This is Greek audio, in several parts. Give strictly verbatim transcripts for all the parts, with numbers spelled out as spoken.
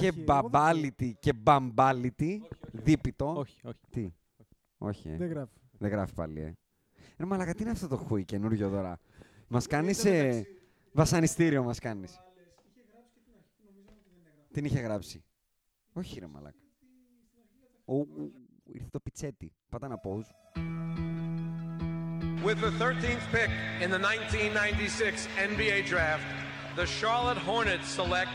είχε μπαμπάλιτη και μπαμπάλιτη δίπιτο. Όχι, όχι. Τι. Όχι. Δεν γράφει. Δεν γράφει πάλι, ε. Ρε μαλακα, τι είναι αυτό το χούι καινούριο τώρα. Μας κάνεις βασανιστήριο, μας κάνεις. Την είχε γράψει. Όχι, ρε μαλακα. Ήρθε το πιτσέτι. Πάτα να pause. With the thirteenth pick in the nineteen ninety-six N B A draft, the Charlotte Hornets select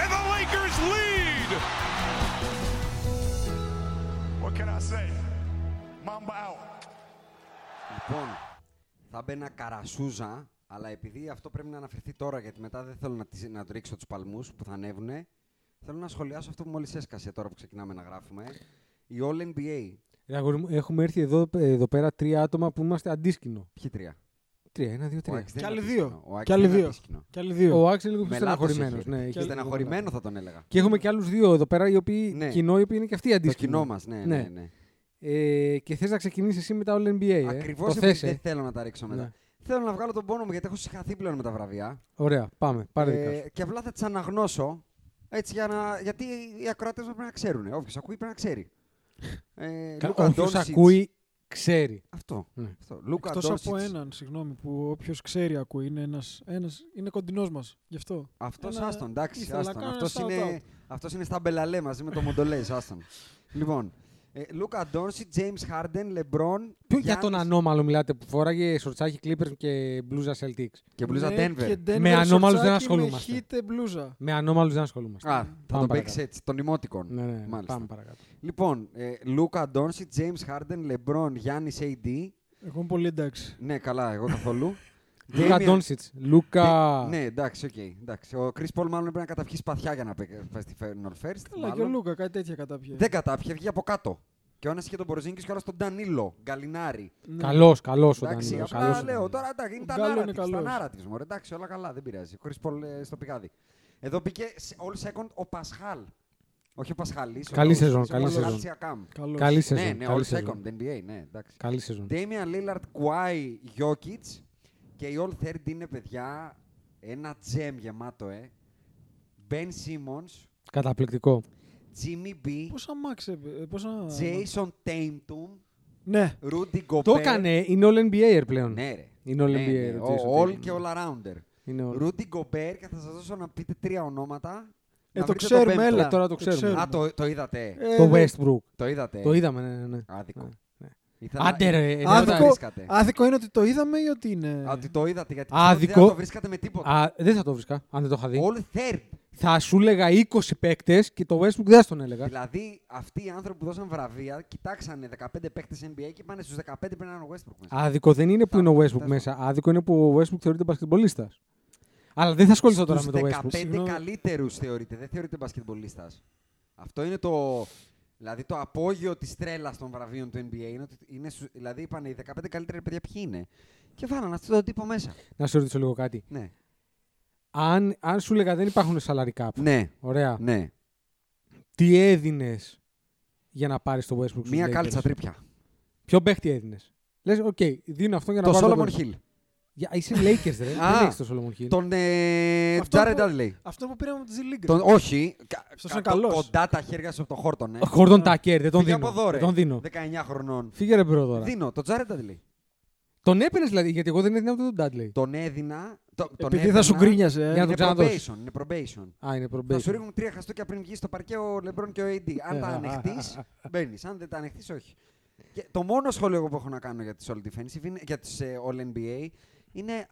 And the Lakers lead! What can I say? Mamba out. Λοιπόν, θα μπαίνα καρασούζα, αλλά επειδή αυτό πρέπει να αναφερθεί τώρα, γιατί μετά δεν θέλω να, τις, να το ρίξω τους παλμούς που θα ανέβουνε, θέλω να σχολιάσω αυτό που μόλις έσκασε τώρα που ξεκινάμε να γράφουμε. Η All-N B A. Έχουμε έρθει εδώ, εδώ πέρα τρία άτομα που είμαστε αντίσκηνο. Ποιοι τρία? Τρία, ένα, δύο, τρία. Κι άλλοι δύο. Ο Άξ είναι λίγο πιο στεναχωρημένος. Ναι, και στεναχωρημένο θα τον έλεγα. Και έχουμε και άλλους δύο εδώ πέρα, οι οποίοι, ναι. Κοινό, οι οποίοι είναι και αυτοί αντίσκηνοι. Το κοινό μας, ναι. ναι. ναι, ναι. Ε, και θες να ξεκινήσεις εσύ με τα All-N B A. Ακριβώς επειδή δεν θέλω να τα ρίξω μετά. Ναι. Θέλω να βγάλω τον πόνο μου γιατί έχω συγχαθεί πλέον με τα βραβεία. Ωραία, πάμε. Ε, και απλά θα τις αναγνώσω έτσι, για να, γιατί οι ακροατές πρέπει να ξέρουν. Όποιος ακούει πρέπει να ξέρει. Ε, όποιος ακούει, ξέρει. Αυτό. Ναι. αυτό. Εκτός από έναν, συγγνώμη, που όποιος ξέρει ακούει, είναι, ένας, ένας, είναι κοντινός μας. Γι' αυτό. Αυτός, Ένα... άστον, εντάξει, άστον. Αυτός είναι, αυτός είναι στα μπελαλέ μαζί με το Μοντολέζ, άστον. Λοιπόν, ε, Λούκα Ντόνσιτ, Τζέιμς Χάρντεν, Λεμπρόν... Για τον ανώμαλο μιλάτε που φόραγε σορτσάκι Clippers και μπλούζα Celtics. Και μπλούζα ναι, Denver. Και με ανώμαλους δεν ασχολούμαστε. Με ανώμαλους δεν ασχολούμαστε. Α, θα τον παίξεις έτσι, των ημότικων. Ναι, ναι, μάλιστα. Πάμε παρακάτω. Λοιπόν, Λούκα Ντόνσιτ, James Harden, LeBron, Γιάννης έι ντι. Εγώ είμαι πολύ εντάξει. Ναι, καλά, εγώ καθόλου. Λούκα Ντόνσιτ. Λούκα. Ναι, εντάξει, οκ. Εντάξει. Ο Chris Paul μάλλον πρέπει να καταπιεί σπαθιά για να πάει στη Final First. Καλά, και ο Λούκα κάτι τέτοια καταπιεί. Δεν κατάπιε, βγήκε από κάτω. Και ο ένας είχε τον Μπορζίνκης και ο άλλος τον Ντανίλο Γκαλινάρη. Καλός, καλός ο Ντανίλος. Καλά, λέω τώρα είναι τα νάρα της. Εντάξει, όλα καλά, δεν πειράζει. Chris Paul στο πηγάδι. Εδώ μπήκε all second ο Πασχάλ. Όχι ο Πασχαλής. Καλή σεζόν. Καλή σεζόν. Καλή σεζόν. Ναι, ναι, all second εν μπι έι. Ναι, εντάξει. Καλή σεζόν. Damian Lillard, Kawhi, Jokic και η all third είναι παιδιά ένα τζέμ γεμάτο, ε. Ben Simmons. Καταπληκτικό. Jimmy B. Πόσα μάξε, πόσα... Jason Tatum. Ναι. Rudy Gobert. Το έκανε, είναι all-εν μπι έι πλέον. Ναι, ρε. Είναι all-εν μπι έι. Ναι, ναι. Ο, all και all-arounder. Rudy Gobert και θα σας δώσω να πείτε τρία ονόματα. Ε, το ξέρουμε, έλα. Τώρα το ξέρουμε. Α, το, το είδατε. Ε, το Westbrook. Το είδατε. Το είδαμε, ναι, ναι. Άδικο. Ναι. Ήθελα... Άντε, ρε. Άδικο, άδικο, άδικο είναι ότι το είδαμε ή ότι είναι... Α, ότι το είδατε, γιατί άδικο. Δεν θα το βρίσκατε με τίποτα. Α, δεν θα το βρίσκα, αν δεν το είχα δει. All third. Θα σου έλεγα είκοσι παίκτες και το Westbrook δεν θα τον έλεγα. Δηλαδή, αυτοί οι άνθρωποι που δώσαν βραβεία, κοιτάξανε δεκαπέντε παίκτες εν μπι έι και πάνε στους δεκαπέντε πριν να είναι ο Westbrook μέσα. Άδικο δεν είναι που είναι ο Westbrook μέσα. Άδικο είναι που ο Westbrook θεωρείται μπασκετμπολίστας. Αλλά δεν θα ασχοληθώ τώρα με το Westbrook. Στους δεκαπέντε καλύτερους θεωρείται, δεν θεωρείται μπασκετμπολίστας. Αυτό είναι το, δηλαδή, το απόγειο της τρέλας των βραβείων του εν μπι έι. Είναι, είναι, δηλαδή, είπαν οι δεκαπέντε καλύτεροι παιδιά ποιοι είναι. Και βάλανε αυτόν τον τύπο μέσα. Να σου ρωτήσω λίγο κάτι. Ναι. Αν, αν σου λέγα δεν υπάρχουν salary cap. Ναι. Ωραία. Ναι. Τι έδινες για να πάρεις το Westbrook? Μία κάλτσα τρίπια. Ποιο παίχτη έδινες? Λες, οκ, okay, δίνω αυτό για να το πάρω Solomon το Solomon Hill. Yeah, είσαι Lakers, ρε. Δεν έχεις το Solomon Hill. Τον ε, Jared Dudley. Αυτό που πήραμε από τη G League. Τον, όχι. Κα, κα, κοντά τα χέρια σου από τον Horton. Ε. Horton Tucker, δεν τον δίνω. Εδώ, δεν τον δίνω. δεκαεννιά χρονών. Φύγε ρε μπρο τώρα. Δίνω, τον Jared Dudley. Τον έπαιρνες δηλαδή, γιατί εγώ δεν έδινα ούτε τον Dudley. Τον έδινα. Το, τον επειδή έδινα, θα σου γκρίνιαζε. Ε. Είναι, probation, είναι probation. Α, είναι probation. Θα σου ρίχνουν τρία χαστούκια πριν βγει στο παρκέ ο Λεμπρόν και ο έι ντι. Αν τα ανεχτείς, μπαίνεις. Αν δεν τα ανεχτείς, όχι. Και το μόνο σχόλιο που έχω να κάνω για τις All Defensive, είναι, για τις All εν μπι έι, είναι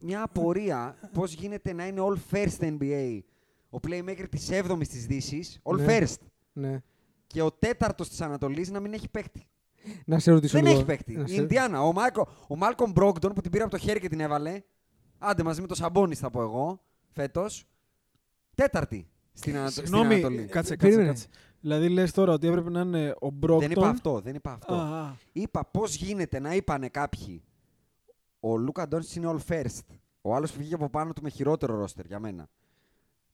μια απορία πώς γίνεται να είναι All First εν μπι έι. Ο playmaker της έβδομης της Δύσης, All ναι. First. Ναι. Και ο τέταρτος της Ανατολής να μην έχει παίκτη. Να σε ρωτήσω. Δεν έχει παίκτη. Η Ινδιάνα. Ο, ο Μάλκομ Μπρόγκτον που την πήρε από το χέρι και την έβαλε. Άντε μαζί με το Σαμπόνις θα πω εγώ φέτος. Τέταρτη στην, ανα... στην Ανατολή. Κάτσε, κάτσε, κάτσε. Δηλαδή λες τώρα ότι έπρεπε να είναι ο Μπρόγκτον. Δεν είπα αυτό. Δεν είπα, αυτό. Ah. είπα πώς γίνεται να είπανε κάποιοι. Ο Λούκα Ντόντσιτς είναι all first. Ο άλλος που βγήκε από πάνω του με χειρότερο ρόστερ για μένα.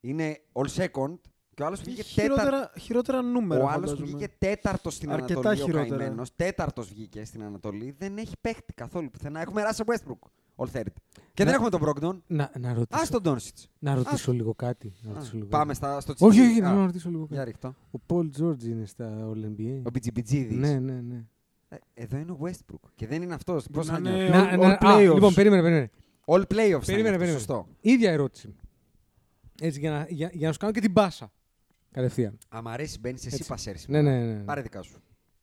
Είναι all second. Και ο άλλος βγήκε χειρότερα, τέταρτο. Χειρότερα νούμερα. Ο άλλος βγήκε τέταρτο στην Αρκετά Ανατολή. Αρκετά χειρότερα. Τέταρτος βγήκε στην Ανατολή. Δεν έχει παίχτη καθόλου πουθενά. Έχουμε Russell Westbrook. All third. Και να, δεν έχουμε τον Brogdon. Να, να ρωτήσω. Ας τον Doncic. Να ρωτήσω Ας... λίγο κάτι. Να ρωτήσω λίγο. Πάμε στα, στο τσιμπί. Όχι, όχι, να ρωτήσω λίγο κάτι. Ο Paul George είναι στα All εν μπι έι. Ο Μπιτζιμπιτζίδης. Ναι, ναι, ναι. Εδώ είναι ο Westbrook. Και δεν είναι αυτός. Πώς να είναι. Λοιπόν, περίμενε, περίμενε. All playoffs. Περίμενε, περίμενε. Ίδια ερώτηση. Έτσι, για να, για, για να σου κάνω και την πάσα. Κατευθείαν. Αν μ' αρέσει, μπαίνεις εσύ πασέρις. Ναι, ναι, ναι. Πάρε δικά σου.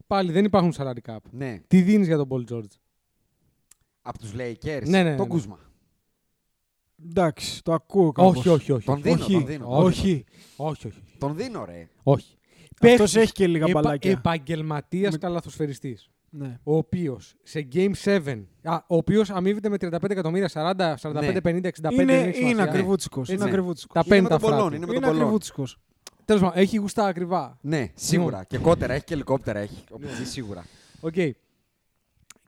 Πάλι δεν υπάρχουν salary cap. Ναι. Τι δίνεις για τον Paul George? Από τους Lakers, ναι, ναι, ναι, τον ναι. Κούσμα. Εντάξει, το ακούω κάπως. Όχι, όχι, όχι. Τον δίνω, όχι, τον δίνω. Όχι, όχι, όχι, όχι. Τον δίνω, ρε. Όχι. Αυτός έχει και λίγα μπαλάκια. Επα, επαγγελματίας με... καλαθοσφαιριστής. Ναι. Ο οποίος σε Game seven, α, ο οποίος αμείβεται με τριάντα πέντε εκατομμύρια, σαράντα, σαράντα πέντε, ναι. πενήντα, εξήντα πέντε. Είναι, είναι ακριβούτσικος. Είναι, ναι. ακριβούτσικος. Τα είναι με τον Πολών. Είναι, είναι ακριβούτσικος. Τέλος πάντων, έχει γουστά ακριβά. Ναι, σίγουρα. Και κότερα έχει και ελικόπτερα έχει. Σίγουρα.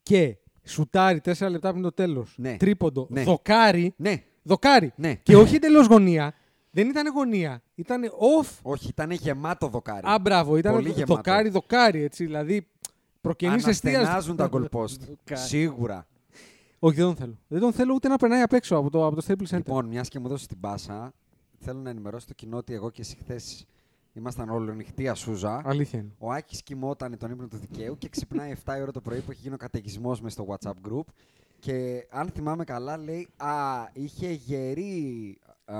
Και σουτάρει τέσσερα λεπτά πριν το τέλος. Ναι. Τρίποντο. Ναι. Δοκάρι. Ναι. Δοκάρι. Ναι. Και όχι εντελώς γωνία. Δεν ήταν γωνία. Ήταν off. Όχι, ήταν γεμάτο δοκάρι. Α, μπράβο. Ήταν δοκάρι, δοκάρι. Έτσι. Δηλαδή προκαινείς εστίας. Αναστενάζουν τα goal post. Σίγουρα. Όχι, δεν τον θέλω. Δεν τον θέλω ούτε να περνάει απ' έξω από το, από το Staples Center. Λοιπόν, μιας και μου δώσεις την πάσα, θέλω να ενημερώσω το κοινό ότι εγώ και εσύ χθες ήμασταν ολονυχτή ασούζα. Αλήθεια. Ο Άκης κοιμόταν τον ύπνο του δικαίου και ξυπνάει εφτά η ώρα το πρωί που έχει γίνει ο καταιγισμός μες στο WhatsApp group. Και αν θυμάμαι καλά, λέει α, είχε γερή α,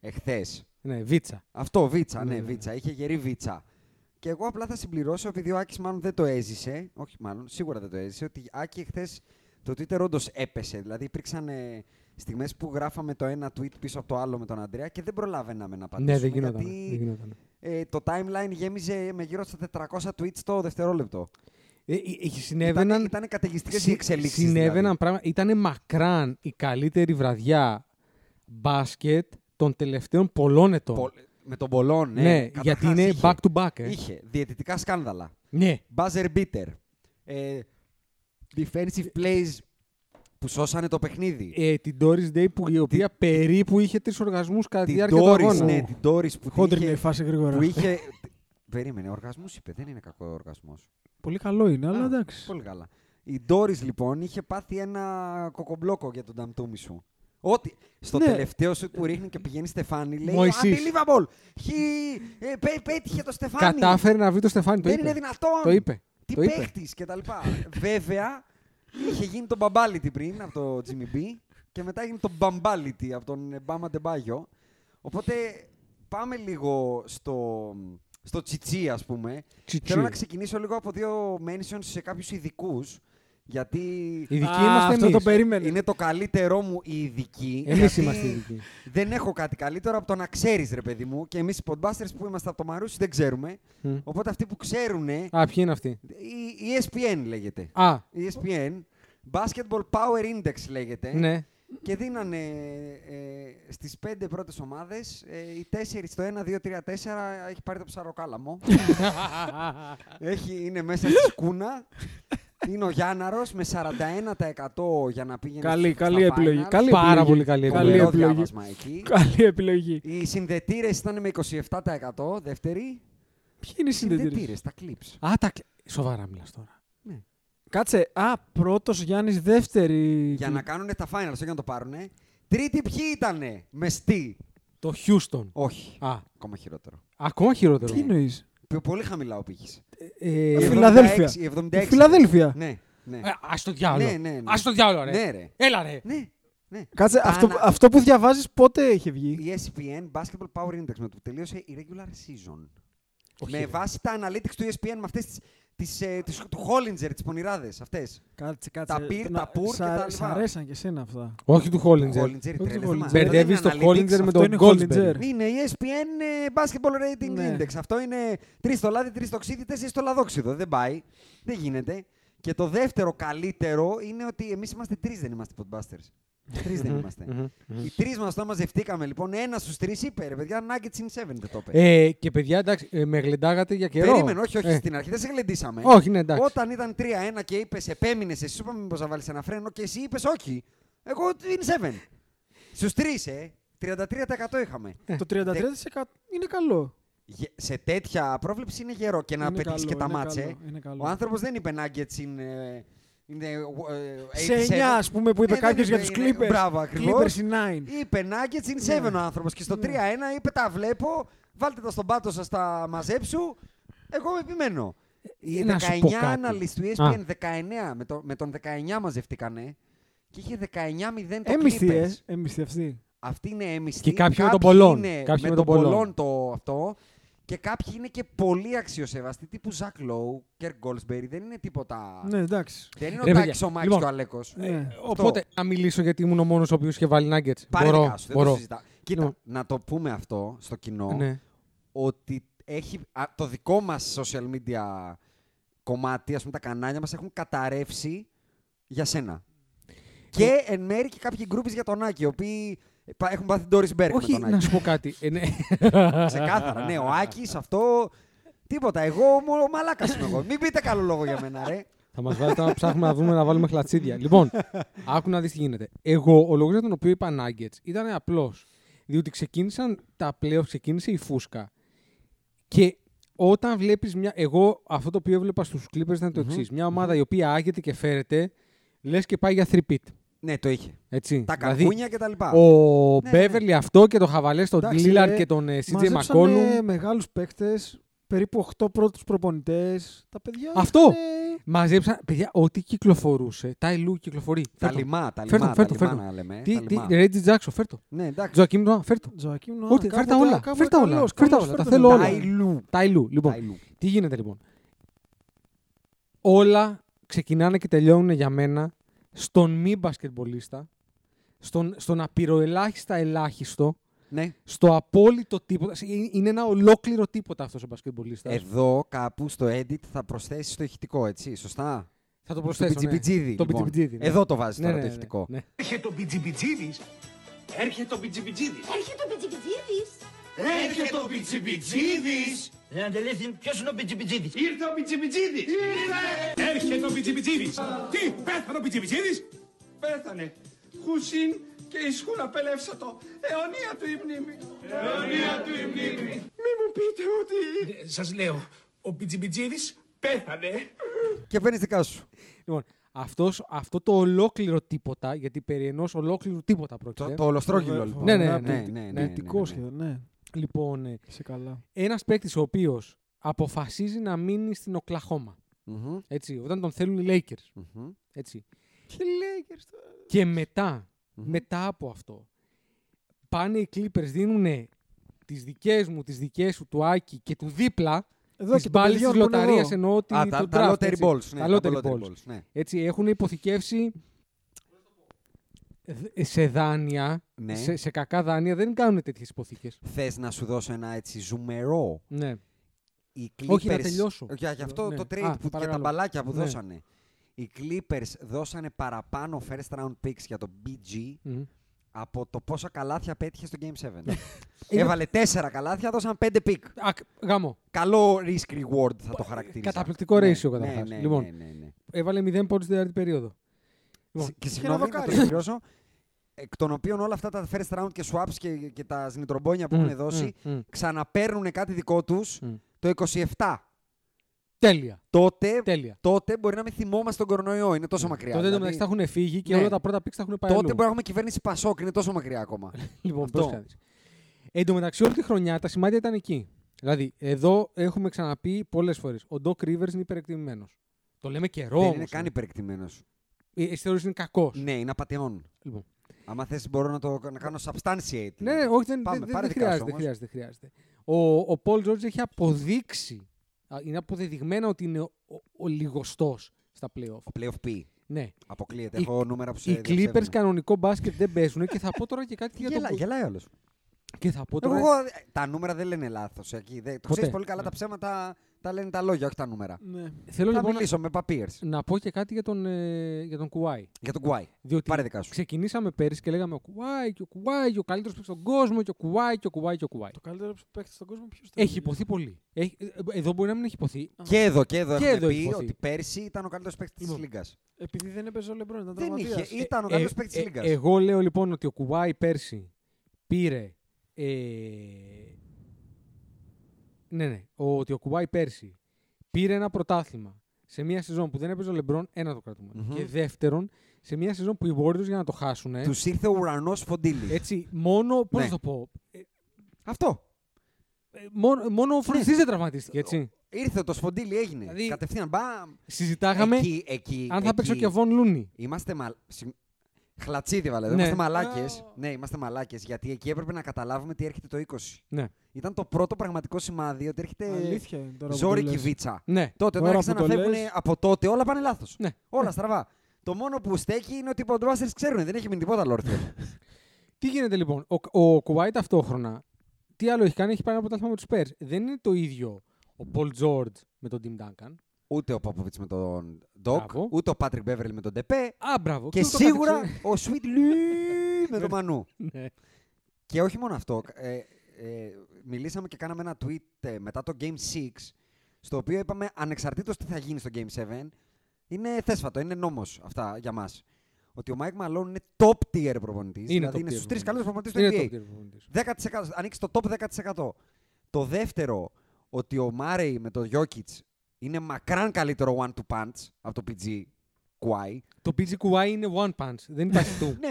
εχθές. Ναι, βίτσα. Αυτό, βίτσα, ναι, ναι, ναι, βίτσα. Είχε γερή βίτσα. Και εγώ απλά θα συμπληρώσω, επειδή ο Άκης μάλλον δεν το έζησε. Όχι, μάλλον σίγουρα δεν το έζησε. Ότι Άκη χθες το Twitter όντως έπεσε. Δηλαδή υπήρξαν ε, στιγμές που γράφαμε το ένα tweet πίσω από το άλλο με τον Ανδρέα και δεν προλάβαιναμε να πατήσουμε. Ναι, δεν γινόταν. Γιατί... δεν γινόταν. Ε, το timeline γέμιζε με γύρω στα τετρακόσια tweets το δευτερόλεπτο. Ε, συνέβαιναν... Ήταν καταιγιστικές οι εξελίξεις. Συνέβαιναν δηλαδή. Πράγματα. Ήταν μακράν η καλύτερη βραδιά μπάσκετ των τελευταίων πολλών ετών. Πο... Με τον πολλών, ναι. ναι γιατί είναι back to back. Ε. Είχε διαιτητικά σκάνδαλα. Ναι. Buzzer beater. Ε, defensive plays που σώσανε το παιχνίδι. Ε, την Doris Day που, η οποία την... περίπου είχε τρεις οργασμούς κατά τη διάρκεια του αγώνα. Ναι, την Doris που χόντρινε είχε... η φάση γρήγορα. Που είχε... Περίμενε, οργασμούς είπε, δεν είναι κακό οργασμός. Πολύ καλό είναι, αλλά α, εντάξει. Πολύ καλά. Η Doris λοιπόν είχε πάθει ένα κοκομπλόκο για τον Νταμτούμι σου. Ότι στο ναι. τελευταίο σου που ρίχνει και πηγαίνει Στεφάνι, λέει unbelievable! He... Πέ, πέτυχε το Στεφάνι. Κατάφερε να βρει το Στεφάνι. Δεν το είπε. Είναι δυνατόν. Το είπε. Τι παίχτης κτλ. Βέβαια. Είχε γίνει το Μπαμπάλιτι πριν από το Jimmy B και μετά έγινε το Μπαμπάλιτι από τον Μπάμα Ντεμπάγιο. Οπότε πάμε λίγο στο, στο τσιτσί, ας πούμε. Τσι-τσι. Θέλω να ξεκινήσω λίγο από δύο mentions σε κάποιους ειδικούς. Γιατί ειδικοί είμαστε εμείς. Το περίμενε. Είναι το καλύτερό μου η ειδική. Εμείς είμαστε ειδικοί. Δεν έχω κάτι καλύτερο από το να ξέρεις, ρε παιδί μου. Και εμείς οι podbusters που είμαστε από το Μαρούσι δεν ξέρουμε. Mm. Οπότε αυτοί που ξέρουν. Α, ποιοι είναι αυτοί? Η ι ες πι εν λέγεται. Α. ι ες πι εν. Basketball Power Index λέγεται. Ναι. Και δίνανε ε, στις πέντε πρώτες ομάδες, ε, οι τέσσερις στο ένα, δύο, τρία, τέσσερα, έχει πάρει το ψαροκάλαμο. έχει, είναι μέσα στη σκούνα. Είναι ο Γιάνναρος με σαράντα ένα τοις εκατό για να πήγαινε. Καλή, καλή επιλογή. Καλή, πάρα πολύ καλή επιλογή. Καλή επιλογή. Καλή επιλογή. Οι συνδετήρες ήταν με είκοσι επτά τοις εκατό δεύτερη. Ποιοι είναι οι συντετήρες? Τα clips. Α, τα... Σοβαρά μιλάς τώρα? Ναι. Κάτσε. Α, πρώτος Γιάννης, δεύτερη. Για να κάνουνε τα finals, όχι να το πάρουνε. Τρίτη ποιοι ήτανε? Με στι. Το Χιούστον. Όχι. Α. Ακόμα χειρότερο. Ακόμα χειρότερο. Τι εννοείς? Πολύ χαμηλά ο πύχης. Ε, Φιλαδέλφια. εβδομήντα έξι. Φιλαδέλφια. Ναι. Ναι. Ας το διάολο. Ναι, ναι, ναι. Ας το διάολο, ρε. Ναι, ρε. Έλα, ρε. Ναι. Ναι. Κάτσε, αυτό, ανα... αυτό που διαβάζεις πότε είχε βγει? Η ι ες πι εν Basketball Power Index, με το που τελείωσε η regular season. Όχι, με ρε. Βάση τα analytics του ι ες πι εν, με αυτές τις, τις, τις, τις, του Hollinger, τις πονηράδες αυτές. Κάτσε, κάτσε. Τα πήρ, να... τα πούρ σα... και τα λοιπά. Σ' αρέσαν και εσένα αυτά. Όχι του Hollinger. Μπερδεύεις το Hollinger με τον Goldsberry. Είναι η ι ες πι εν Basketball Rating ναι. Index. Αυτό είναι τρεις στο λάδι, τρεις στο οξύδι, τέσσερα στο λαδόξιδο. Δεν πάει. Δεν γίνεται. Και το δεύτερο καλύτερο είναι ότι εμείς είμαστε τρεις, δεν είμαστε Podbusters. Τρεις δεν είμαστε. Οι τρεις μας το μαζευτήκαμε λοιπόν. Ένας στους τρεις είπε, ρε παιδιά, Nuggets in seven το είπε. Και παιδιά, εντάξει, με γλεντάγατε για καιρό. Περίμενε, όχι, όχι, στην αρχή δεν σε γλεντήσαμε. Όχι, ναι, εντάξει. Όταν ήταν τρία ένα και είπες, επέμεινες, εσύ σου είπαμε μήπως να βάλεις ένα φρένο και εσύ είπες όχι. Εγώ in seven. Στους τρεις, ε, τριάντα τρία τοις εκατό είχαμε. Το τριάντα τρία τοις εκατό είναι καλό. Σε τέτοια πρόβλεψη είναι γερό και να πετύχεις και τα μάτσε. Ο άνθρωπος δεν είπε Nuggets in... Σε εννιά, ας πούμε, που είπε ε, κάποιος για τους Clippers. Μπράβο, ακριβώς. Είπε Nuggets in seven yeah. ο άνθρωπος και στο τρία ένα yeah. είπε τα βλέπω, βάλτε τα στον πάτο σας, τα μαζέψου, εγώ επιμένω. Οι δεκαεννιά αναλύσεις του ι ες πι εν, ah. δεκαεννιά, με, το, με τον δεκαεννιά μαζευτήκανε και είχε δεκαεννιά μηδέν το Clippers. Έμισθη αυτή. Αυτή είναι έμισθη. Και κάποιοι, κάποιοι με τον Πολόν. Με τον Πολόν το αυτό. Και κάποιοι είναι και πολύ αξιοσεβαστοί, τύπου Ζακ Λόου, Κερ Γκόλσμπερι. Δεν είναι τίποτα. Ναι, εντάξει. Δεν είναι ο Τάκης ο Μάκης και ο Αλέκος. Οπότε να μιλήσω γιατί ήμουν ο μόνος ο οποίος είχε βάλει Nuggets. Παραδικά σου, δεν το συζητά. Κοίτα, να το πούμε αυτό στο κοινό, ότι έχει το δικό μας social media κομμάτι, ας πούμε τα κανάλια μας έχουν καταρρεύσει για σένα. Και εν μέρει και κάποιοι groupies για τον Άκη, οι οποίοι. Έχουν πάθει την Doris Berg. Όχι, να σου πω κάτι. Ξεκάθαρα, ναι, ο Άκης, αυτό. Τίποτα. Εγώ ο μαλάκας είμαι εγώ. Μην πείτε καλό λόγο για μένα, ρε. Θα μας βάλετε να ψάχνουμε να δούμε να βάλουμε χλατσίδια. Λοιπόν, άκου να δεις τι γίνεται. Εγώ, ο λόγος για τον οποίο είπα Nuggets ήταν απλός. Διότι ξεκίνησαν τα playoffs, ξεκίνησε η φούσκα. Και όταν βλέπεις μια. Εγώ, αυτό το οποίο έβλεπα στους Clippers ήταν το εξής. Μια ομάδα η οποία άγεται και φέρεται, λες και πάει για three-peat. Ναι, το είχε. Έτσι. Τα δηλαδή, καρπούνια και τα λοιπά. Ο ναι, Beverly ναι. αυτό και το Χαβαλέ, τον Lillard και τον σι τζέι Μακόλου. Μαζέψανε μεγάλους παίκτες, περίπου οκτώ πρώτους προπονητές. Τα παιδιά. Αυτό! Είναι... Μαζέψανε. Παιδιά, ό,τι κυκλοφορούσε. Τα Ιλού κυκλοφορεί. Τα λιμά, τα λιμά. Φέρτο, φέρτο. Ρέτζι Τζάξο, φέρτο. Τζοακίμ Νοά, φέρτο. Φέρτα όλα. Φέρτα όλα. Τα θέλω όλα. Τα Ιλού. Τι γίνεται λοιπόν. Όλα ξεκινάνε και τελειώνουν για μένα. Στον μη μπασκετμπολίστα, στον, στον απειροελάχιστα ελάχιστο, ναι. στο απόλυτο τίποτα. Είναι ένα ολόκληρο τίποτα αυτός ο μπασκετμπολίστας. Εδώ κάπου στο edit θα προσθέσεις το ηχητικό, έτσι, σωστά. Θα το προσθέσω, το πιτσιπιτζίδι, ναι. λοιπόν. ναι. Εδώ το βάζεις ναι, τώρα ναι, το ηχητικό. Ναι, ναι. Έρχεται το πιτσιπιτζίδις. Έρχεται το πιτσιπιτζίδις. Έρχεται το πιτσιπιτζίδις. Έρχεται το πιτσιπιτζίδις. Ε, αντελήθη, ποιος είναι ο πιτσιπιτζίδης? Ήρθε ο πιτσιπιτζίδης! Ήρθε! Έρχεται ο πιτσιπιτζίδης! Τι, πέθανε ο πιτσιπιτζίδης? Πέθανε. Χουσίν και η σχούλα πελεύσα το. Αιωνία του η μνήμη. Αιωνία του η μνήμη. Μη μου πείτε ότι... Σας λέω, ο πιτσιπιτζίδης πέθανε. Και παίρνεις δικά σου. Λοιπόν, αυτός, αυτό το ολόκληρο τίποτα, γιατί περί ενός ολόκληρου τίποτα πρόκειται. Το, το ολοστρόγγυλο, λοιπόν. Ναι, ναι, ναι. ναι. Λοιπόν, ένας παίκτης ο οποίος αποφασίζει να μείνει στην Οκλαχώμα. Mm-hmm. Έτσι, όταν τον θέλουν οι Lakers. Mm-hmm. Έτσι. Και, Lakers... και μετά, mm-hmm. μετά από αυτό, πάνε οι Clippers, δίνουν τις δικές μου, τις δικές σου, του Άκη και του δίπλα, εδώ τις μπάλες της λοταρίας, εννοώ ότι ah, τον draft. Τα lottery balls. Ναι, τα lottery balls. Ναι. Έτσι, έχουν υποθηκεύσει... Σε δάνεια, ναι. σε, σε κακά δάνεια δεν κάνουν τέτοιες υποθήκες. Θες να σου δώσω ένα έτσι ζουμερό. Ναι. Οι Clippers... Όχι, να τελειώσω. Για, για αυτό ναι. το trade που, και τα μπαλάκια που ναι. δώσανε. Οι Clippers δώσανε παραπάνω first round picks για το μπι τζι mm. από το πόσα καλάθια πέτυχε στο Game seven. Έβαλε τέσσερα καλάθια, δώσαν πέντε pick. Α, γάμο. Καλό risk reward θα το χαρακτηρίσω. Καταπληκτικό ratio καταρχάς. Ναι, ναι, ναι, λοιπόν, ναι, ναι, ναι. Έβαλε μηδέν πόντους στην τέταρτη περίοδο. Και συγγνώμη να το συμπληρώσω. Εκ των οποίων όλα αυτά τα first round και swaps και, και τα ζνητρομπόνια που mm, έχουν δώσει mm, mm. ξαναπαίρνουν κάτι δικό τους mm. το είκοσι επτά. Τέλεια. Τότε, Τέλεια. τότε μπορεί να μην θυμόμαστε τον κορονοϊό. Είναι τόσο μακριά. Τότε δηλαδή, θα έχουν φύγει και ναι. όλα τα πρώτα πίξ θα έχουν πάει. Τότε αλλού. Μπορεί να έχουμε κυβέρνηση Πασόκ. Είναι τόσο μακριά ακόμα. Λοιπόν, πώς κάνεις. Εν τω μεταξύ, όλη τη χρονιά τα σημάδια ήταν εκεί. Δηλαδή, εδώ έχουμε ξαναπεί πολλές φορές. Ο Doc Rivers είναι υπερεκτιμημένος. Το λέμε καιρό. Δεν είναι καν υπερεκτιμημένος. Εσύ θεωρείς είναι κακός. Ναι, είναι απατεών. Λοιπόν. Αν θες, μπορώ να το να κάνω substantiate. Ναι, ναι, όχι, δεν, Πάμε, δεν, δεν, δεν χρειάζεται, χρειάζεται, χρειάζεται. Ο Πολ Τζόρτζ έχει αποδείξει. Είναι αποδεδειγμένα ότι είναι ο, ο, ο λιγοστός στα play-off. Ο play-off P. Ναι. Αποκλείεται. Οι, έχω νούμερα που σε οι Clippers κανονικό μπάσκετ δεν παίζουν και θα πω τώρα και κάτι για το. Γελάει όλος. Και θα πω τώρα... Εγώ, τα νούμερα δεν λένε λάθος. Εκεί. Το ξέρεις πολύ καλά, ναι. τα ψέματα τα λένε τα λόγια, όχι τα νούμερα. Ναι. Θέλω να λοιπόν, μιλήσω με παπίρς. Να πω και κάτι για τον, ε, για τον Κουάι. Για τον Κουάι. Διότι πάρε δικά σου. Ξεκινήσαμε πέρυσι και λέγαμε ο Κουάι και ο Κουάι και ο καλύτερος παίκτης στον κόσμο και ο Κουάι και ο Κουάι και ο Κουάι. Το καλύτερο παίκτης στον κόσμο ποιος θέλει. Έχει υποθεί πολύ. Έχει... Εδώ μπορεί να μην έχει υποθεί. Και εδώ, και εδώ, και εδώ πει υποθεί. Ότι πέρυσι ήταν ο καλύτερος παίκτης λοιπόν. της Λίγκας. Επειδή δεν έπαιζε ο Λεμπρόν, ήταν τραυματίας. Ήταν ο καλύτερος παίκτης της Λίγκας. Εγώ λέω λοιπόν ότι ο Κουάι πέρυσι πήρε. Ε... Ναι, ναι. Ο, ότι ο Κουάι πέρσι πήρε ένα πρωτάθλημα σε μια σεζόν που δεν έπαιζε ο Λεμπρόν, ένα το κρατούμε. Mm-hmm. Και δεύτερον, σε μια σεζόν που οι Warriors για να το χάσουν. Ε... Τους ήρθε ο ουρανός φοντίλι. Έτσι, μόνο. Πώς ναι. το πω. Ε... Αυτό. Ε, μόνο μόνο ο Φροντής ναι. δεν τραυματίστηκε, έτσι. Ήρθε το σφοντίλι, έγινε. Δηλαδή, κατευθείαν μπαμ. Συζητάγαμε εκεί, εκεί, αν θα εκεί. παίξω και Βον Λούνι. Είμαστε μάλλον. Χλατσίδι βάλε, ναι. είμαστε μαλάκες. Oh. Ναι, είμαστε μαλάκες, γιατί εκεί έπρεπε να καταλάβουμε τι έρχεται το είκοσι. Ναι. Ήταν το πρώτο πραγματικό σημάδι ότι έρχεται ζόρι κιβίτσα. Ναι. Τότε όταν άρχισαν να φεύγουν από τότε, όλα πάνε λάθος. Ναι. Όλα στραβά. Το μόνο που στέκει είναι ότι οι Ποντβάστερς ξέρουν, δεν έχει μείνει τίποτα λόρθιο. Τι γίνεται λοιπόν, ο, ο Κουάι ταυτόχρονα, τι άλλο έχει κάνει, έχει πάρει ένα αποτέλεσμα με τους Spurs. Δεν είναι το ίδιο ο Πολ Τζόρτζ με τον Τιμ Ντάνκαν. Ούτε ο Πόποβιτς με τον Doc, μπράβο. Ούτε ο Πάτρικ Μπέβερλι με τον Ντεπέ. Α, μπράβο. Και, και σίγουρα ο Sweet Lou με τον Μανού. Ναι. Και όχι μόνο αυτό. Ε, ε, μιλήσαμε και κάναμε ένα tweet ε, μετά το Game έξι, στο οποίο είπαμε ανεξαρτήτως τι θα γίνει στο Game επτά, είναι θέσφατο, είναι νόμος αυτά για μας. Ότι ο Mike Malone είναι top tier προπονητής. Είναι δηλαδή είναι στους τρεις καλύτερους προπονητές του εν μπι έι. δέκα τοις εκατό, ανοίξει το top δέκα τοις εκατό. Το δεύτερο, ότι ο Μάρεϊ με τον Jokic είναι μακράν καλύτερο one-two punch από το πι τζι Kawhi. Το πι τζι Kawhi είναι one punch, δεν υπάρχει two. Ναι,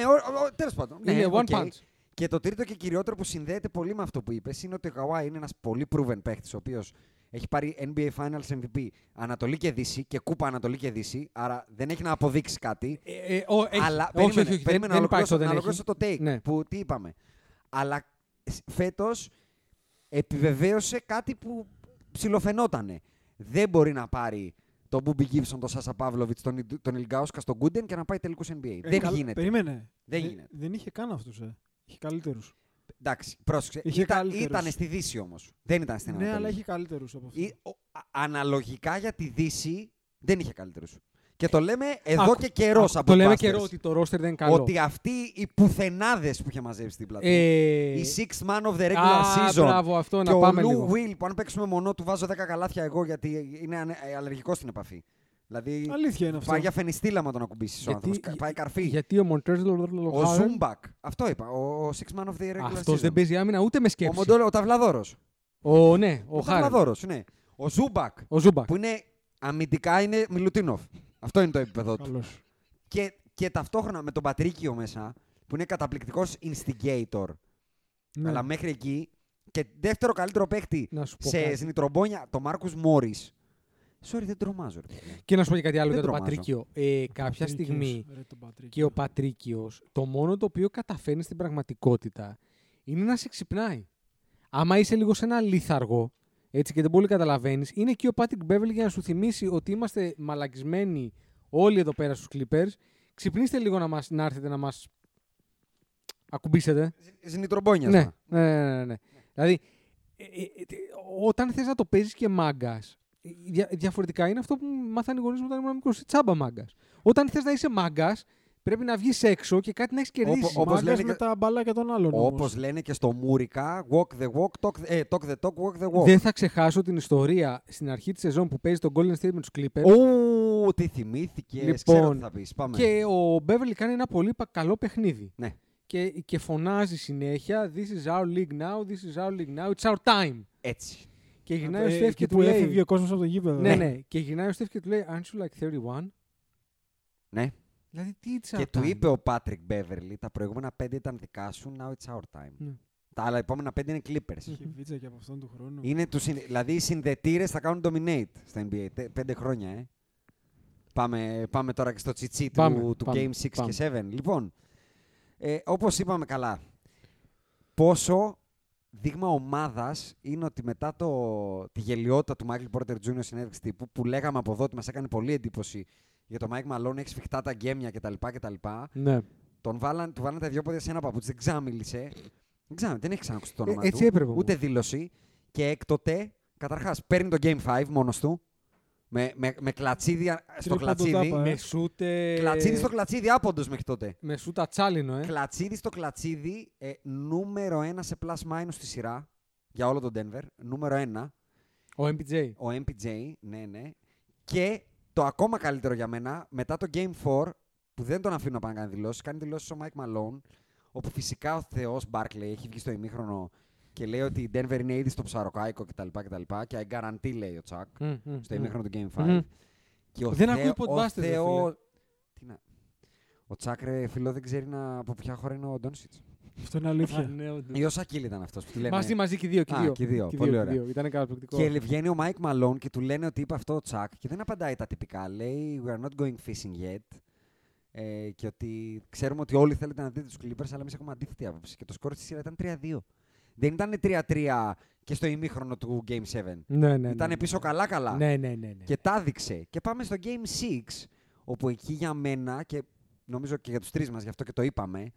τέλος πάντων. Είναι one punch. Και το τρίτο και κυριότερο που συνδέεται πολύ με αυτό που είπες είναι ότι ο Kawhi είναι ένας πολύ proven παίχτης, ο οποίος έχει πάρει εν μπι έι Finals εμ βι πι Ανατολή και Δύση και Κούπα Ανατολή και Δύση, άρα δεν έχει να αποδείξει κάτι. Ε, ε, ο, έχει, αλλά όχι, περίμενε, όχι, όχι, περίμενε δεν, να ολοκληρώσω το take ναι. που τι είπαμε. Αλλά φέτος επιβεβαίωσε κάτι που ψιλοφαινότανε. Δεν μπορεί να πάρει τον Μπούμπι Γκίμπσον, τον Σάσα Παύλοβιτς, τον, τον Ιλγκάουσκα, τον Γκούντεν και να πάει τελικούς εν μπι έι. Ε, δεν καλ... γίνεται. Περίμενε. Δεν, δεν, γίνεται. δεν είχε καν αυτούς. Ε. Είχε καλύτερους. Εντάξει, πρόσεξε. Ήταν, ήτανε στη Δύση όμως. Δεν ήταν στην Ανατολή. Ναι, αλλά είχε καλύτερους από αυτούς. Αναλογικά για τη Δύση δεν είχε καλύτερους. Και το λέμε εδώ α, και καιρό από το λέμε καιρό ότι το roster δεν είναι καλό. Ότι αυτοί οι πουθενάδες που είχε μαζέψει στην πλατεία. Ε... Η six man of the regular ah, season. Μπράβο, αυτό, και να πάμε ο Lou Will που αν παίξουμε μονό του βάζω δέκα καλάθια εγώ γιατί είναι αλλεργικός στην επαφή. Δηλαδή αλήθεια είναι αυτό. Πάει για φενιστήλαμα τον ακουμπήσεις ο άνθρωπος. Πάει καρφί. Γιατί ο Μοντρέζλο. Ο Ζούμπακ. Αυτό είπα. Ο six man of the regular season. Αυτός δεν παίζει άμυνα ούτε με σκέψη. Ο Μοντόλο, Ταυλαδόρος. Ο ναι, ο Ταυλαδόρος, ναι. Ο Ζούμπακ. Που είναι αμυντικά είναι Μιλουτίνοφ. Αυτό είναι το επίπεδο του. Και, και ταυτόχρονα με τον Πατρίκιο μέσα, που είναι καταπληκτικός instigator. Ναι. Αλλά μέχρι εκεί. Και δεύτερο καλύτερο παίκτη σε σνιτρομπόνια, τον Μάρκους Μόρις. Sorry, δεν τρομάζω. Ρε. Και να σου πω και κάτι άλλο δεν για τον Πατρίκιο. Ε, κάποια Πατρίκιος, στιγμή ρε, και ο Πατρίκιος, το μόνο το οποίο καταφέρνει στην πραγματικότητα είναι να σε ξυπνάει. Άμα είσαι λίγο σε ένα λίθαργο. Έτσι και δεν πολύ καταλαβαίνεις. Είναι και ο Πάτρικ Μπέβερλι για να σου θυμίσει ότι είμαστε μαλακισμένοι όλοι εδώ πέρα στους Clippers. Ξυπνήστε λίγο να, μας, να έρθετε να μας ακουμπήσετε. Συνητρομπόνιασμα. Ναι, ναι, ναι, ναι, ναι. Δηλαδή, ε, ε, ε, όταν θες να το παίζεις και μάγκας, δια, διαφορετικά είναι αυτό που μάθανε οι γονείς μου όταν ήμουν μικρός, τσάμπα μάγκας. Όταν θες να είσαι μάγκας, πρέπει να βγεις έξω και κάτι να έχεις κερδίσει. Όπως λένε με τα μπαλάκια των άλλων. Όπως λένε και στο Μούρικα, walk the walk, talk, eh, talk the talk, walk the walk. Δεν θα ξεχάσω την ιστορία στην αρχή της σεζόν που παίζει τον Golden State με τους Clippers. Ω, τι θυμήθηκε. Λοιπόν, ξέρω τι θα πεις. Πάμε. Και ο Beverly κάνει ένα πολύ καλό παιχνίδι. Ναι. Και, και φωνάζει συνέχεια, this is our league now, this is our league now, it's our time. Έτσι. Και γυρνάει ο Στεφ και του λέει. Έφυγε ο κόσμος από το γήπεδο. Ναι, ναι. Και γυρνάει ο Στεφ και του λέει, aren't you like thirty-one? Ναι. Δηλαδή τι it's our time. Και του είπε ο Πάτρικ Μπέβερλι, τα προηγούμενα πέντε ήταν δικά σου, now it's our time. Τα άλλα επόμενα πέντε είναι Clippers. Έχει βίτσα και από αυτόν του χρόνου. Είναι τους, δηλαδή οι συνδετήρες θα κάνουν dominate στα N B A. Πέντε χρόνια, ε. Πάμε, πάμε τώρα και στο τσιτσί πάμε, του, πάμε, του Game six πάμε. Και seven. Λοιπόν, ε, όπως είπαμε καλά, πόσο δείγμα ομάδας είναι ότι μετά το, τη γελιότητα του Michael Porter τζούνιορ συνέντευξη τύπου, που λέγαμε από εδώ ότι μας έκανε πολύ εντύπωση για το Mike Malone, έχει σφιχτά τα γκέμια κτλ. κτλ. Ναι. Τον βάλαν, του βάλαν τα δυο πόδια σε ένα παπούτσι, δεν ξάμιλησε. Δεν ξέρω, δεν έχει ξανακούσει το όνομα ε, του, έπρεπε, ούτε δήλωση. Και έκτοτε, καταρχάς, παίρνει το Game five μόνος του, με, με, με κλατσίδια στο κλατσίδι. Με σούτε... Κλατσίδι στο κλατσίδι, άποντος μέχρι τότε. Με σούτα τσάλινο, ε. Κλατσίδι στο κλατσίδι, ε, νούμερο ένα σε plus-minus στη σειρά, για όλο τον Denver, νούμερο ένα. Ο εμ πι τζέι. Ο εμ πι τζέι, ναι, ναι. Και το ακόμα καλύτερο για μένα, μετά το Game four, που δεν τον αφήνω να κάνει δηλώσεις, κάνει δηλώσεις ο Mike Malone, όπου φυσικά ο Θεός Μπάρκλεϊ έχει βγει στο ημίχρονο και λέει ότι η Denver είναι ήδη στο ψαροκάικο κτλ. Και I guarantee, λέει ο Τσακ, mm, mm, στο ημίχρονο mm. του Game five. Mm. Και ο δεν ακούει ποτέ Θεό... να... Ο Τσακ, ρε φίλο, δεν ξέρει να... από ποια χώρα είναι ο Ντόνσιτς. Αυτό είναι αλήθεια. Ή ο Σακίλ ήταν αυτός που του λένε. Μαζί, μαζί και δύο. Και δύο. Α, και δύο. Και πολύ ωραία. Ήταν καταπληκτικό. Και βγαίνει ο Μάικ Μαλόν και του λένε ότι είπε αυτό ο Τσακ και δεν απαντάει τα τυπικά. Λέει We are not going fishing yet. Ε, και ότι ξέρουμε ότι όλοι θέλετε να δείτε τους Clippers, αλλά εμείς έχουμε αντίθετη άποψη. Και το σκορ στη σειρά ήταν τρία δύο. Δεν ήταν τρία τρία και στο ημίχρονο του Game seven. Ναι, ναι, ήταν ναι, πίσω καλά-καλά. Ναι, ναι, ναι, ναι. Και τα έδειξε. Και πάμε στο Game six, όπου εκεί για μένα, και νομίζω και για τους τρεις μας, γι' αυτό και το είπαμε,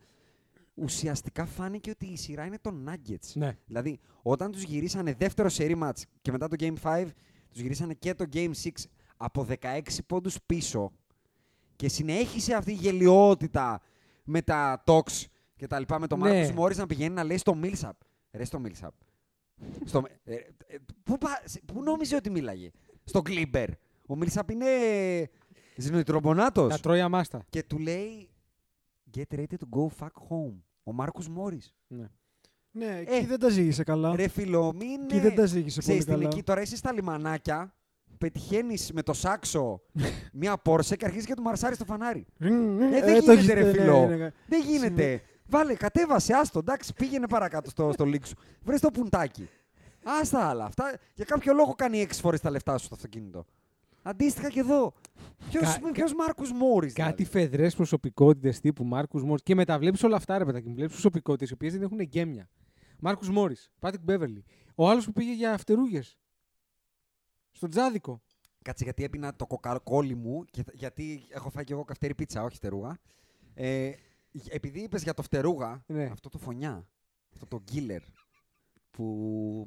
ουσιαστικά φάνηκε ότι η σειρά είναι των Nuggets. Ναι. Δηλαδή, όταν τους γυρίσανε δεύτερο σερί μάτς και μετά το Game five, τους γυρίσανε και το Game six από δεκαέξι πόντους πίσω. Και συνέχισε αυτή η γελιότητα με τα talks και τα λοιπά, με τον ναι. Μάρκους Μόρις να πηγαίνει να λέει στο Millsap. Ρε στο Millsap. στο... Ε, ε, πού, πα... πού νόμιζε ότι μίλαγε. Στον Κλίμπερ. Ο Millsap είναι ζυνοητρομπονάτος. Τα τρώει αμάστα. Και του λέει get ready to go fuck home. Ο Μάρκους Μόρις. Ναι. Ναι, εκεί ε, δεν τα ζήγησε καλά. Ρε φίλο, μην... Εκεί δεν τα ζήγησε πολύ καλά. Εκεί, τώρα είσαι στα λιμανάκια... Πετυχαίνεις με το σάξο μία πόρσε και αρχίζεις και του μαρσάρεις το φανάρι. ε, δεν ε, γίνεται ρε φίλο. Ναι, ναι, ναι. Δεν γίνεται. Βάλε, κατέβασε, άστο, εντάξει, πήγαινε παρακάτω στο, στο λίξ σου. Βρες το πουντάκι. Άστα άλλα. Αυτά, για κάποιο λόγο κάνει έξι φορές τα λεφτά σου στο αυτοκίνητο. Αντίστοιχα και εδώ. Ποιος Μάρκους Μόρις. Κάτι φεδρές προσωπικότητες τύπου Μάρκους Μόρις. Και μεταβλέπεις όλα αυτά ρε παιδάκι. Βλέπεις προσωπικότητες οι οποίες δεν έχουν γκέμια. Μάρκους Μόρις, Πάτρικ Μπέβερλι. Ο άλλος που πήγε για φτερούγες. Στο τζάδικο. Κάτσε, γιατί έπινα το κοκακόλι μου, και, γιατί έχω φάει και εγώ καυτερή πίτσα, όχι φτερούγα. Ε, επειδή είπες για το φτερούγα, ναι. αυτό το φωνιά, αυτό το γκίλερ, που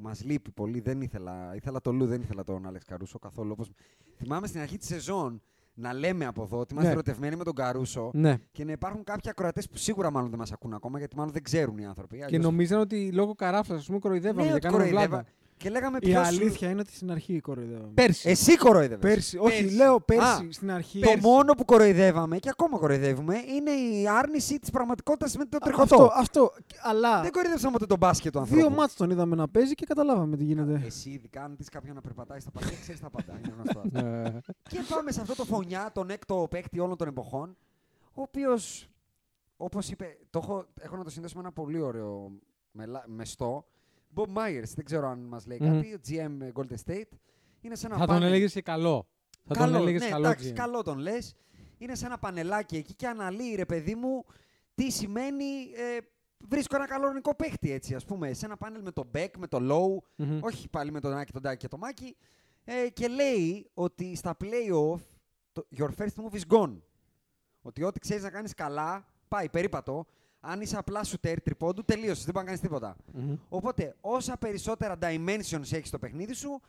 μας λείπει πολύ, δεν ήθελα, ήθελα το Λου, δεν ήθελα τον Άλεξ Καρούσο καθόλου. Όπως... Θυμάμαι στην αρχή της σεζόν να λέμε από εδώ ότι είμαστε ερωτευμένοι με τον Καρούσο ναι. και να υπάρχουν κάποιοι ακροατές που σίγουρα μάλλον δεν μας ακούν ακόμα, γιατί μάλλον δεν ξέρουν οι άνθρωποι. Και αλλιώς... νομίζαν ότι λόγω καράφλας, ας πούμε, κοροϊδεύαμε ναι, και κάναμε βλάβα. Και λέγαμε η ποιος... αλήθεια είναι ότι στην αρχή κοροϊδεύαμε. Πέρσι. Εσύ κοροϊδεύες. Πέρσι. Όχι, πέρσι. λέω πέρσι. Α, στην αρχή. Το πέρσι. μόνο που κοροϊδεύαμε και ακόμα κοροϊδεύουμε είναι η άρνηση της πραγματικότητας με το τριχωτό. Αυτό, αυτό. Αλλά... Δεν κοροϊδεύσαμε ούτε τον μπάσκετ του ανθρώπου. Δύο μάτς τον είδαμε να παίζει και καταλάβαμε τι γίνεται. Εσύ, ειδικά αν δεις κάποιον να περπατάει στα παντά, ξέρεις τα παντά. Είναι γνωστό αυτό. Και πάμε σε αυτό το φωνιά, τον έκτο παίκτη όλων των εποχών, ο οποίος, όπως είπε, το έχω, έχω να το συνδέσω με ένα πολύ ωραίο μεστό. Μπομπ Μάιερς, δεν ξέρω αν μας λέει mm. κάτι, τζι εμ Golden State. Είναι σε ένα θα πάνε... τον έλεγες και καλό. Θα καλό, τον έλεγες ναι, καλό, εντάξει, καλό τον λες. Είναι σε ένα πανελάκι εκεί και αναλύει, ρε παιδί μου, τι σημαίνει ε, βρίσκω ένα καλονικό παίχτη, έτσι, ας πούμε. Σε ένα πάνελ με τον Beck, με τον Low, mm-hmm. όχι πάλι με τον Άκη, τον Τάκη και τον Μάκη. Ε, και λέει ότι στα play-off, το, your first move is gone. Ότι ό,τι ξέρεις να κάνεις καλά, πάει περίπατο. Αν είσαι απλά σουτέρ τριπόντου, τελείωσες, δεν μπορεί να κάνεις τίποτα. Mm-hmm. Οπότε, όσα περισσότερα dimensions έχεις στο παιχνίδι σου,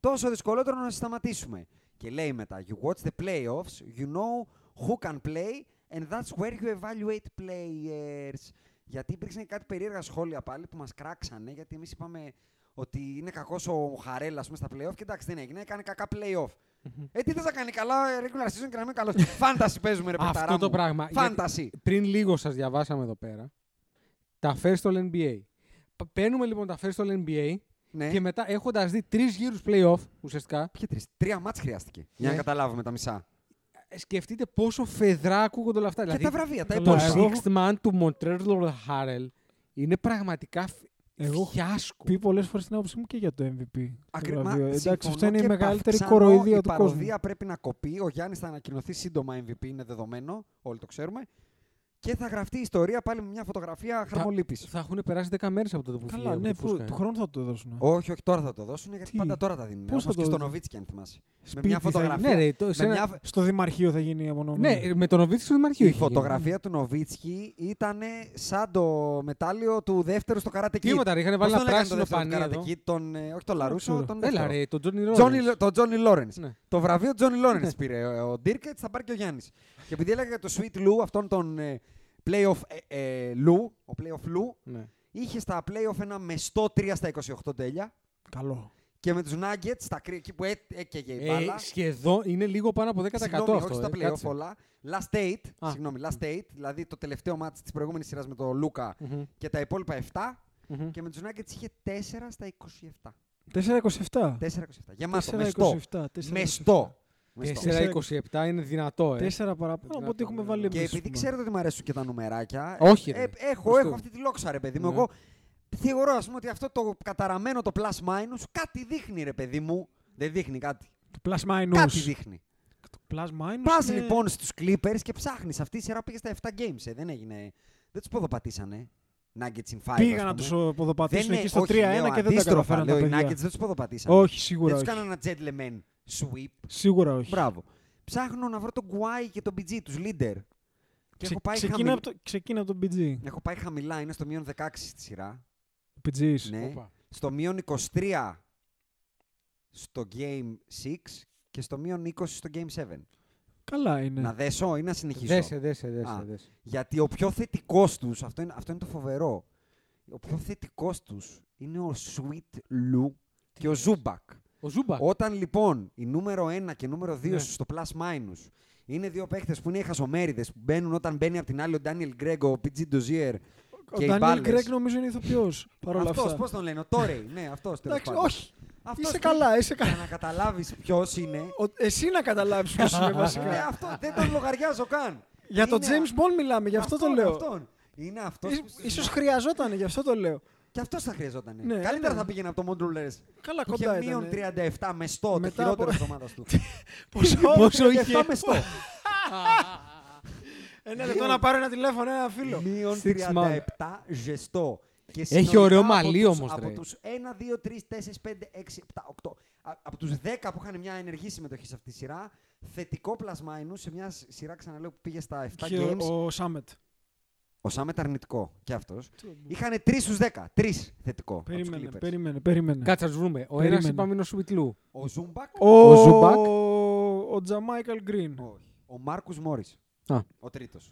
τόσο δυσκολότερο να σε σταματήσουμε. Και λέει μετά, you watch the playoffs, you know who can play, and that's where you evaluate players. Γιατί υπήρξαν κάτι περίεργα σχόλια πάλι που μας κράξανε, γιατί εμείς είπαμε ότι είναι κακός ο Χαρέλ, ας πούμε, στα playoff, και εντάξει, δεν έγινε, έκανε κακά playoff. Ε, τι θες να κάνει καλά, regular season και να μην καλός. Φάνταση παίζουμε, ρε παιχταρά μου. Αυτό το πράγμα. Φάνταση. Πριν λίγο σας διαβάσαμε εδώ πέρα, τα first all N B A. Παίρνουμε λοιπόν τα first all N B A Ναι. Και μετά έχοντας δει τρεις γύρους play-off ουσιαστικά. Ποια τρεις, τρία μάτς χρειάστηκε ναι. για να καταλάβουμε τα μισά. Σκεφτείτε πόσο φεδρά ακούγονται όλα αυτά. Και δηλαδή, τα βραβεία, τα επόμενα. Το Sixth Man του Montreal Harrell είναι πραγματικά φιάσκο. Πει πολλές φορές την άποψή μου και για το εμ βι πι. Ακριβώς. Εντάξει, αυτό είναι η μεγαλύτερη κοροϊδία του κόσμου. Η παροδία πρέπει να κοπεί. Ο Γιάννης θα ανακοινωθεί σύντομα εμ βι πι, είναι δεδομένο. Όλοι το ξέρουμε. Και θα γραφτεί η ιστορία πάλι με μια φωτογραφία Χαρμολύπης. Θα, θα έχουν περάσει δέκα μέρες από τότε που φύγει. Καλά, ναι, του χρόνου θα το δώσουν. Όχι, όχι, τώρα θα το δώσουν, γιατί τι? Πάντα τώρα τα δίνουν. Πώς θα το και στο Νοβίτσκι, αν θυμάσαι. Με μια φωτογραφία. Ναι, ρε, το, σε ένα... μια... στο Δημαρχείο θα γίνει η απονομή. Ναι, με τον Νοβίτσκι στο Δημαρχείο. Η φωτογραφία γίνει. Του Νοβίτσκι ήταν σαν το μετάλλιο του δεύτερου στο Karate Kid. Κύματα, είχαν βάλει ένα πράσινο πανί. Όχι τον Λαρούσο, τον δεύτερο. Τον Τζόνι Λόρενς. Το βραβείο Τζόνι Λόρενς πήρε. Ο Ντίρκετς θα πάρει και ο Γιάννης. Και επειδή έλεγα για το Sweet Lou, αυτόν τον. Playoff ε, ε, Lou, ο Playoff Lou, ναι. Είχε στα Playoff ένα μεστό τρία στα είκοσι οκτώ τέλεια. Καλό. Και με τους Nuggets, τα κρύα, εκεί που έκαιγε η μπάλα. Ε, σχεδόν, είναι λίγο πάνω από δέκα τοις εκατό συγγνώμη, αυτό. Όχι στα Playoff ε, όλα. Last eight, ah. συγγνώμη, last eight, δηλαδή το τελευταίο μάτς της προηγούμενης σειράς με τον Λούκα mm-hmm. και τα υπόλοιπα επτά. Mm-hmm. Και με τους Nuggets είχε τέσσερα στα είκοσι επτά. τέσσερα στα είκοσι επτά. τέσσερα στα είκοσι επτά. Γεμάτο, μεστό. Μεστό. τέσσερα είκοσι επτά είναι δυνατό. Ε. τέσσερα παραπάνω από ό,τι έχουμε βάλει εμείς. Και επειδή ξέρετε ότι μου αρέσουν και τα νουμεράκια. Όχι. Ε, ε, έχω, έχω αυτή τη λόξα, ρε παιδί μου. Ναι. Εγώ θεωρώ, ας πούμε, ότι αυτό το καταραμένο το plus minus κάτι δείχνει, ρε παιδί μου. Δεν δείχνει κάτι. Το plus minus. Κάτι δείχνει. Το plus minus. Πας είναι... λοιπόν στους Clippers και ψάχνεις. Αυτή η σειρά πήγε στα επτά games. Ε. Δεν έγινε. Δεν τους ποδοπατήσανε. Nuggets in five. Πήγαν να τους ποδοπατήσουν εκεί στο τρία ένα και δεν τα καταφέραν. Οι Nuggets δεν τους ποδοπατήσανε. Όχι, σίγουρα. Δεν τους κάνανε gentleman. Sweep. Σίγουρα όχι. Μπράβο. Ψάχνω να βρω τον Γκουάι και τον μπι τζι, τους leader. Και Ξε, ξεκίνα, χαμηλ... από το, ξεκίνα από τον μπι τζι. Έχω πάει χαμηλά, είναι στο μείον δεκαέξι στη σειρά. μπι τζι. Ναι. Οπα. Στο μείον είκοσι τρία στο Game έξι και στο μείον είκοσι στο Game επτά. Καλά είναι. Να δέσω ή να συνεχίσω. Δέσε, δέσε, δέσε. Α, δέσε. Γιατί ο πιο θετικός τους, αυτό είναι, αυτό είναι το φοβερό, ο πιο θετικός τους είναι ο Sweet Lou και ο Ζούμπακ. Όταν λοιπόν η νούμερο ένα και η νούμερο δύο ναι. στο plus minus είναι δύο παίκτες που είναι οι χασομέριδες που μπαίνουν όταν μπαίνει από την άλλη ο Ντάνιελ Γκρέγκ, ο πι τζι Ντοζιέρ και οι Ντάνιελ Γκρέγκ Γκρέγκ νομίζω είναι ηθοποιός. Αυτός, πώς τον λένε, ο Τόρεϊ. Ναι, αυτός. Εντάξει, όχι. Αυτός είσαι καλά, είσαι καλά. Για να καταλάβεις ποιος είναι. Ο, εσύ να καταλάβεις ποιος είναι βασικά. Ναι, αυτό δεν τον λογαριάζω καν. Για τον James Bond μιλάμε, γι' αυτό αυτόν, το λέω. Αυτόν. Είναι αυτός Ί, που... Ίσως χρειαζόταν, γι' αυτό το λέω. Και αυτό θα χρειαζόταν. Ναι, καλύτερα ναι. θα πήγαινε από το Modules. Καλά, που κοντά. Είχε μείον τριάντα επτά μεστό, το χειρότερο τη ομάδα του. Πόσο είχε. επτά μεστό. Ένα λεπτό να πάρω ένα τηλέφωνο, ένα φίλο. Μείον τριάντα επτά ζεστό. Και έχει ωραίο μαλλί όμως. Από τους ένα, δύο, τρία, τέσσερα, πέντε, έξι, επτά, οκτώ. Από τους δέκα που είχαν μια ενεργή συμμετοχή σε αυτή τη σειρά, θετικό πλασμάινου σε μια σειρά ξαναλέω που πήγε στα επτά games. Ο Σάμετ. Ο Σάμετ αρνητικό κι αυτός. Είχανε τρεις στους δέκα. τρεις θετικό. Περίμενε, περίμενε, περίμενε. Κάτσε να τους βρούμε. Ο ένας είπαμε είναι ο Σουιτλού. Ο Ζούμπακ. Ο Ζούμπακ. Ο Τζαμάικαλ Γκριν. Ο Μάρκους Μόρις. Ο τρίτος.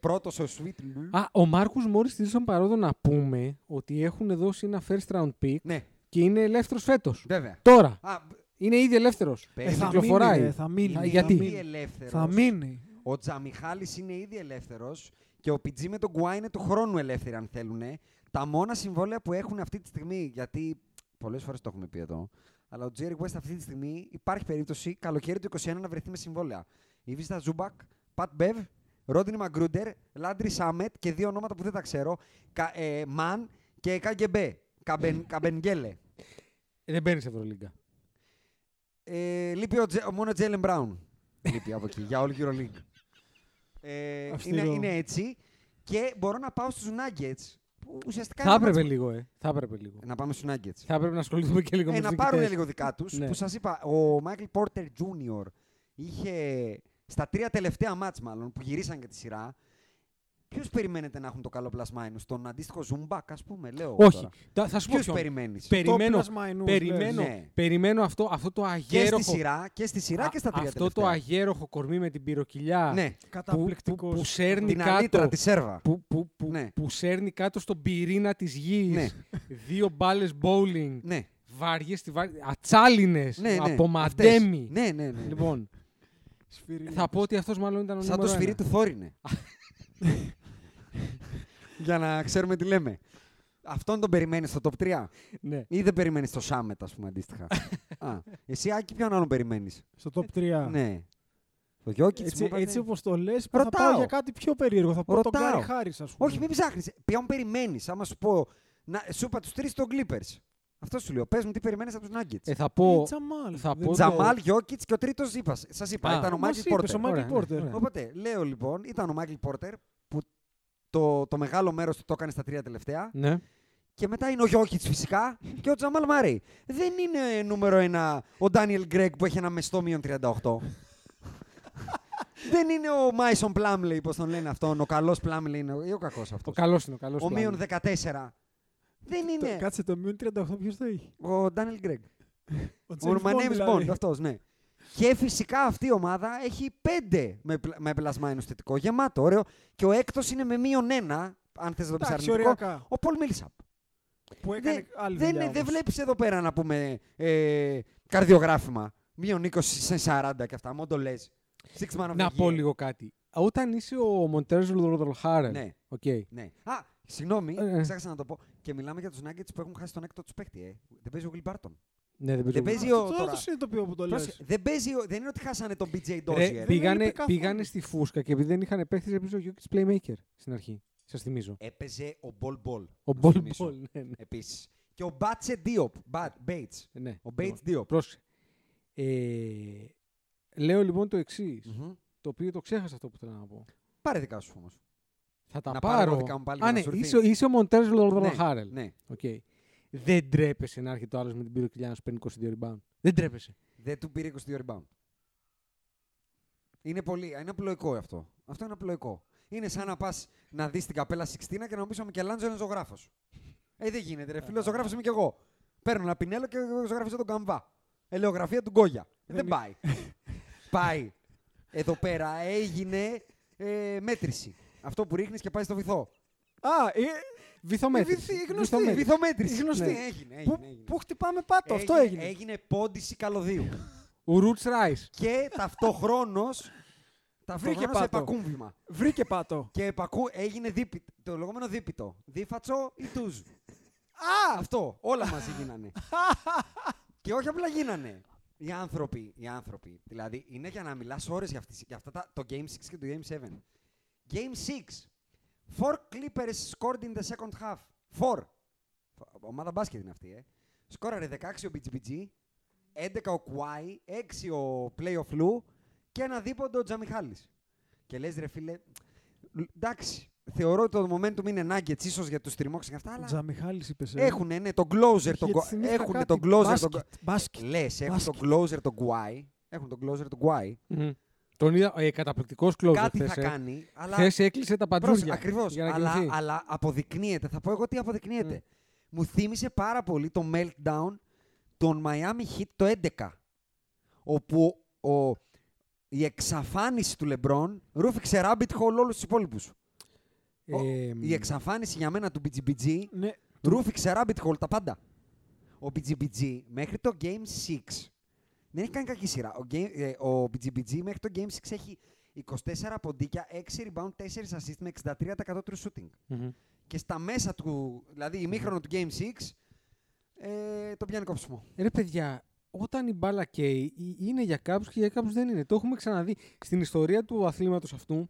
Πρώτος ο Σουιτλού. Α, ο Μάρκους Μόρις της ήσαν παρόδο να πούμε ότι έχουν δώσει ένα first round pick και είναι ελεύθερος φέτος. Βέβαια. Τώρα. Είναι ήδη ελεύθερος. Θα μείνει. Γιατί. Θα μείνει. Ο Τζαμιχάλης είναι ήδη ελεύθερος. Και ο πι τζι με τον Γκουάι είναι του χρόνου ελεύθεροι, αν θέλουν. Τα μόνα συμβόλαια που έχουν αυτή τη στιγμή, γιατί πολλές φορές το έχουμε πει εδώ, αλλά ο Jerry West αυτή τη στιγμή υπάρχει περίπτωση καλοκαίρι του είκοσι ένα να βρεθεί με συμβόλαια. Η Βίστα Ζούμπακ, Pat Bev, Rodney Magruder, Landry Shamet και δύο ονόματα που δεν τα ξέρω, Κα, ε, Mann και Καγκεμπέ, Καμπενγκέλε. Δεν μπαίνεις Ευρωλίγκα. Ε, λείπει ο, μόνο ο Jaylen Brown. Λείπει από εκεί, για όλη EuroLeague. Ε, είναι, είναι έτσι και μπορώ να πάω στους Nuggets. Ουσιαστικά θα έπρεπε λίγο, ε. Θα έπρεπε λίγο. Να πάμε στους Nuggets. Θα έπρεπε να ασχοληθούμε και λίγο ε, με τους Nuggets. Να πάρουν λίγο δικά τους. Ναι. Που σας είπα, ο Michael Porter τζούνιορ είχε στα τρία τελευταία μάτς, μάλλον, που γυρίσαν και τη σειρά. Ποιος περιμένετε να έχουν το καλό plus minus, τον αντίστοιχο Ζουμπάκ, ας πούμε, λέω. Όχι. Τώρα. Θα σου ποιος πω. Περιμένεις. Περιμένω, το minus, περιμένω, ναι. περιμένω αυτό, αυτό το αγέροχο. Και στη σειρά και, στη σειρά, α, και στα τρία αυτό τελευταία. Το αγέροχο κορμί με την πυροκυλιά. Ναι. Καταπληκτικό. Που, που, που σέρνει την κάτω. Αλήτρα, τη σέρβα. Που, που, που, ναι. που σέρνει κάτω στον πυρήνα της γης. Ναι. Δύο μπάλες bowling. Ναι. Βάριες, ατσάλινες. Ναι, ναι. Από μαντέμι. Ναι, ναι, ναι. Λοιπόν. Θα πω ότι αυτός μάλλον ήταν ο νούμερο ένα. Σαν το σφυρί του Θόρινε. Για να ξέρουμε τι λέμε. Αυτόν τον περιμένεις στο top τρία. Ναι. Ή δεν περιμένεις στο Summit, ας πούμε, αντίστοιχα. Α, εσύ, Άκη, ποιον άλλον περιμένεις. Στο top τρία. Ναι. Το Γιόκιτς. Έτσι, έτσι όπως το λες, θα πάω για κάτι πιο περίεργο. Θα πω ρωτάω. Τον Γκάρι Χάρις, ας πούμε. Όχι, μην ψάχνεις. Ποιον περιμένεις, άμα σου πω. Να, σου είπα τους τρεις των Clippers. Αυτό σου λέω. Πες μου τι περιμένεις από τους Nuggets. Ε, θα πω. Τζαμάλ, Γιόκιτς και ο τρίτος Ζήπας. Σας είπα, α, ήταν ο Μάικλ Πόρτερ. Οπότε λέω λοιπόν, ήταν ο Μάικλ Πόρτερ. Το, το μεγάλο μέρος του το έκανε στα τρία τελευταία. Ναι. Και μετά είναι ο Γιόκιτς φυσικά και ο Τζαμάλ Μάρεϊ. Δεν είναι νούμερο ένα ο Ντάνιελ Γκρέγκ που έχει ένα μεστό μείον τριάντα οκτώ. Δεν είναι ο Μάισον Πλάμλεϊ, πώς τον λένε αυτόν, ο καλός Πλάμλεϊ είναι ή ο κακός αυτός. Ο καλός είναι ο καλός. Ο μείον δεκατέσσερα. Δεν είναι. Το, κάτσε το μείον τριάντα οκτώ ποιος το έχει. Ο Ντάνιελ Γκρέγκ. Ο Ορμανέμις Μποντ, αυτός, ναι. Και φυσικά αυτή η ομάδα έχει πέντε με, πλα... με πλασμά θετικό. Γεμάτο, ωραίο. Και ο έκτος είναι με μείον ένα, αν θες να το πεις αρνητικό, ο Πολ Μίλσαπ. Που έκανε δεν, άλλη δεν, δουλειά, δεν βλέπεις εδώ πέρα να πούμε ε, καρδιογράφημα. Μείον είκοσι σε σαράντα και αυτά, μόνο το λες. Να πω λίγο κάτι. Όταν είσαι ο Μοντέρς Ροδολχάρεν. Ναι. Okay. Ναι. Α, συγγνώμη, ε, ε. ξέχασα να το πω. Και μιλάμε για τους Nuggets που έχουν χάσει τον έκτο τους παίκτη. Ε. Δεν παίζει ο Will Barton. Ναι, δεν δεν παίζει ο... τώρα... το που το λες. Δεν, παίζει... δεν είναι ότι χάσανε τον μπι τζέι Dozier. Πήγανε, πήγανε στη φούσκα και επειδή δεν είχαν παίχτες, έπαιζε ο Jokic Playmaker στην αρχή. Σας θυμίζω. Έπαιζε ο Bol Bol. Ο Bol Bol, ναι, ναι. Επίσης. Και ο Batse Diop. Bat... Bates. Ναι, ο Bates Diop. Πρόσεχε. Ε... Λέω λοιπόν το εξής, mm-hmm. το οποίο το ξέχασα αυτό που θέλω να πω. Πάρε δικά σου όμως. Θα τα να πάρω. πάρω πάλι Α, ναι, είσαι ο Μοντέρς Λορδολχάρελ. Ναι. Δεν τρέπεσαι να έρχεται ο άλλος με την πύρο κοιλιά να σου παίρνει είκοσι δύο rebound. Δεν τρέπεσαι. Δεν του πήρε είκοσι δύο rebound. Είναι, πολύ, είναι απλοϊκό αυτό. Αυτό είναι απλοϊκό. Είναι σαν να πας να δεις την καπέλα Σιξτίνα και να μου πεις ο Μικελάντζελο είναι ζωγράφος. Ε, δεν γίνεται. Ρε φίλε, ο ζωγράφος είμαι κι εγώ. Παίρνω ένα πινέλο και ζωγράφιζα τον Καμβά. Ελαιογραφία του Γκόγια. Δεν, δεν πάει. Πάει. Εδώ πέρα έγινε ε, μέτρηση. Αυτό που ρίχνεις και πάει στο βυθό. Α, ε... βυθομέτρηση. Γνωστή. Βυθομέτρηση. Γνωστή. Ναι. Έγινε, έγινε, που, έγινε. Πού χτυπάμε πάτο. Έγινε, αυτό έγινε. Έγινε πόντιση καλωδίου. Ο Ρουτς Ράις. Και ταυτοχρόνως επακούμβημα. Βρήκε πάτο. Και επακού... έγινε δίπι... το λεγόμενο δίπιτο. Δίφατσο ή τούζου. Α! Αυτό. Όλα μαζί γίνανε. Και όχι απλά γίνανε. Οι άνθρωποι. Οι άνθρωποι. Δηλαδή είναι για να μιλάς ώρες για, αυτή, για αυτά τα, το Game έξι και το Game επτά. Game έξι. Four Clippers scored in the second half. Four. Ομάδα μπάσκετ είναι αυτή, ε. Σκόραρε δεκαέξι ο μπι τζι μπι τζι, έντεκα ο Κουάι, έξι ο Playoff Lou και ένα δίποντο ο Τζαμιχάλης. Και λες ρε φίλε, εντάξει, θεωρώ ότι το momentum είναι Nuggets ίσως για τους τριμώξεις και αυτά, αλλά... Τζαμιχάλης είπες. Έχουνε, ναι, τον closer, τον Κουάι. Έχουνε τον closer, τον... Λες, έχουν τον closer, τον Κουάι. Έχουν τον closer, τον Κουάι. Τον είδα, ε, καταπληκτικός closer. Κάτι θες, θα ε. κάνει, αλλά... Θες έκλεισε τα παντζούρια. Ακριβώς, αλλά, αλλά αποδεικνύεται. Θα πω εγώ τι αποδεικνύεται. Mm. Μου θύμισε πάρα πολύ το meltdown των Miami Heat το έντεκα, όπου ο, η εξαφάνιση του LeBron ρούφηξε rabbit hole όλους τους υπόλοιπους. Ε, ο, η εξαφάνιση για μένα του μπι τζι μπι τζι ναι, ρούφηξε rabbit hole τα πάντα. Ο μπι τζι μπι τζι μέχρι το Game έξι δεν έχει κάνει κακή σειρά. Ο, game, ε, ο μπι τζι μπι τζι μέχρι το Game έξι έχει είκοσι τέσσερα ποντίκια, έξι rebound, τέσσερα assist με εξήντα τρία τοις εκατό true shooting. Mm-hmm. Και στα μέσα του, δηλαδή ημίχρονο του Game έξι, ε, το πιάνει κόψιμο. Ρε παιδιά, όταν η μπάλα καίει, είναι για κάποιους και για κάποιους δεν είναι. Το έχουμε ξαναδεί. Στην ιστορία του αθλήματος αυτού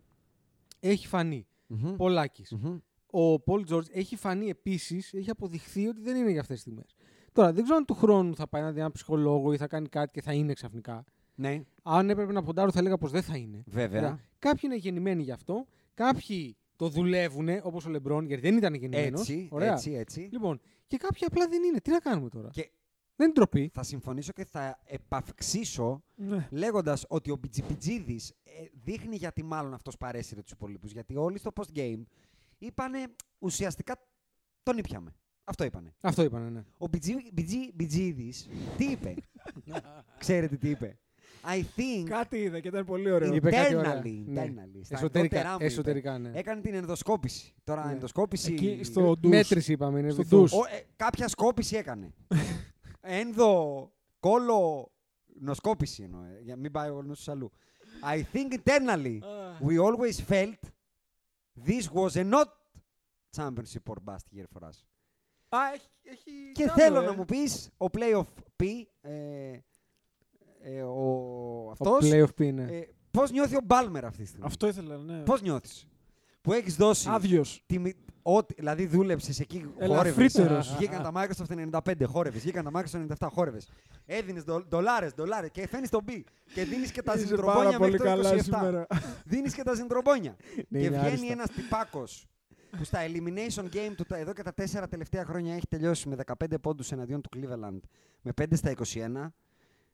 έχει φανεί. Mm-hmm. Πολάκης. Mm-hmm. Ο Πολ Τζόρτζ έχει φανεί επίσης, έχει αποδειχθεί ότι δεν είναι για αυτές τις στιγμές. Τώρα, δεν ξέρω αν του χρόνου θα πάει να δει έναν ψυχολόγο ή θα κάνει κάτι και θα είναι ξαφνικά. Ναι. Αν έπρεπε να ποντάρω, θα έλεγα πως δεν θα είναι. Βέβαια. Βέβαια. Κάποιοι είναι γεννημένοι γι' αυτό. Κάποιοι το δουλεύουν, όπως ο Λεμπρόν, γιατί δεν ήταν γεννημένος. Έτσι, ωραία. έτσι, έτσι. Λοιπόν, και κάποιοι απλά δεν είναι. Τι να κάνουμε τώρα. Και δεν είναι ντροπή. Θα συμφωνήσω και θα επαυξήσω ναι. λέγοντας ότι ο Μπιτζιπιτζίδης δείχνει γιατί μάλλον αυτός παρέσυρε τους υπολείπους. Γιατί όλοι στο post-game είπανε ουσιαστικά τον ήπιαμε. Αυτό είπανε. Αυτό είπανε, ναι. Ο Μπιτζίδης τι είπε. Ξέρετε τι είπε. I think κάτι είδα και ήταν πολύ ωραίο. Internally. Εσωτερικά, εσωτερικά, ναι. Έκανε την ενδοσκόπηση. Τώρα ναι. ενδοσκόπηση... Εκεί στο μέτρηση είπαμε. Στο ντους. Ε, κάποια σκόπηση έκανε. Ένδο, κόλο, νοσκόπηση εννοώ. Για μην πάει ο νόσος αλλού. I think internally we always felt this was a not championship or bust year for us. Α, έχει, έχει και κάτω, θέλω ε. να μου πεις, ο Playoff P, ε, ε, ο, ο αυτός, Playoff P, ναι. ε, πώς νιώθει ο Μπάλμερ αυτή τη στιγμή. Αυτό ήθελα, ναι. Πώς νιώθεις. Που έχεις δώσει. Άδειος. Τη, ό, δηλαδή δούλεψες εκεί, χόρευες. Βγήκαν τα Microsoft ενενήντα πέντε, χόρευες. Βγήκαν τα Microsoft ενενήντα επτά, χόρευες. Έδινες δολάρες, δολάρες και φαίνεις τον B. Και δίνεις και τα ζυντρομπόνια μέχρι το είκοσι επτά. Δίνεις και τα ζυντρομπόνια. Και βγαίνει ένας τυπάκος που στα Elimination Game του εδώ και τα τέσσερα τελευταία χρόνια έχει τελειώσει με δεκαπέντε πόντους εναντίον του Cleveland, με πέντε στα είκοσι ένα,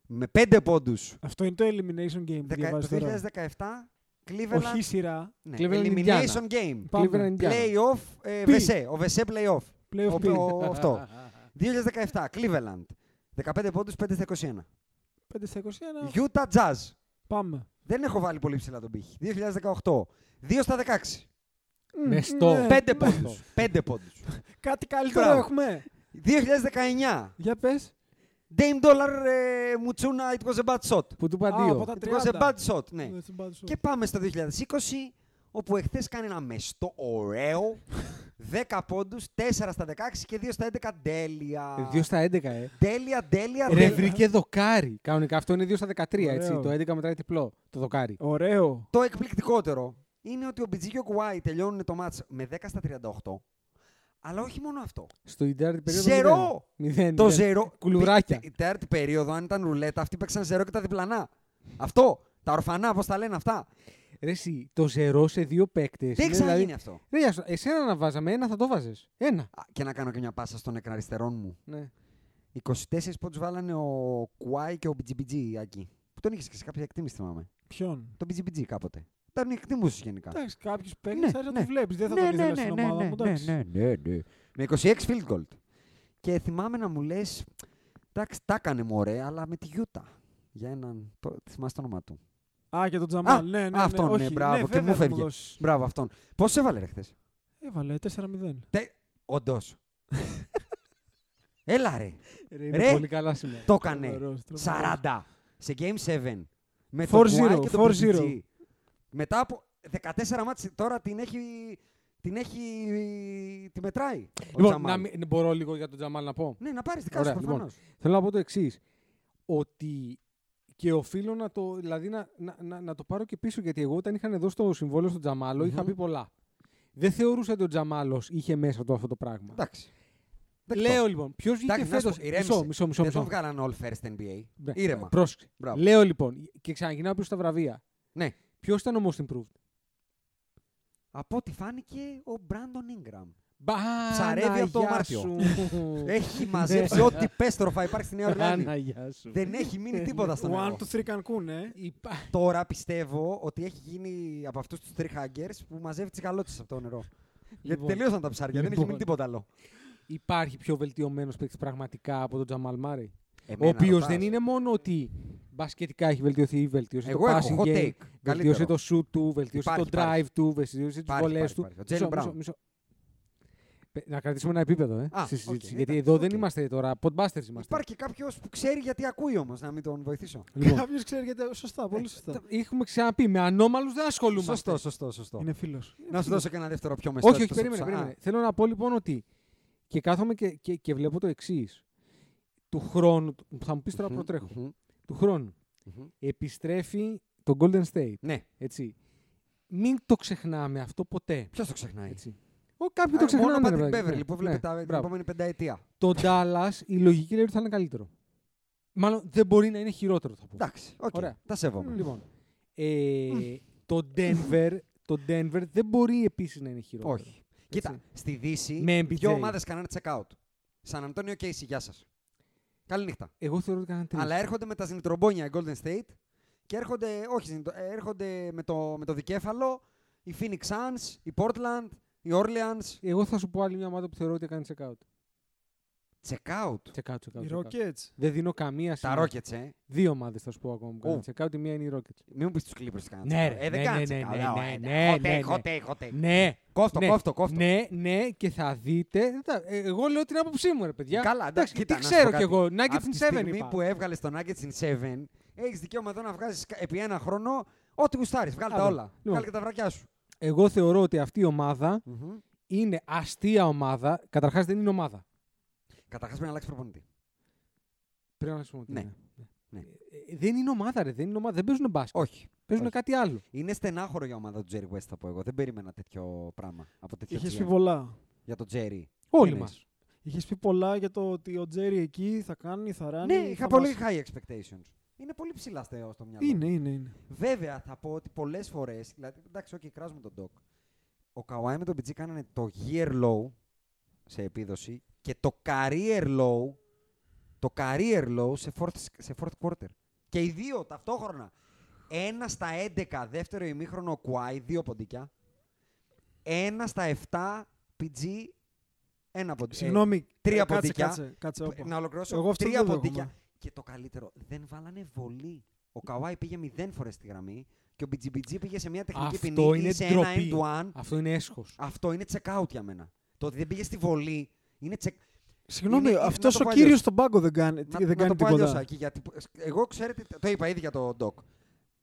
με πέντε πόντους. Αυτό είναι το Elimination Game που διαβάζεις τώρα. Το δύο χιλιάδες δεκαεπτά, Cleveland... Όχι σειρά. Ναι, Cleveland Elimination Indiana. Game. Cleveland Playoff, ε, Βεσέ, ο Βεσέ Playoff. Playoff ο, ο, ο, αυτό. δύο χιλιάδες δεκαεπτά, Cleveland. δεκαπέντε πόντους, πέντε στα είκοσι ένα. πέντε στα είκοσι ένα. Utah Jazz. Πάμε. Δεν έχω βάλει πολύ ψηλά τον πύχη. δύο χιλιάδες δεκαοκτώ, δύο στα δεκαέξι. Με στο πέντε πόντους. πέντε πόντους. Κάτι καλύτερο έχουμε. δύο χιλιάδες δεκαεννιά. Για πες. Dame Dollar Mutsuna, it was a bad shot. Που του παντίο. It was a bad shot, ναι. Και πάμε στο δύο χιλιάδες είκοσι, όπου εχθές κάνει ένα μεστό ωραίο. δέκα πόντους, τέσσερα στα δεκαέξι και δύο στα έντεκα. Τέλεια. δύο στα έντεκα, ε. Τέλεια, τέλεια. Ρε βρήκε δοκάρι. Κανονικά αυτό είναι δύο στα δεκατρία, έτσι. Το έντεκα μετράει διπλό, το δοκάρι. Ωραίο. Το εκπληκτικότερο είναι ότι ο Μπιτζή και ο Κουάι τελειώνουν το μάτς με δέκα στα τριάντα οκτώ. Αλλά όχι μόνο αυτό. Στο τέταρτη περίοδο. Ζερό! Το ζερό. Κουλουράκια. Η τέταρτη περίοδο, αν ήταν ρουλέτα, αυτοί παίξαν ζερό και τα διπλανά. Αυτό. Τα ορφανά, πώς τα λένε αυτά. Ρε, εσύ, το ζερό σε δύο παίκτες. Δεν ξαναγίνει δηλαδή... αυτό. Ρε, εσένα να βάζαμε, ένα θα το βάζες. Ένα. Α, και να κάνω και μια πάσα στον εκαριστερόν μου. Ναι. είκοσι τέσσερα πόντους βάλανε ο Κουάι και ο μπι τζι μπι τζι, Άκη. Που τον είχε και σε κάποια εκτίμηση, θυμάμαι. Ποιον? Το μπι τζι μπι τζι κάποτε. Ήταν εκτιμούσες γενικά. Εντάξει, κάποιους παίρνεις, ναι, ναι, να το βλέπεις. Δεν θα ναι, τον ήθελα ναι, στην ναι, ομάδα μου, εντάξει. Ναι, ναι, ναι, ναι. Με είκοσι έξι field goal. Και θυμάμαι να μου λες, εντάξει, τα έκανε μωρέ, αλλά με τη Utah. Για έναν, το, θυμάσαι το όνομα του. Α, και τον Τζαμάλ, ναι, ναι, ναι. Αυτόν, ναι, μπράβο, ναι, και μου φεύγε. Μπράβο, αυτόν. Πώς έβαλε, ρε, χθες? Έβαλε, τέσσερα μηδέν. Τε... Όντως. Έλα, ρε. Ρε, είναι ρε. Πολύ καλά σήμερα. Το έκανε. σαράντα. Σε Game seven. Με το Κουάι και το μπι τζι μπι τζι. Μετά από δεκατέσσερα μάτς τώρα την έχει, την έχει, τη μετράει ο λοιπόν, Τζαμάλ. Να μην, μπορώ λίγο για τον Τζαμάλ να πω. Ναι, να πάρεις δικά σου προφανώς. Λοιπόν, θέλω να πω το εξής, ότι και οφείλω να το, δηλαδή να, να, να, να το πάρω και πίσω, γιατί εγώ όταν είχαν δώσει το συμβόλαιο στον Τζαμάλο mm-hmm. είχα πει πολλά. Δεν θεωρούσα ότι ο Τζαμάλος είχε μέσα του αυτό το πράγμα. Εντάξει. Δεκτό. Λέω λοιπόν, ποιο βγήκε φέτος. Μισό, μισό, μισό. Δεν τον βγάλαν all first εν μπι έι. Ναι. Ήρεμα. Πρόσεξε. Λέω λοιπόν, και ξαναγυρνάω πίσω στα βραβεία. Ναι. Ποιος ήταν ο most improved? Από ό,τι φάνηκε ο Μπράντον Ίνγκραμ. Ψαρεύει από το Μάρτιο. Έχει μαζέψει ό,τι πέστροφα υπάρχει στη Νέα Ορλεάνη. Δεν έχει μείνει τίποτα στον νερό. one, two, three Cancun, ε. Τώρα πιστεύω ότι έχει γίνει από αυτούς τους τριχάγκερς που μαζεύει τις καλότσες από το νερό. Γιατί τελείωσαν τα ψάρια, δεν έχει μείνει τίποτα άλλο. Υπάρχει πιο βελτιωμένος παίκτης πραγματικά από τον Τζαμάλ Μάρεϊ? Ο οποίος δεν είναι μόνο ότι μπασκετικά έχει βελτιωθεί, βελτιώσει το passing game, βελτιώσει το shoot του, βελτιώσει το drive του, βελτιώσει τις βολές του. Να κρατήσουμε ένα επίπεδο, ε, στη συζήτηση. Γιατί εδώ δεν είμαστε τώρα, podbusters είμαστε. Υπάρχει και κάποιος που ξέρει γιατί ακούει όμως, να μην τον βοηθήσω. Κάποιος ξέρει γιατί, σωστά, πολύ σωστά. Έχουμε ξαναπεί, με ανώμαλους δεν ασχολούμαστε. Σωστό, σωστό, σωστό. Είναι φίλος. Να σου δώσω και ένα δεύτερο πιο μεσαίο. Όχι, όχι, περίμενε. Θέλω να πω λοιπόν ότι και κάθομαι και βλέπω το εξής. Του χρόνου, θα μου πεις τώρα προτρέχω. Του χρόνου. Mm-hmm. Επιστρέφει το Golden State. Ναι. Έτσι. Μην το ξεχνάμε αυτό ποτέ. Ποιος το ξεχνάει? Έτσι. Ο, κάποιοι Ά, το ξεχνάνε. Μόνο Patrick Beverly που βλέπει ναι, τα, την επόμενη πενταετία. Το Dallas, η λογική λέει ότι θα είναι καλύτερο. Μάλλον δεν μπορεί να είναι χειρότερο, θα πω. Εντάξει, okay. Ωραία. Τα σέβομαι. Mm. Λοιπόν, ε, mm. το, Denver, το Denver δεν μπορεί επίσης να είναι χειρότερο. Όχι. Έτσι. Κοίτα, στη Δύση δύο ομάδες κάνανε check-out. Σαν Αντώνιο Casey, γεια σας. Καληνύχτα. Εγώ θεωρώ ότι κάνανε. Αλλά έρχονται με τα ζυνητρομπόνια οι Golden State και έρχονται, όχι, έρχονται με, το, με το δικέφαλο οι Phoenix Suns, οι Portland, οι Orleans. Εγώ θα σου πω άλλη μια ομάδα που θεωρώ ότι έκανε check out. Check out? Check out, check out. Οι Rockets. Δεν δίνω καμία σημασία. Τα Rockets, ε. Δύο ομάδες θα σου πω ακόμα που κάνουν check out. Η μία είναι οι Rockets. Μην μου πεις τους Clippers κάνουν. Ναι, ρε. Δεν κάνουν check out. Ναι, ναι. Κόφτο, ναι, κόφτο, κόφτο. Ναι, ναι, και θα δείτε. Εγώ λέω την άποψή μου, ρε παιδιά. Καλά, εντάξει, κοίτα, τι ξέρω κι εγώ. Nuggets in seven. Από τη στιγμή που έβγαλε το Nuggets in seven, έχεις δικαίωμα εδώ να βγάζεις επί ένα χρόνο ό,τι γουστάρεις. Βγάλε τα όλα. Βγάλε και τα βρακιά σου. Εγώ θεωρώ ότι αυτή η ομάδα είναι αστεία ομάδα. Καταρχάς δεν είναι ομάδα. Καταρχάς πρέπει να αλλάξει προπονητή. Πρέπει να αλλάξει προπονητή. Ναι. Ναι. Ε, δεν είναι ομάδα, ρε. Δεν, είναι ομάδα. Δεν παίζουν μπάσκετ. Όχι. Παίζουν όχι. κάτι άλλο. Είναι στενάχωρο για ομάδα του Jerry West, θα πω εγώ. Δεν περίμενα τέτοιο πράγμα. Είχε πει πολλά. Για τον Jerry. Όλοι μας. Είχε πει πολλά για το ότι ο Jerry εκεί θα κάνει, θα ράνει. Ναι, είχα πολύ high expectations. Είναι πολύ ψηλά στο μυαλό. Είναι, είναι, είναι. Βέβαια, θα πω ότι πολλές φορές. Δηλαδή, εντάξει, όχι, okay, κράζουμε τον Doc. Ο Καουάι με τον Πιτζή κάνανε το year low σε επίδοση και το career low, το career low σε fourth, σε fourth quarter. Και οι δύο ταυτόχρονα. Ένα στα έντεκα, δεύτερο ημίχρονο Καουάι, δύο ποντίκια. Ένα στα επτά, Πιτζή, ένα ποντίκια. Συγγνώμη, τρία κάτσε, ποντίκια. Κάτσε, κάτσε, κάτσε, να ολοκληρώσω. Εγώ τρία ποντίκια. Δω, και το καλύτερο, δεν βάλανε βολή. Ο Καουάι πήγε μηδέν φορές στη γραμμή και ο μπι τζι μπι τζι πήγε σε μια τεχνική ποινή, σε ένα end-to-one. Αυτό είναι έσχος. Αυτό είναι check-out για μένα. Το ότι δεν πήγε στη βολή είναι check... Συγγνώμη, είναι... αυτός ο κύριος στον πάγκο δεν κάνει, να, δεν να κάνει το τίποτα. Να το πω αλλιώς, γιατί εγώ ξέρετε, το είπα ήδη για το Doc.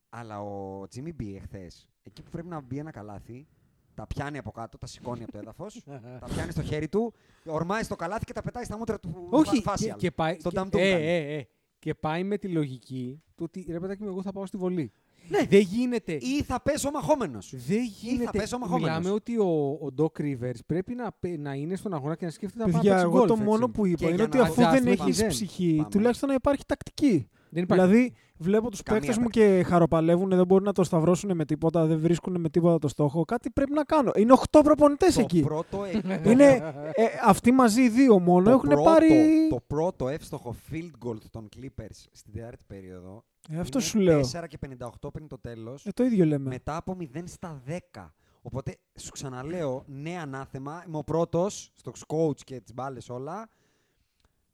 Αλλά ο Jimmy B εχθές, εκεί που πρέπει να μπει ένα καλάθι, τα πιάνει από κάτω, τα σηκώνει από το έδαφος, τα πιάνει στο χέρι του, ορμάει στο καλάθι και τα πετάει στα μούτρα του. Όχι, φάσιαλ, και, και πάει, στον και, ε, ε, ε, και πάει με τη λογική του ότι ρε παιδάκι μου, εγώ θα πάω στη βολή. Ναι, δεν γίνεται. Ή θα πέσω μαχόμενος. Δεν γίνεται. Μιλάμε ότι ο, ο Doc Rivers πρέπει να, να είναι στον αγώνα και να σκέφτεται να πάει να παίξει γκολφ. Εγώ το μόνο που είπα είναι ότι αφού δεν έχεις ψυχή, τουλάχιστον να υπάρχει τακτική. Δηλαδή, βλέπω τους παίκτες μου και χαροπαλεύουν, δεν μπορούν να το σταυρώσουν με τίποτα, δεν βρίσκουν με τίποτα το στόχο. Κάτι πρέπει να κάνω. Είναι οκτώ προπονητές εκεί. Πρώτο... είναι ε, αυτοί μαζί οι δύο μόνο. Έχουν πρώτο, πάρει. Το πρώτο εύστοχο field goal των Clippers στην τέταρτη περίοδο. Ε, αυτό είναι σου λέω. τέσσερα και πενήντα οκτώ πριν το τέλος. Ε, το ίδιο λέμε. Μετά από μηδέν στα δέκα. Οπότε σου ξαναλέω, ναι, ανάθεμα. Είμαι ο πρώτος στο coach και τις μπάλες όλα.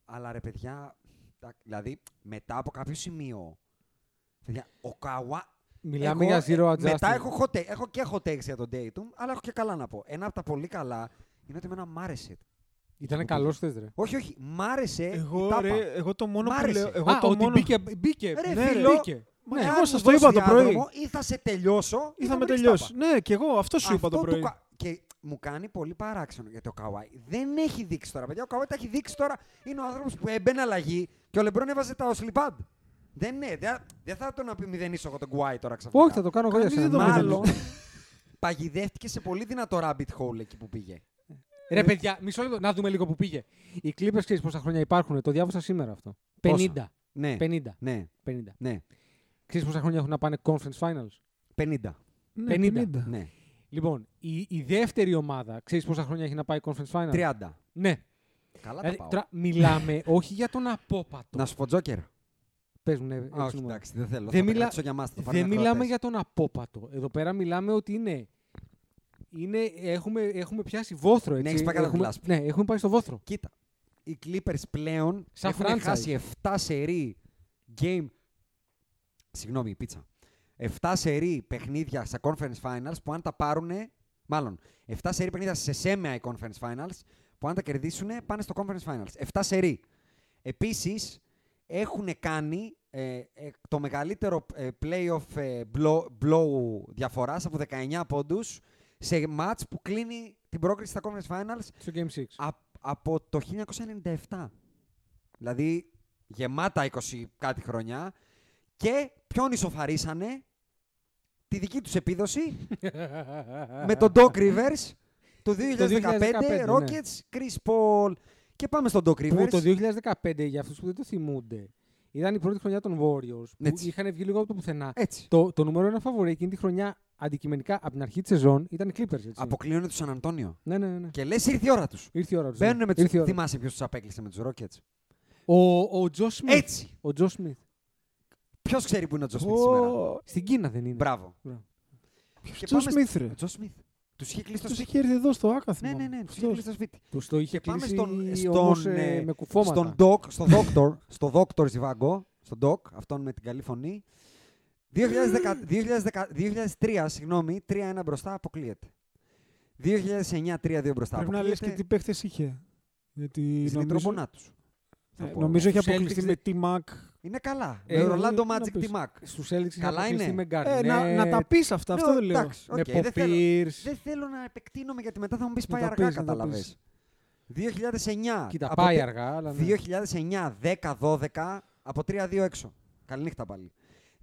Αλλά ρε παιδιά. Δηλαδή, μετά από κάποιο σημείο, ο Καουά... Μιλάμε έχω, για zero adjustment. Μετά έχω, χωτε, έχω και hot takes για τον Dayton, αλλά έχω και καλά να πω. Ένα από τα πολύ καλά είναι ότι εμένα μ' άρεσε. Ήτανε καλός θες, ρε. Όχι, όχι. Μ' άρεσε εγώ, η τάπα. Ρε, εγώ το μόνο που λέω... Εγώ Α, το ότι μόνο... μπήκε. μπήκε. Ρε, ναι, φίλε, μπήκε. Μα, ναι, εγώ σας το είπα το πρωί. Ή θα σε τελειώσω, ή θα, θα με τελειώσει. Ναι, και εγώ αυτό σου αυτό είπα το πρωί. Και μου κάνει πολύ παράξενο γιατί ο Καουάι δεν έχει δείξει τώρα. Παιδιά, ο Καουάι τα έχει δείξει τώρα. Είναι ο άνθρωπος που έμπαινε αλλαγή και ο Λεμπρόν έβαζε τα Οσλιμπάντ. Δεν ναι, δεν δε θα τον απομηδενήσω εγώ τον Καουάι τώρα ξαφνικά. Όχι, θα το κάνω εγώ για σένα. Μάλλον παγιδεύτηκε σε πολύ δυνατό rabbit hole εκεί που πήγε. Ρε παιδιά, μισό λεπτό, να δούμε λίγο που πήγε. Οι Clippers ξέρεις πόσα χρόνια υπάρχουν. Το διάβασα σήμερα αυτό. πενήντα. Ναι. πενήντα. Ναι. πενήντα. Ναι. Ξέρεις πόσα χρόνια έχουν να πάνε conference finals. πενήντα. Ναι, πενήντα. Ναι. Λοιπόν, η, η δεύτερη ομάδα, ξέρεις πόσα χρόνια έχει να πάει conference final. τριάντα. Ναι. Καλά τα πάω. Τρα, μιλάμε όχι για τον απόπατο. Να σου πω Τζόκερ. Πες μου, ναι. Όχι, εντάξει, δεν θέλω. Δεν, μιλά... για μας, δεν μιλάμε για τον απόπατο. Εδώ πέρα μιλάμε ότι είναι... είναι... Έχουμε... έχουμε πιάσει βόθρο, έτσι. Ναι, έχεις πάει κατά έχουμε... ναι, έχουμε πάει στο βόθρο. Κοίτα, οι Clippers πλέον σαν έχουν franchise. Χάσει επτά σερί game... Συγγνώμη, η πίτσα. επτά σερί παιχνίδια στα Conference Finals που αν τα πάρουνε, μάλλον, επτά σερί παιχνίδια σε σέμεα οι Conference Finals που αν τα κερδίσουνε πάνε στο Conference Finals. επτά σερί. Επίσης, έχουν κάνει ε, ε, το μεγαλύτερο ε, play-off ε, blow, blow διαφοράς από δεκαεννιά πόντους σε match που κλείνει την πρόκριση στα Conference Finals στο Game έξι. Α, από το χίλια εννιακόσια ενενήντα επτά. Δηλαδή, γεμάτα είκοσι κάτι χρονιά και ποιον ισοφαρίσανε τη δική τους επίδοση με τον Doc Rivers το δύο χιλιάδες δεκαπέντε, Rockets, Chris Paul και πάμε στον Doc Rivers. Που το δύο χιλιάδες δεκαπέντε, για αυτούς που δεν το θυμούνται, ήταν η πρώτη χρονιά των Warriors που έτσι. Είχαν βγει λίγο από το πουθενά. Το, το νούμερο ένα φαβορί εκείνη τη χρονιά αντικειμενικά από την αρχή της σεζόν ήταν οι Clippers. Έτσι. Αποκλείωνε τους Σαν Αντώνιο. Ναι, ναι, ναι. Και λες ήρθε η ώρα τους. Ήρθε η ώρα τους. Μπαίνουν με τους... Θυμάσαι ποιος τους απέκλεισε με τους Rockets. Ο Joe Smith. Έτσι. Ο Joe Smith. Ποιος ξέρει που είναι ο Τζο Σμιθ oh. σήμερα. Στην Κίνα δεν είναι. Μπράβο. Τζο Σμιθ, ρε. Τους είχε κλείσει το σπίτι. Τους είχε έρθει εδώ στο Άκαθμα. Ναι, ναι, ναι. Τους είχε κλείσει το σπίτι. Τους το είχε κλείσει στον, στον, ε, με κουφώματα. Στον Doc, στο Δόκτορ, στο Δόκτορ Ζιβάγκο, στον Doc, αυτόν με την καλή φωνή. δύο χιλιάδες τρία, συγγνώμη, τρία ένα μπροστά, αποκλείεται. δύο χιλιάδες εννιά, τρία δύο μπροστά, αποκλείεται. Πρέπει να λες και τι παίχτες είχε. Στην Μητροπονά τους. Νομίζω έχει αποκλειστεί με T-Mac. Είναι καλά. Ε, με Ρολάντο Μάτζικ T-Mac. Στους Celtics καλά είναι. Με ε, να, να τα πεις αυτά, ναι, αυτό δεν λέω. Okay, με Ποπίρς. Δεν θέλω να επεκτείνομαι γιατί μετά θα μου πεις πάει αργά, καταλαβαίνεις. δύο χιλιάδες εννιά. Κοίτα, από πάει τε... αργά. Αλλά ναι. δύο χιλιάδες εννιά, δέκα, δώδεκα, από τρία δύο έξω. Καληνύχτα πάλι.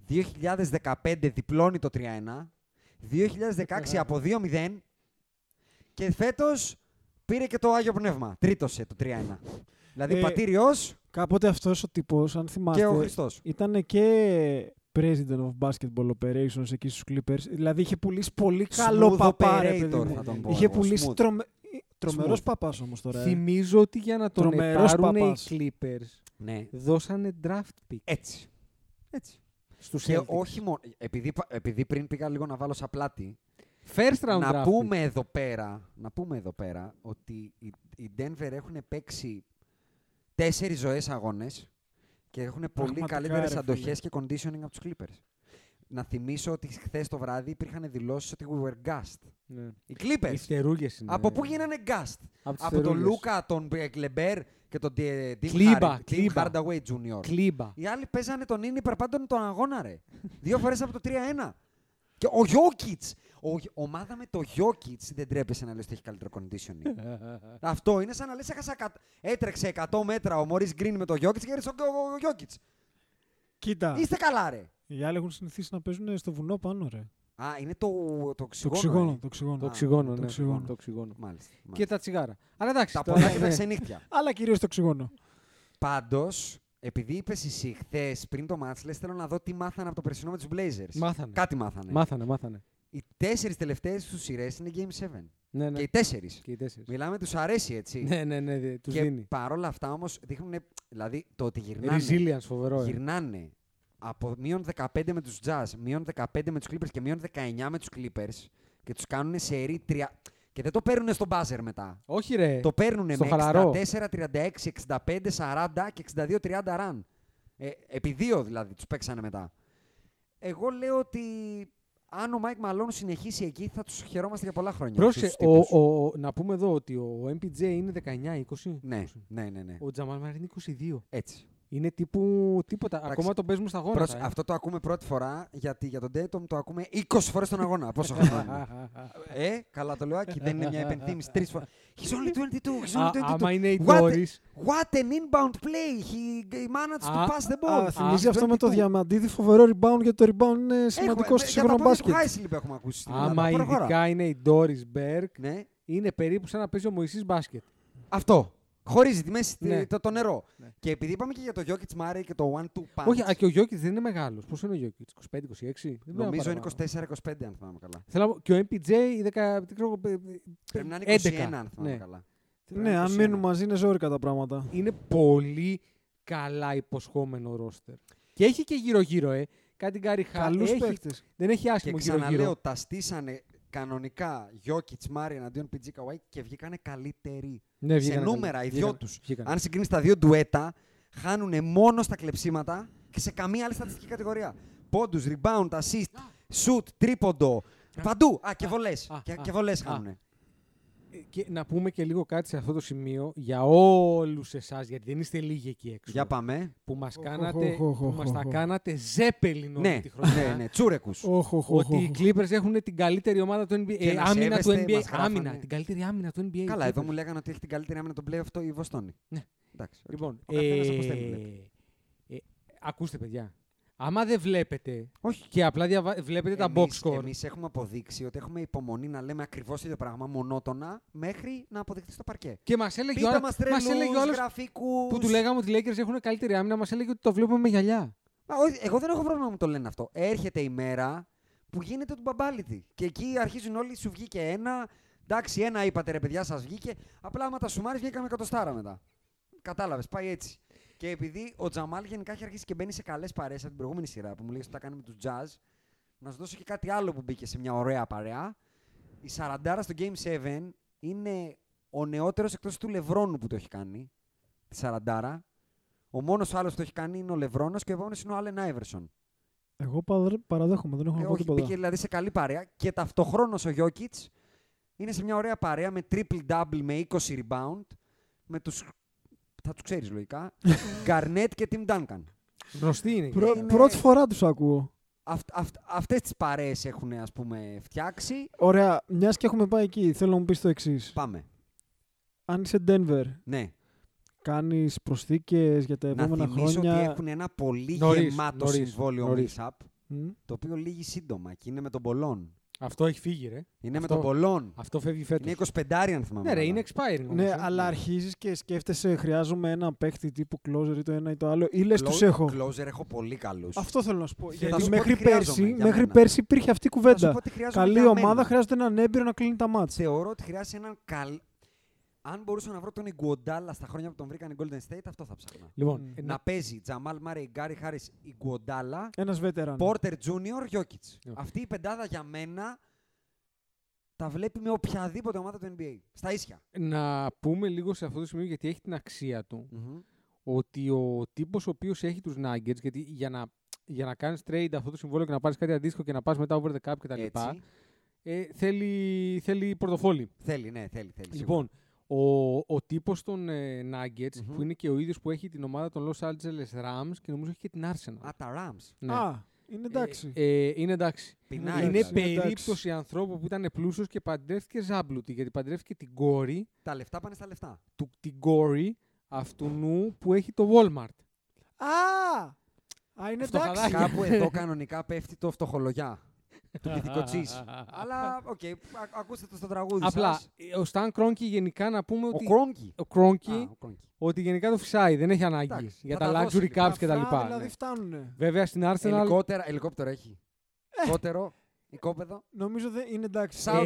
δύο χιλιάδες δεκαπέντε διπλώνει το τρία ένα. δύο χιλιάδες δεκαέξι από δύο μηδέν. Και φέτος πήρε και το Άγιο Πνεύμα. Τρίτωσε το τρία ένα. Δηλαδή ε, πατήριος. Κάποτε αυτός ο τύπος, αν θυμάστε. Και ο Χριστός. Ήταν και President of Basketball Operations εκεί στους Clippers. Δηλαδή είχε πουλήσει πολύ καλό παπά. Είχε πουλήσει τρομε... τρομερός παπάς όμως τώρα. Ε. Θυμίζω ότι για να τον πάρουν οι Clippers ναι. δώσανε draft pick. Έτσι. Έτσι. Στους και όχι μόνο. Επειδή, επειδή πριν πήγα λίγο να βάλω σαν πλάτη. First round να, draft πούμε pick. Εδώ πέρα, να πούμε εδώ πέρα ότι οι, οι Denver έχουν παίξει τέσσερις ζωές αγώνες και έχουν πολύ καλύτερες αντοχές και conditioning από τους Clippers. Να θυμίσω ότι χθες το βράδυ υπήρχαν δηλώσεις ότι we were gassed. Ναι. Οι Clippers. Οι στερούγες είναι. Από πού γίνανε gassed. Από, από τον Λούκα, τον Κλεμπέρ και τον Tim Hardaway τζούνιορ. Κλίμπα. Οι άλλοι παίζανε τον Ίνι περπάντων τον αγώνα ρε. Δύο φορές από το τρία ένα. Και ο Γιόκιτς. Ο, ομάδα με το Γιόκιτς δεν τρέπεσαι να λες ότι έχει καλύτερο conditioning. Αυτό είναι σαν να λες έχασα, έτρεξε εκατό μέτρα ο Μωρίς Γκριν με το Γιόκιτς και έρθει ο Γιόκιτς. Κοίτα. Είστε καλά ρε. Οι άλλοι έχουν συνηθίσει να παίζουν στο βουνό πάνω ρε. Α, είναι το, το οξυγόνο. Το οξυγόνο, το οξυγόνο. Μάλιστα. Και τα τσιγάρα. Αλλά εντάξει. Τα πολλά και τα ξενύχτια. Αλλά κυρίως το οξυγόνο. Πάντως, επειδή είπες εσύ χθες πριν το μάτς, λες θέλω να δω τι μάθανε από το περσινό με τους Blazers. Μάθανε. Κάτι μάθανε. Μάθανε, μάθανε. Οι τέσσερις τελευταίες τους σειρές είναι Game επτά. Ναι, ναι. Και οι τέσσερις. Μιλάμε, τους αρέσει έτσι. Ναι, ναι, ναι. Τους και δίνει. Παρόλα αυτά όμως δείχνουν. Δηλαδή το ότι γυρνάνε. Resilience, φοβερό. Γυρνάνε από μείον δεκαπέντε με τους Jazz, μείον δεκαπέντε με τους Clippers και μείον δεκαεννιά με τους Clippers και τους κάνουν σε ρί τρία. Και δεν το παίρνουν στον μπάζερ μετά. Όχι ρε. Το παίρνουν στο με χαλαρό. εξήντα τέσσερα τριάντα έξι, εξήντα πέντε σαράντα και εξήντα δύο τριάντα run. Ε, επί δύο δηλαδή τους παίξανε μετά. Εγώ λέω ότι αν ο Mike Malone συνεχίσει εκεί θα τους χαιρόμαστε για πολλά χρόνια. Πρόσεχε, να πούμε εδώ ότι ο εμ πι τζέι είναι δεκαεννιά είκοσι. Ναι, ναι, ναι, ναι. Ο Jamal Murray είναι είκοσι δύο. Έτσι. Είναι τύπου τίποτα. Εντάξει. Ακόμα το παίζουμε στα γόνα. Προς... Ε. Αυτό το ακούμε πρώτη φορά, γιατί για τον Dayton το ακούμε είκοσι φορές τον αγώνα. Πόσο χρόνο είναι. ε, καλά το λέω, Άκη, δεν είναι μια υπενθύμηση. Τρεις φορές. He's only είκοσι δύο, he's only είκοσι δύο. Άμα είναι οι Ντόρις. What an inbound play. He managed to pass the ball. Θυμίζει αυτό με το διαμαντίδι, φοβερό rebound, γιατί το rebound είναι σημαντικό στο σύγχρονο μπάσκετ. Άμα ειδικά είναι οι Ντόρις Μπέρκ, είναι περίπου σαν να παίζει ο Μωυσής μπάσκετ. Αυτό. Χωρίζει τη μέση ναι. το, το νερό. Ναι. Και επειδή είπαμε και για το Jokic Murray και το one two punch. Όχι, α, και ο Jokic δεν είναι μεγάλος. Πόσο είναι ο Jokic, είκοσι πέντε είκοσι έξι. Νομίζω είναι είκοσι τέσσερα είκοσι πέντε αν θυμάμαι καλά. Θέλω, και ο εμ πι τζέι δέκα, πρέπει να είναι είκοσι ένα έντεκα. Αν θυμάμαι ναι. καλά. Ναι, αν μείνουν μαζί είναι ζόρικα τα πράγματα. Είναι πολύ καλά υποσχόμενο ρόστερ. Και έχει και γύρω-γύρω, ε. Κάτι γκάρι χαλούς παίχτες. Δεν έχει άσχημο γύρω-γύρω. Και ξαναλέω, τα στήσανε κανονικά Jokic Murray εναντίον πι τζι Kawhi και βγήκανε καλύτεροι. Ναι, σε νούμερα, καλύ. Οι δυο τους. Αν συγκρίνεις τα δύο ντουέτα, χάνουνε μόνο στα κλεψίματα και σε καμία άλλη στατιστική κατηγορία. Πόντους, rebound, assist, shoot, τρίποντο, παντού. Α, και βολές. Και, και βολές χάνουνε. Και να πούμε και λίγο κάτι σε αυτό το σημείο για όλους εσάς, γιατί δεν είστε λίγοι εκεί έξω. Για πάμε. Που μας τα κάνατε ζέπελιν όλη τη χρονιά. Ναι, ναι, τσούρεκους. Ότι οι Clippers έχουν την καλύτερη ομάδα του εν μπι έι. Άμυνα του εν μπι έι. Άμυνα. Την καλύτερη άμυνα του εν μπι έι. Καλά, εδώ μου λέγανε ότι έχει την καλύτερη άμυνα του playoff η Βοστόνη. Ναι. Εντάξει. Λοιπόν, ακούστε, παιδιά. Άμα δεν βλέπετε όχι. και απλά διαβα... βλέπετε εμείς, τα box score. Εμείς έχουμε αποδείξει ότι έχουμε υπομονή να λέμε ακριβώς το ίδιο πράγμα μονότονα μέχρι να αποδειχθεί στο παρκέ. Και μας έλεγε ο άλλος γραφικούς. Που του λέγαμε ότι οι Lakers έχουν καλύτερη άμυνα, μας έλεγε ότι το βλέπουμε με γυαλιά. Μα, εγώ δεν έχω πρόβλημα να μου το λένε αυτό. Έρχεται η μέρα που γίνεται του μπαμπάλιτι. Και εκεί αρχίζουν όλοι, σου βγήκε ένα. Εντάξει, ένα είπατε ρε παιδιά, σας βγήκε. Απλά άμα τα σουμάρεις βγήκαμε εκατοστάρα μετά. Κατάλαβες, πάει έτσι. Και επειδή ο Τζαμάλ γενικά έχει αρχίσει και μπαίνει σε καλές παρέες από την προηγούμενη σειρά που μου λέει ότι τα κάνει με τους Jazz, να σου δώσω και κάτι άλλο που μπήκε σε μια ωραία παρέα. Η σαραντάρα στο Game επτά είναι ο νεότερος εκτός του Λευρώνου που το έχει κάνει. Τη σαραντάρα. Ο μόνος άλλος που το έχει κάνει είναι ο Λευρώνος και ο επόμενος είναι ο Άλεν Άιβερσον. Εγώ παραδέχομαι, δεν έχω να πω τίποτα. Όχι, μπήκε δηλαδή σε καλή παρέα και ταυτοχρόνως ο Γιόκιτς είναι σε μια ωραία παρέα με triple-double με είκοσι rebound με τους. Θα τους ξέρεις λογικά. Garnett και Tim Duncan. Γνωστή είναι. Πρω, είναι... Πρώτη φορά τους ακούω. Αυτ, αυτ, αυτές τις παρέες έχουν ας πούμε φτιάξει. Ωραία. Μιας και έχουμε πάει εκεί, θέλω να μου πεις το εξής. Πάμε. αν είσαι Denver, ναι, κάνεις προσθήκες για τα επόμενα χρόνια. Να θυμίσω ότι έχουν ένα πολύ νωρίς, γεμάτο νωρίς, συμβόλαιο νωρίς. Mishap, mm. το οποίο λύγει σύντομα και είναι με τον Πολόν. Αυτό έχει φύγει, ρε. Είναι αυτό, με τον Πολόν. Αυτό φεύγει φέτος. Είναι είκοσι πέντε, αν θυμάμαι. Ναι, ρε, είναι expiring. Ναι, όμως, αλλά ναι. αρχίζεις και σκέφτεσαι, χρειάζομαι ένα παίχτη τύπου closer ή το ένα ή το άλλο. Ή λες, τους έχω. Closer έχω πολύ καλούς. Αυτό θέλω να σου πω. Γιατί σου μέχρι, πω πέρσι, μέχρι πέρσι υπήρχε αυτή η κουβέντα. Καλή ομάδα, χρειάζεται έναν έμπειρο να κλείνει τα μάτς. Θεωρώ ότι χρειάζεται έναν καλ. Αν μπορούσα να βρω τον Ιγκουοντάλα στα χρόνια που τον βρήκαν οι Golden State, αυτό θα ψάχνα. Λοιπόν, mm. να παίζει Τζαμάλ Μάρεϊ, Γκάρι Χάρις, Ιγκουοντάλα, Πόρτερ Τζούνιορ, Γιόκιτς. Αυτή η πεντάδα για μένα τα βλέπει με οποιαδήποτε ομάδα του N B A. Στα ίσια. Να πούμε λίγο σε αυτό το σημείο, γιατί έχει την αξία του, mm-hmm. ότι ο τύπος ο οποίος έχει τους Nuggets, γιατί για να, για να κάνεις trade αυτό το συμβόλαιο και να πάρεις κάτι αντίστοιχο και να πας μετά over the cap κτλ. Ε, θέλει, θέλει πορτοφόλι. Θέλει, ναι, θέλει. θέλει λοιπόν, Ο, ο τύπος των ε, Nuggets, mm-hmm. που είναι και ο ίδιος που έχει την ομάδα των Los Angeles Rams και νομίζω έχει και την Arsenal. Α, τα Rams. Ναι. Α, είναι εντάξει. Ε, ε, είναι εντάξει. Πινάει, είναι περίπτωση είναι ανθρώπου που ήταν πλούσιος και παντρεύτηκε ζάμπλουτη, γιατί παντρεύτηκε την κόρη. Τα λεφτά πάνε στα λεφτά. Του, την κόρη αυτού νου που έχει το Walmart. Α, α είναι στο εντάξει. Κάπου εδώ κανονικά πέφτει το φτωχολογιά. Του πυθικοτσής. Αλλά, οκ, okay, ακούστε το στο τραγούδι. Απλά, σας. Ο Σταν Κρόνκι γενικά να πούμε ότι. Ο Κρόνκι. Ο Κρόνκι, ah, ο Κρόνκι. Ότι γενικά το φυσάει, δεν έχει ανάγκη. Εντάξει, για τα luxury cups κτλ. Δηλαδή φτάνουνε. Βέβαια στην Arsenal. Ελικόπτερο έχει. Ελικόπτερο. Οικόπεδο. Νομίζω δεν είναι εντάξει. Ε, ε,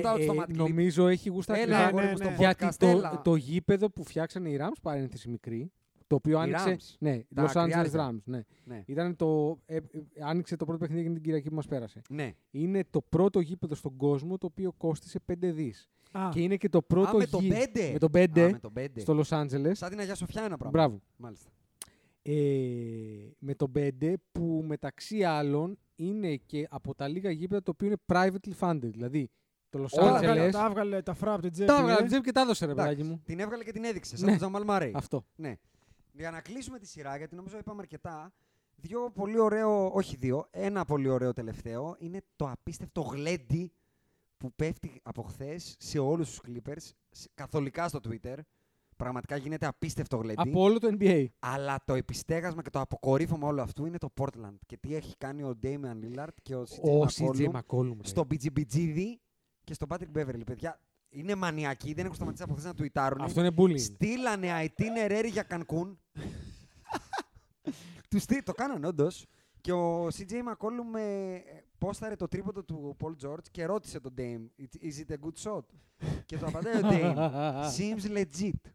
ε, νομίζω έχει γούστα κρυφά. Ναι, ναι, ναι. Γιατί το, το γήπεδο που φτιάξανε οι Rams, παρένθεση μικρή. Το οποίο άνοιξε. Ναι, Los Angeles Rams. Ναι. Ναι. Ήταν το, ε, άνοιξε το πρώτο παιχνίδι την Κυριακή που μας πέρασε. Ναι. Είναι το πρώτο γήπεδο στον κόσμο το οποίο κόστισε πέντε δισεκατομμύρια. Και είναι και το πρώτο γήπεδο. Με το πέντε στο Los Angeles. Σαν την Αγία Σοφιά ένα πράγμα. Μπράβο. Μάλιστα. Ε, με το πέντε που μεταξύ άλλων είναι και από τα λίγα γήπεδα το οποίο είναι privately funded. Δηλαδή το Los Angeles. Έβγαλε, τα έβγαλε τα φρά από την τσέπη. Τα έβγαλε από την τσέπη και τα έδωσε, ρε παιδάκι μου. Την έβγαλε και την έδειξε. Σαν τον Τζαμάλ Μάρεϊ. Αυτό. Για να κλείσουμε τη σειρά, γιατί νομίζω είπαμε αρκετά, δύο πολύ ωραίο, όχι δύο, ένα πολύ ωραίο τελευταίο, είναι το απίστευτο γλέντι που πέφτει από χθες σε όλους τους Clippers, καθολικά στο Twitter. Πραγματικά γίνεται απίστευτο γλέντι. Από όλο το N B A. Αλλά το επιστέγασμα και το αποκορύφωμα όλου αυτού είναι το Portland. Και τι έχει κάνει ο Damian Lillard και ο σι τζέι McCollum στο μπι τζι μπι τζι και στον Patrick Beverly, παιδιά. Είναι μανιακοί, δεν έχουν σταματήσει από χθες να τουιτάρουν. Αυτό είναι bullying. Στείλανε itinerary για Κανκούν. Το κάνανε όντως. Και ο σι τζέι McCollum πόσταρε το τρίποντο του Paul George και ρώτησε τον Dame, is it a good shot? Και το απαντάει ο Dame, seems legit.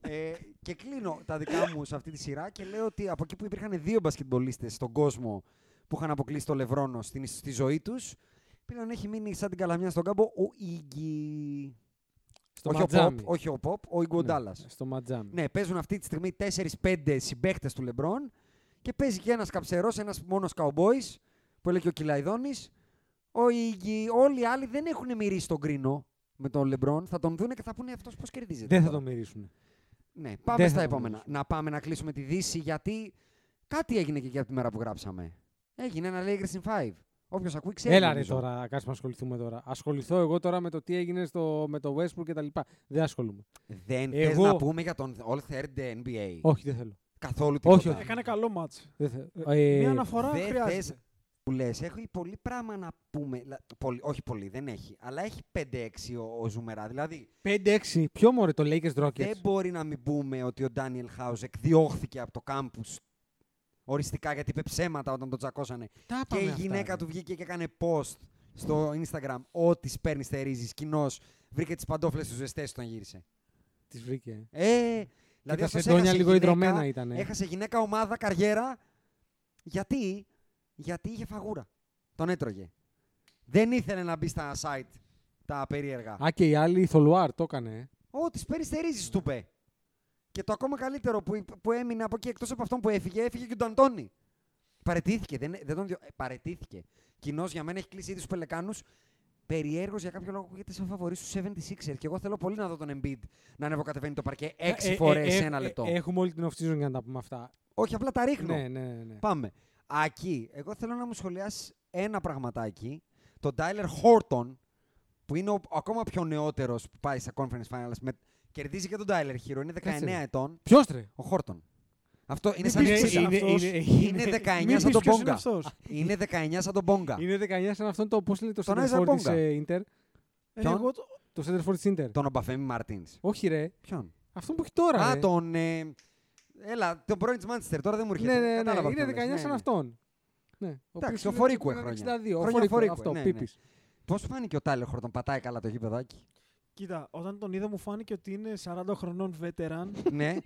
ε, και κλείνω τα δικά μου σε αυτή τη σειρά και λέω ότι από εκεί που υπήρχαν δύο μπασκετμπολίστες στον κόσμο που είχαν αποκλείσει το Λευρώνο στην, στη ζωή τους, πλέον έχει μείνει σαν την καλαμιά στον κάμπο ο Ίγκι. Όχι ο Ποπ, ο Ιγκοντάλα. Ναι, στο Ματζάμι. Ναι, παίζουν αυτή τη στιγμή τέσσερις πέντε συμπαίκτες του Λεμπρόν και παίζει και ένας καψερός, ένας μόνος καουμπόης που έλεγε ο Κιλαϊδόνης. Ο Ίγκι, όλοι οι άλλοι δεν έχουν μυρίσει τον κρίνο με τον Λεμπρόν. Θα τον δούνε και θα πούνε αυτός πώς κερδίζεται. Δεν θα τον μυρίσουν. Ναι, πάμε δεν στα επόμενα. Να πάμε να κλείσουμε τη Δύση, γιατί κάτι έγινε και για τη μέρα που γράψαμε. Έγινε ένα Lakers in five. Όποιος ακούει ξέρει. Έλα ρε τώρα, κάτσε να ασχοληθούμε τώρα. Ασχοληθώ εγώ τώρα με το τι έγινε στο, με το Westbrook και τα λοιπά. Δεν ασχολούμαι. Δεν εγώ... θες να πούμε για τον All-Third N B A. Όχι, δεν θέλω. Καθόλου τίποτα. Όχι, όχι. Έκανε καλό μάτς. Ε... Μια αναφορά δεν χρειάζεται. Θες... Που λες, έχει πολύ πράγμα να πούμε. Πολύ, όχι πολύ, δεν έχει. Αλλά έχει πέντε έξι ο, ο Ζουμερά. Δηλαδή, πέντε έξι, ποιο μωρέ το Lakers Rockets. Δεν μπορεί να μην πούμε ότι ο Ντάνιελ Χάουζ εκδιώχθηκε από το κάμπους. Οριστικά, γιατί είπε ψέματα όταν τον τσακώσανε. Τα και η γυναίκα αυτά, του βγήκε και έκανε post στο Instagram. Ό,τι σπέρνει, στερίζει. Κοινώς βρήκε τις παντόφλες τους ζεστές όταν γύρισε. Τις βρήκε. Ε, δηλαδή αυτός έχασε λίγο γυναίκα, ήταν, ε. έχασε γυναίκα, ομάδα, καριέρα. Γιατί, γιατί είχε φαγούρα. Τον έτρωγε. Δεν ήθελε να μπει στα site τα περίεργα. Α, και οι άλλοι θολουάρ το έκανε. Ό,τι σπέρνει, στερίζει, του είπε. Και το ακόμα καλύτερο που, που έμεινε από εκεί, εκτός από αυτόν που έφυγε, έφυγε και τον Αντώνη. Παρετήθηκε. Δεν, δεν τον διο... ε, παρετήθηκε. Κοινώς για μένα έχει κλείσει ήδη τους Πελεκάνους. Περιέργως για κάποιο λόγο ακούγεται σαν φαβορί στους εβδομήντα έξι. Και εγώ θέλω πολύ να δω τον Embiid να ανεβοκατεβαίνει το παρκέ έξι ε, φορές ε, ε, σε ένα λεπτό. Ε, ε, έχουμε όλη την off-season για να τα πούμε αυτά. Όχι, απλά τα ρίχνω. Ναι, ναι, ναι. Πάμε. Ακή, εγώ θέλω να μου σχολιάσεις ένα πραγματάκι. Τον Tyler Horton που είναι ο, ακόμα πιο νεότερος που πάει στα Conference Finals, με, κερδίζει και τον Tyler Hero, είναι δεκαεννέα ετών. Ποιος τρε? Ο Χόρτον. Αυτό είναι σαν Είναι δεκαεννέα σαν τον Μπόγκα. Είναι δεκαεννέα σαν τον Μπόγκα. Είναι δεκαεννέα σαν αυτόν το, πώς λέει, το center της Ίντερ. Το center for της Ίντερ. Τον Ομπαφέμι Μάρτινς. Όχι ρε. Ποιον? Αυτόν που έχει τώρα. Α, τον... Έλα, τον πρώην της Μάντσεστερ, τώρα δεν μου έρχεται. Ναι, ναι, ναι, είναι δεκαεννέα σαν αυτόν. Εντάξει, ο Φορίκου χρόνια. Ο Φορίκου, Πίπης. Πώς φάνηκε ο Τάιλερ Χόρτον, πατάει καλά το γήπεδάκι? Κοίτα, όταν τον είδα μου φάνηκε ότι είναι σαράντα χρονών βέτεραν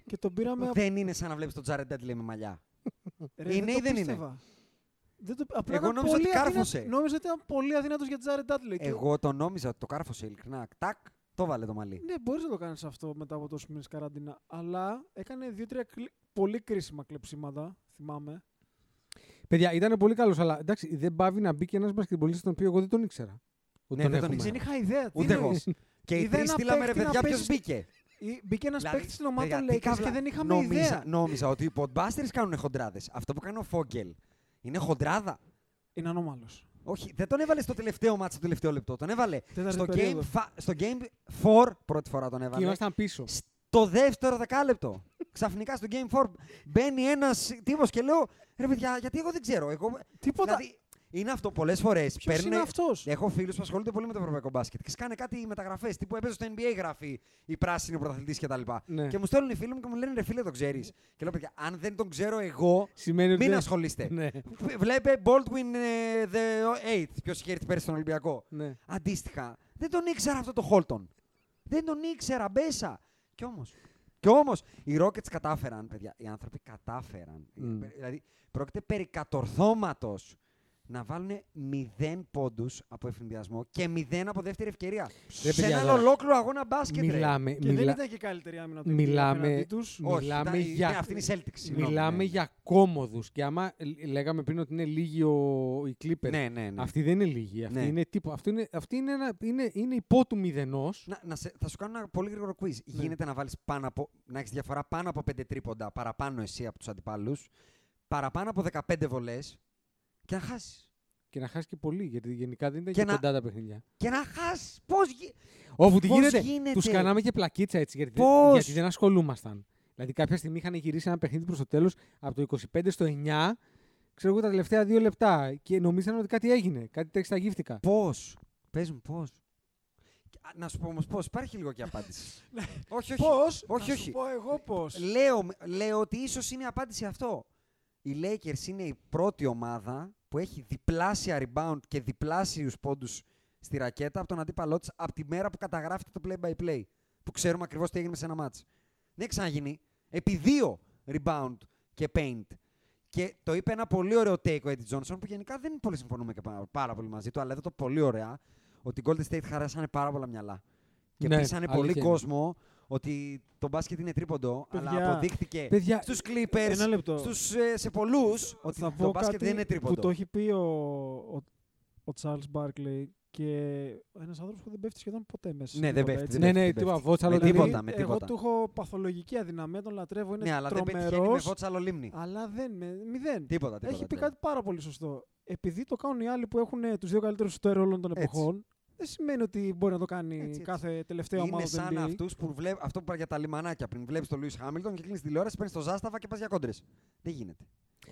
και τον πήραμε... Δεν είναι σαν να βλέπεις τον Τζάρετ Ντάντλεϊ με μαλλιά. Ρε, είναι ή δεν είναι? Δεν το... Εγώ νόμιζα ότι κάρφωσε. Αδυνα... Νόμιζα ότι ήταν πολύ αδύνατος για Τζάρετ Ντάντλεϊ. Εγώ το νόμιζα ότι το κάρφωσε, ειλικρινά. Τάκ, το βάλε το μαλλί. Ναι, μπορείς να το κάνεις αυτό μετά από τόσους μήνες καραντίνα. Αλλά έκανε δύο-τρία κλ... πολύ κρίσιμα κλεψίματα, θυμάμαι. Παιδιά, ήταν πολύ καλός, αλλά εντάξει, δεν πάβει να μπει και ένας μπασκετμπολίστας τον οποίο εγώ δεν τον ήξερα. Ναι, τον δεν τον ήξερα. Δεν είχα ιδέα. Ούτε εγώ. Και οι τρεις στείλαμε ρε παιδιά ποιος μπήκε. Μπήκε ένας παίκτης στην ομάδα Λέικερς και δεν είχαμε ιδέα. Νόμιζα ότι οι podbusters κάνουν χοντράδες. Αυτό που κάνει ο Φόγκελ είναι χοντράδα. Είναι ανώμαλος. Όχι, δεν τον έβαλε στο τελευταίο μάτσο, το τελευταίο λεπτό. Τον έβαλε στο Game τέσσερα πρώτη φορά τον έβαλε. Και ήμασταν πίσω. Στο δεύτερο δεκάλεπτο. Ξαφνικά στο Game τέσσερα μπαίνει ένας τύπος και λέω ρε παιδιά, γιατί εγώ δεν ξέρω. Τίποτα. Είναι αυτό πολλές φορές. Ποιος παίρνε... είναι αυτός? Έχω φίλους που ασχολούνται πολύ με το ευρωπαϊκό μπάσκετ και σκάνε κάτι μεταγραφές. Τύπου έπαιζε στο N B A γράφει η πράσινη πρωταθλητής κτλ. Ναι. Και μου στέλνουν οι φίλοι μου και μου λένε ρε φίλε, τον ξέρεις? Και λέω παιδιά, αν δεν τον ξέρω εγώ, σημαίνει μην δε... ασχολείστε. Ναι. Βλέπε Baldwin uh, the eighth, ποιος είχε έρθει πέρσι στον Ολυμπιακό. Ναι. Αντίστοιχα, δεν τον ήξερα αυτό το Holton. Δεν τον ήξερα, μπέσα. Κι όμως. Και όμως, οι Rockets κατάφεραν, παιδιά. Οι άνθρωποι κατάφεραν. Mm. Δηλαδή, πρόκειται περί κατορθώματος να βάλουν μηδέν πόντους από ευθυνδιασμό και μηδέν από δεύτερη ευκαιρία. Ρε, σε έναν ολόκληρο αγώνα μπάσκετ. Μιλάμε, και μιλά... δεν ήταν και καλύτερη άμυνα του. Μιλάμε, μιλάμε ήταν... για... Ναι, αυτή είναι η Celtics. Μιλάμε ναι. για κόμοδους. Και άμα λέγαμε πριν ότι είναι λίγοι ο... οι Clippers, ναι, ναι, ναι. αυτοί δεν είναι λίγοι. Αυτοί ναι. είναι τύπο. Αυτοί είναι, αυτοί είναι, ένα... είναι, είναι υπό του μηδενός. Να, να σε... Θα σου κάνω ένα πολύ γρήγορο quiz. Ναι. Γίνεται να, βάλεις πάνω από... να έχεις διαφορά πάνω από πέντε τρίποντα παραπάνω εσύ από τους αντιπάλους, παραπάνω από δεκαπέντε βολές. Και να χάσει. Και να χάσει και πολύ, γιατί γενικά δεν ήταν και, και κοντά να... τα παιχνίδια. Και να χάσει. Πώς, γι... Όπου πώς γίνεται. γίνεται. Τους κάναμε και πλακίτσα έτσι, γιατί, γιατί δεν ασχολούμασταν. Δηλαδή κάποια στιγμή είχαν γυρίσει ένα παιχνίδι προς το τέλος, από το είκοσι πέντε στο εννιά, ξέρω εγώ τα τελευταία δύο λεπτά. Και νομίζανε ότι κάτι έγινε, κάτι τρέχει στα γύφτηκα. Πώς. Πες μου πώς. Να σου πω όμως πώς. Υπάρχει λίγο και απάντηση. όχι, όχι. Πώς. Όχι, να σου όχι. πω εγώ πώς. Λέω, λέω ότι ίσως είναι η απάντηση αυτό. Οι Lakers είναι η πρώτη ομάδα που έχει διπλάσια rebound και διπλάσιους πόντους στη ρακέτα από τον αντίπαλό της από τη μέρα που καταγράφεται το play-by-play, που ξέρουμε ακριβώς τι έγινε σε ένα μάτς. Δεν ξαναγίνει. Επί δύο rebound και paint. Και το είπε ένα πολύ ωραίο take ο Eddie Johnson, που γενικά δεν πολύ συμφωνούμε και πάρα πολύ μαζί του, αλλά εδώ το πολύ ωραία, ότι οι Golden State χαράσανε πάρα πολλά μυαλά. Και ναι, πείσανε πολύ κόσμο ότι το μπάσκετ είναι τρίποντο, παιδιά, αλλά αποδείχτηκε παιδιά, στους Clippers, στους, ε, σε πολλούς, ότι θα το μπάσκετ δεν είναι τρίποντο. Που το έχει πει ο, ο, ο Charles Barkley και ένας άνθρωπος που δεν πέφτει σχεδόν ποτέ μέσα. Ναι, δεν πέφτει. Ναι, ναι, τίποτα, βότσαλο λίμνη. Εγώ του έχω παθολογική αδυναμία, τον λατρεύω, είναι τρομερός. Ναι, αλλά δεν πετυχαίνει με βότσαλο λίμνη. Αλλά δεν, μηδέν. Τίποτα, τίποτα. Έχει πει κάτι πάρα πολύ σωστό. Επειδή το κάνουν οι άλλοι που έχουν τους δύο καλύτερους σουτέρ όλων των εποχών, δεν σημαίνει ότι μπορεί να το κάνει έτσι, έτσι. Κάθε τελευταία ομάδα. Είναι σαν αυτούς που βλέπ, αυτό που πάει για τα λιμανάκια πριν. Βλέπεις τον Λούις Χάμιλτον και κλείνεις τη τηλεόραση, παίρνεις το ζάσταβα και πας για κόντρες. Δεν γίνεται.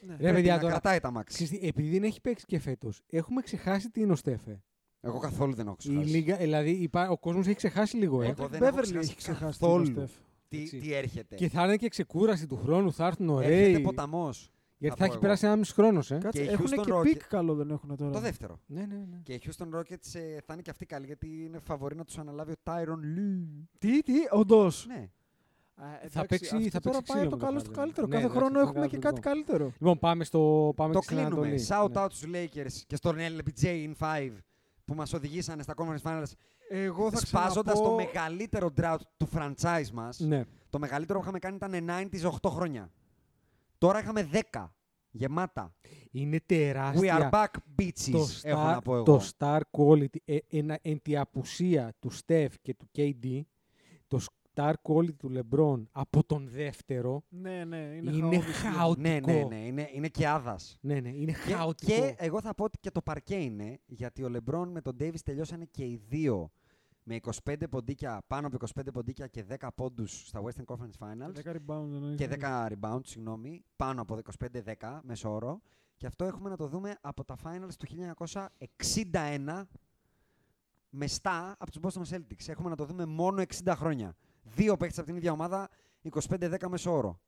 Ναι. Ρε παιδιά, τώρα, κρατάει τα μάξι. Επειδή δεν έχει παίξει και φέτος, έχουμε ξεχάσει τι είναι ο Στέφε. Εγώ καθόλου δεν έχω ξεχάσει. Η λίγα, δηλαδή υπά, ο κόσμος έχει ξεχάσει λίγο. Εγώ δεν έχω ξεχάσει καθόλου τι, τι έρχεται. Και θα είναι και ξεκούραση του χρόνου, θα έρθουν ωραίοι. Έρχεται ποταμός. Γιατί θα έχει περάσει ένα μισό χρόνο. Ε. Κάτσε, έχουν Houston και πικ Rocket... καλό, δεν έχουν τώρα. Το δεύτερο. Ναι, ναι, ναι. Και οι Houston Rockets ε, θα είναι και αυτοί καλοί, γιατί είναι φαβορί να τους αναλάβει ο Tyron Lue. Τι, τι, όντως. Ναι. Ε, θα παίξει ξύλο. Τώρα πάει το καλό στο καλύτερο. Ναι, κάθε ναι, χρόνο έχουμε και κάτι καλύτερο. Λοιπόν, πάμε στο. Πάμε το κλείνουμε. Shout out στους Lakers και στον ελ μπι τζέι in five που μας οδηγήσανε στα Conference Finals. Εγώ θα σπάζοντας το μεγαλύτερο drought του franchise μας. Το μεγαλύτερο που είχαμε κάνει ήταν εννιά ογδόντα οκτώ χρόνια. Τώρα είχαμε δέκα γεμάτα. Είναι τεράστια. We are back bitches, το star, έχω να πω εγώ. Το star quality, ε, εν, εν τη απουσία του Steph και του κέι ντι, το star quality του LeBron από τον δεύτερο, ναι, ναι, είναι, είναι χαοτικό. Ναι, ναι, ναι, είναι, είναι και άδας. Ναι, ναι, είναι χαοτικό. Και, και εγώ θα πω ότι και το παρκέ είναι, γιατί ο LeBron με τον Davis τελειώσανε και οι δύο με είκοσι πέντε ποντίκια, πάνω από είκοσι πέντε ποντίκια και δέκα πόντους στα Western Conference Finals. δέκα rebound, και δέκα rebound, συγγνώμη, πάνω από είκοσι πέντε δέκα μέσο όρο. Και αυτό έχουμε να το δούμε από τα Finals του χίλια εννιακόσια εξήντα ένα μεστά από τους Boston Celtics. Έχουμε να το δούμε μόνο εξήντα χρόνια. Δύο παίκτες από την ίδια ομάδα, είκοσι πέντε δέκα μέσο όρο.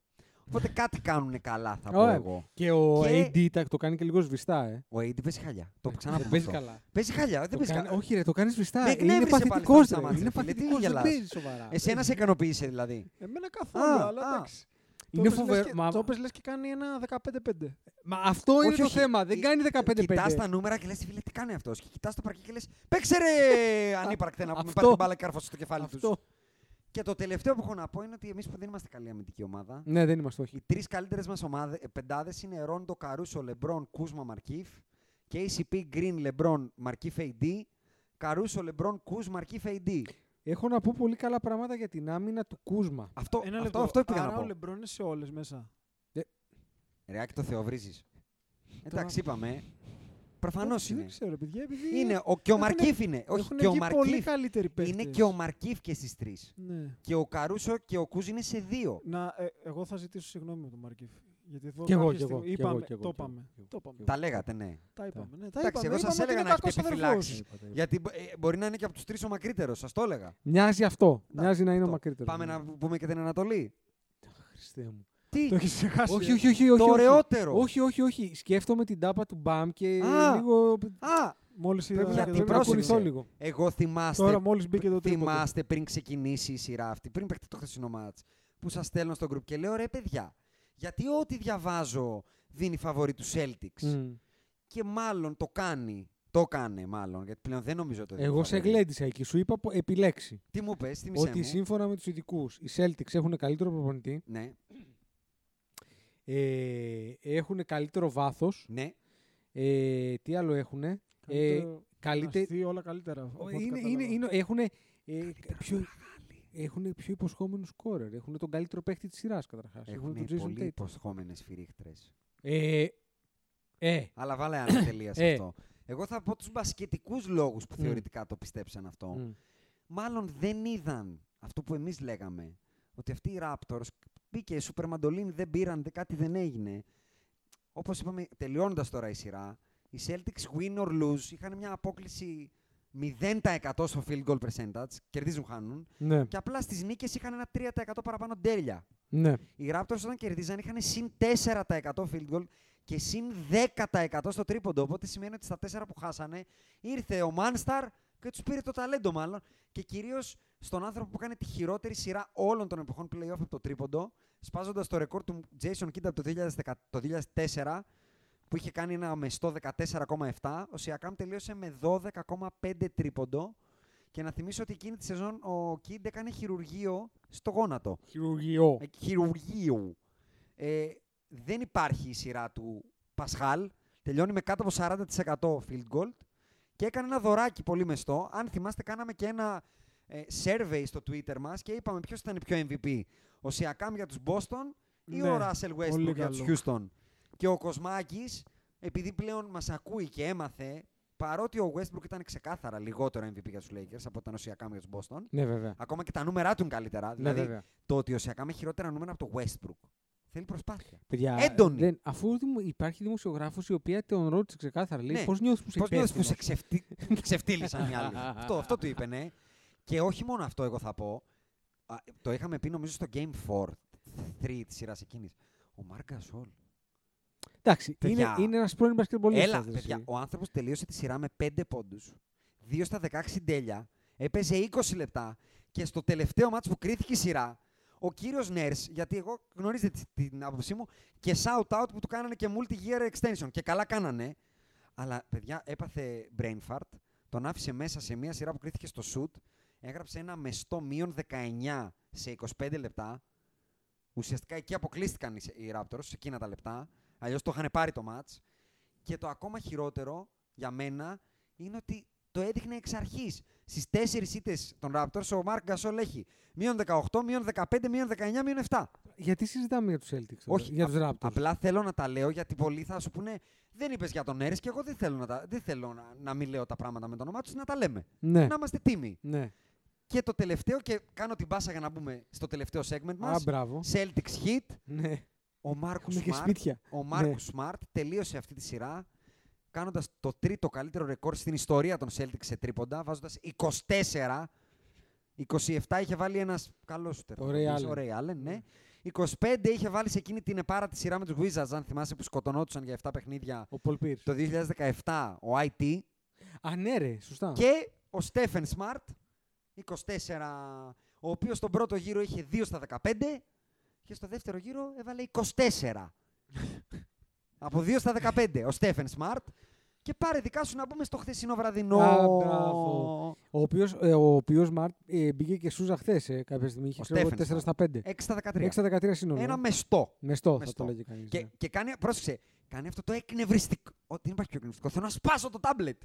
Οπότε κάτι κάνουν καλά, θα πω εγώ. Και ο και... έι ντι τάκ, το κάνει και λίγο σβηστά. Ε. Ο έι ντι παίζει χαλιά. Το ξαναπούμε. Παίζει καλά. Παίζει χαλιά. Δεν κα... Όχι, ρε, το κάνει σβηστά. Δεν είναι παθητικό. Είναι παθητικό. Δεν παίζει σοβαρά. Εσένα σε ικανοποίησε δηλαδή. Εμένα καθόλου, αλλά εντάξει. Είναι φοβερό. Το πες λες και κάνει ένα δεκαπέντε πέντε. Μα αυτό είναι το θέμα. Δεν κάνει δεκαπέντε πέντε. Κοιτάς τα νούμερα και λες, φίλε, τι κάνει αυτό. Και κοιτάς το παρκή και λες, παίξε ρε ανύπαρκτε να πούμε πάρει την μπάλα και κάρφωσε στο κεφάλι του. Και το τελευταίο που έχω να πω είναι ότι εμείς που δεν είμαστε καλή αμυντική ομάδα. Ναι, δεν είμαστε, όχι. Οι τρεις καλύτερες μας πεντάδες είναι Ρόντο, Καρούσο, Λεμπρόν, Κούσμα, Μαρκίφ. Και κέι σι πι, Γκριν, Λεμπρόν, Μαρκίφ, έι ντι. Καρούσο, Λεμπρόν, Κούσμα, Μαρκίφ, έι ντι. Έχω να πω πολύ καλά πράγματα για την άμυνα του Κούσμα. Αυτό, Ένα αυτό, αυτό πήγα να πω. Άρα ο Λεμπρόν είναι σε όλες μέσα. Ε... Ρεάκι το θεοβρίζεις. Εντάξει, είπαμε. Προφανώς είναι. Δεν ξέρω, παιδιά, επειδή είναι. Ο, και ο Μαρκίφ είναι. Όχι, και ο Μαρκίφ είναι και ο Μαρκίφ και στις τρεις. Ναι. Και ο Καρούσο και ο Κούζ είναι σε δύο. Να, ε, εγώ θα ζητήσω συγγνώμη με τον Μαρκίφ. Γιατί εδώ και εγώ, και εγώ, είπαμε, και εγώ, το είπαμε. Τα λέγατε, ναι. Τα είπαμε. Ναι, εντάξει, εγώ σας έλεγα να έχετε επιφυλάξεις. Γιατί μπορεί να είναι και από τους τρεις ο μακρύτερος, σας το έλεγα. Μοιάζει αυτό. Μοιάζει να είναι ο μακρύτερος. Πάμε να πούμε και την Ανατολή. Χριστέ μου. Το έχεις χάσει. Όχι, όχι, όχι, όχι, το ωραιότερο. Όχι, όχι, όχι. Σκέφτομαι την τάπα του Μπαμ και α, λίγο. Α! Μόλις είδα, γιατί πρόσεξε. Λίγο. Εγώ θυμάστε. Τώρα μόλις μπήκε το τρίποντο. Θυμάστε πριν ξεκινήσει η σειρά αυτή, πριν παίχτε το χθεσινό μάτς, που σας στέλνω στο group και λέω ρε παιδιά, γιατί ό,τι διαβάζω δίνει φαβορί του Celtics. Mm. Και μάλλον το κάνει. Το κάνε μάλλον, γιατί πλέον δεν νομίζω το. Εγώ σε γλέντισα εκεί, σου είπα επιλέξει. Τι μου πες, τι μισέ. Ότι σύμφωνα με τους ειδικούς, οι Celtics έχουν καλύτερο προπονητή. Ναι. Ε, έχουν καλύτερο βάθος. Ναι. Ε, τι άλλο έχουν. Καλύτερο... Ε, καλύτε... όλα καλύτερα. Είναι, είναι, είναι, έχουν, ε, πιο, έχουν πιο υποσχόμενους σκόρερ. Έχουν τον καλύτερο παίκτη της σειράς καταρχάς. Έχουν, έχουν πολύ Tate. Υποσχόμενες φυρίχτρες. Ε, ε. Αλλά βάλε ένα τελεία σε αυτό. Εγώ θα πω τους μπασκετικούς λόγους που mm. θεωρητικά το πιστέψαν αυτό. Mm. Μάλλον δεν είδαν αυτό που εμείς λέγαμε. Ότι αυτοί οι Raptors... Μπήκε, Σούπερ Μαντολίνι, δεν πήραν, κάτι δεν έγινε. Όπως είπαμε, τελειώνοντας τώρα η σειρά, οι Celtics win or lose είχαν μια απόκληση μηδέν τοις εκατό στο field goal percentage, κερδίζουν, χάνουν. Ναι. Και απλά στις νίκες είχαν ένα τρία τοις εκατό παραπάνω τέλεια. Ναι. Οι Raptors όταν κερδίζαν είχαν συν τέσσερα τοις εκατό field goal και συν δέκα τοις εκατό στο τρίποντο. Οπότε σημαίνει ότι στα τέσσερα που χάσανε ήρθε ο Μάνσταρ και τους πήρε το ταλέντο μάλλον. Και κυρίως στον άνθρωπο που κάνει τη χειρότερη σειρά όλων των εποχών play-off από το τρίποντο, σπάζοντας το ρεκόρ του Jason Kidd από το δύο χιλιάδες τέσσερα, που είχε κάνει ένα μεστό δεκατέσσερα κόμμα επτά, ο Siakam τελείωσε με δώδεκα κόμμα πέντε τρίποντο. Και να θυμίσω ότι εκείνη τη σεζόν ο Kidd έκανε χειρουργείο στο γόνατο. Χειρουργείο. Ε, χειρουργείο. Ε, δεν υπάρχει η σειρά του Πασχάλ. Τελειώνει με κάτω από σαράντα τοις εκατό field goal. Και έκανε ένα δωράκι πολύ μεστό. Αν θυμάστε, κάναμε και ένα ε, survey στο Twitter μας και είπαμε ποιος ήταν πιο εμ βι πι. Ο Σιακάμ για τους Boston ή ναι, ο Ράσελ Westbrook για τους Houston. Και ο Κοσμάκης, επειδή πλέον μας ακούει και έμαθε, παρότι ο Westbrook ήταν ξεκάθαρα λιγότερο εμ βι πι για τους Lakers από όταν ο Σιακάμ για τους Boston. Ναι, βέβαια. Ακόμα και τα νούμερα του είναι καλύτερα. Ναι, δηλαδή βέβαια. Το ότι ο Σιακάμ έχει χειρότερα νούμερα από το Westbrook. Θέλει προσπάθεια. Παιδιά, έντονη. Δεν, αφού υπάρχει δημοσιογράφος η οποία τον ρώτησε ξεκάθαρα, λέει ναι, πώς νιώθεις που σε, πώς νιώθεις που σε ξεφτύ... ξεφτύλισαν οι άλλοι. αυτό, αυτό του είπε, ναι. Και όχι μόνο αυτό, εγώ θα πω. Α, το είχαμε πει νομίζω στο Game φορ, τρία της σειράς εκείνης. Ο Μαρκ Γκασόλ. Εντάξει, παιδιά, είναι, είναι ένας πρώην μπασκετμπολίστας. Έλα, δηλαδή, παιδιά, ο άνθρωπος τελείωσε τη σειρά με πέντε πόντους, δύο στα δεκαέξι τέλεια, έπαιζε είκοσι λεπτά και στο τελευταίο μάτς που κρίθηκε η σειρά, ο κύριος Νέρς, γιατί εγώ γνωρίζετε την άποψή μου, και shout-out που του κάνανε και multi-year extension και καλά κάνανε, αλλά παιδιά έπαθε brain fart, τον άφησε μέσα σε μία σειρά που κρίθηκε στο shoot, έγραψε ένα μεστό μείον δεκαεννιά σε είκοσι πέντε λεπτά, ουσιαστικά εκεί αποκλείστηκαν οι Raptors σε εκείνα τα λεπτά, αλλιώς το είχαν πάρει το match, και το ακόμα χειρότερο για μένα είναι ότι το έδειχνε εξ αρχής. στις τέσσερις ήττες των Raptors, ο Marc Gasol έχει μείον δεκαοκτώ, μείον δεκαπέντε, μείον δεκαεννιά, μείον επτά. Γιατί συζητάμε για τους Celtics, όχι για τους Raptors. Απλά θέλω να τα λέω γιατί πολλοί θα σου πούνε δεν είπες για τον Έρες και εγώ δεν θέλω, να, τα, δεν θέλω να, να μην λέω τα πράγματα με το όνομά τους, να τα λέμε. Ναι. Να είμαστε τίμοι. Ναι. Και το τελευταίο, και κάνω την πάσα για να μπούμε στο τελευταίο segment μας. Α, Celtics Heat. Ναι. Ο Μάρκους Smart, ναι. τελείωσε αυτή τη σειρά κάνοντας το τρίτο καλύτερο ρεκόρ στην ιστορία των Celtics σε τρίποντα, βάζοντας είκοσι τέσσερα. είκοσι επτά είχε βάλει ένας καλός σούτερ. Ο Ray Allen, ναι. είκοσι πέντε είχε βάλει σε εκείνη την επάρατη σειρά με τους Wizards, αν θυμάσαι, που σκοτωνόντουσαν για επτά παιχνίδια. Ο Paul Pierce. Το δύο χιλιάδες δεκαεπτά, ο άι τι. Α, ναι, ρε, σωστά. Και ο Stephen Smart, είκοσι τέσσερα, ο οποίος στον πρώτο γύρο είχε δύο στα δεκαπέντε και στο δεύτερο γύρο έβαλε είκοσι τέσσερα. Από δύο στα δεκαπέντε, ο Stephen Smart. Και πάρε δικά σου να μπούμε στο χθεσινό βραδινό. Α, ο οποίος, ε, ο οποίος Μαρτ ε, μπήκε και σούζα χθες ε, κάποια στιγμή. Είχε τέσσερα στα πέντε. έξι στα δεκατρία. έξι στα δεκατρία σύνολο. Ένα μεστό. Μεστό, μεστό. Θα το λέγει κανείς. Και, ναι. και κάνει, πρόσεξε, κάνει αυτό το εκνευριστικό. Ότι δεν υπάρχει πιο εκνευριστικό. Θέλω να σπάσω το τάμπλετ.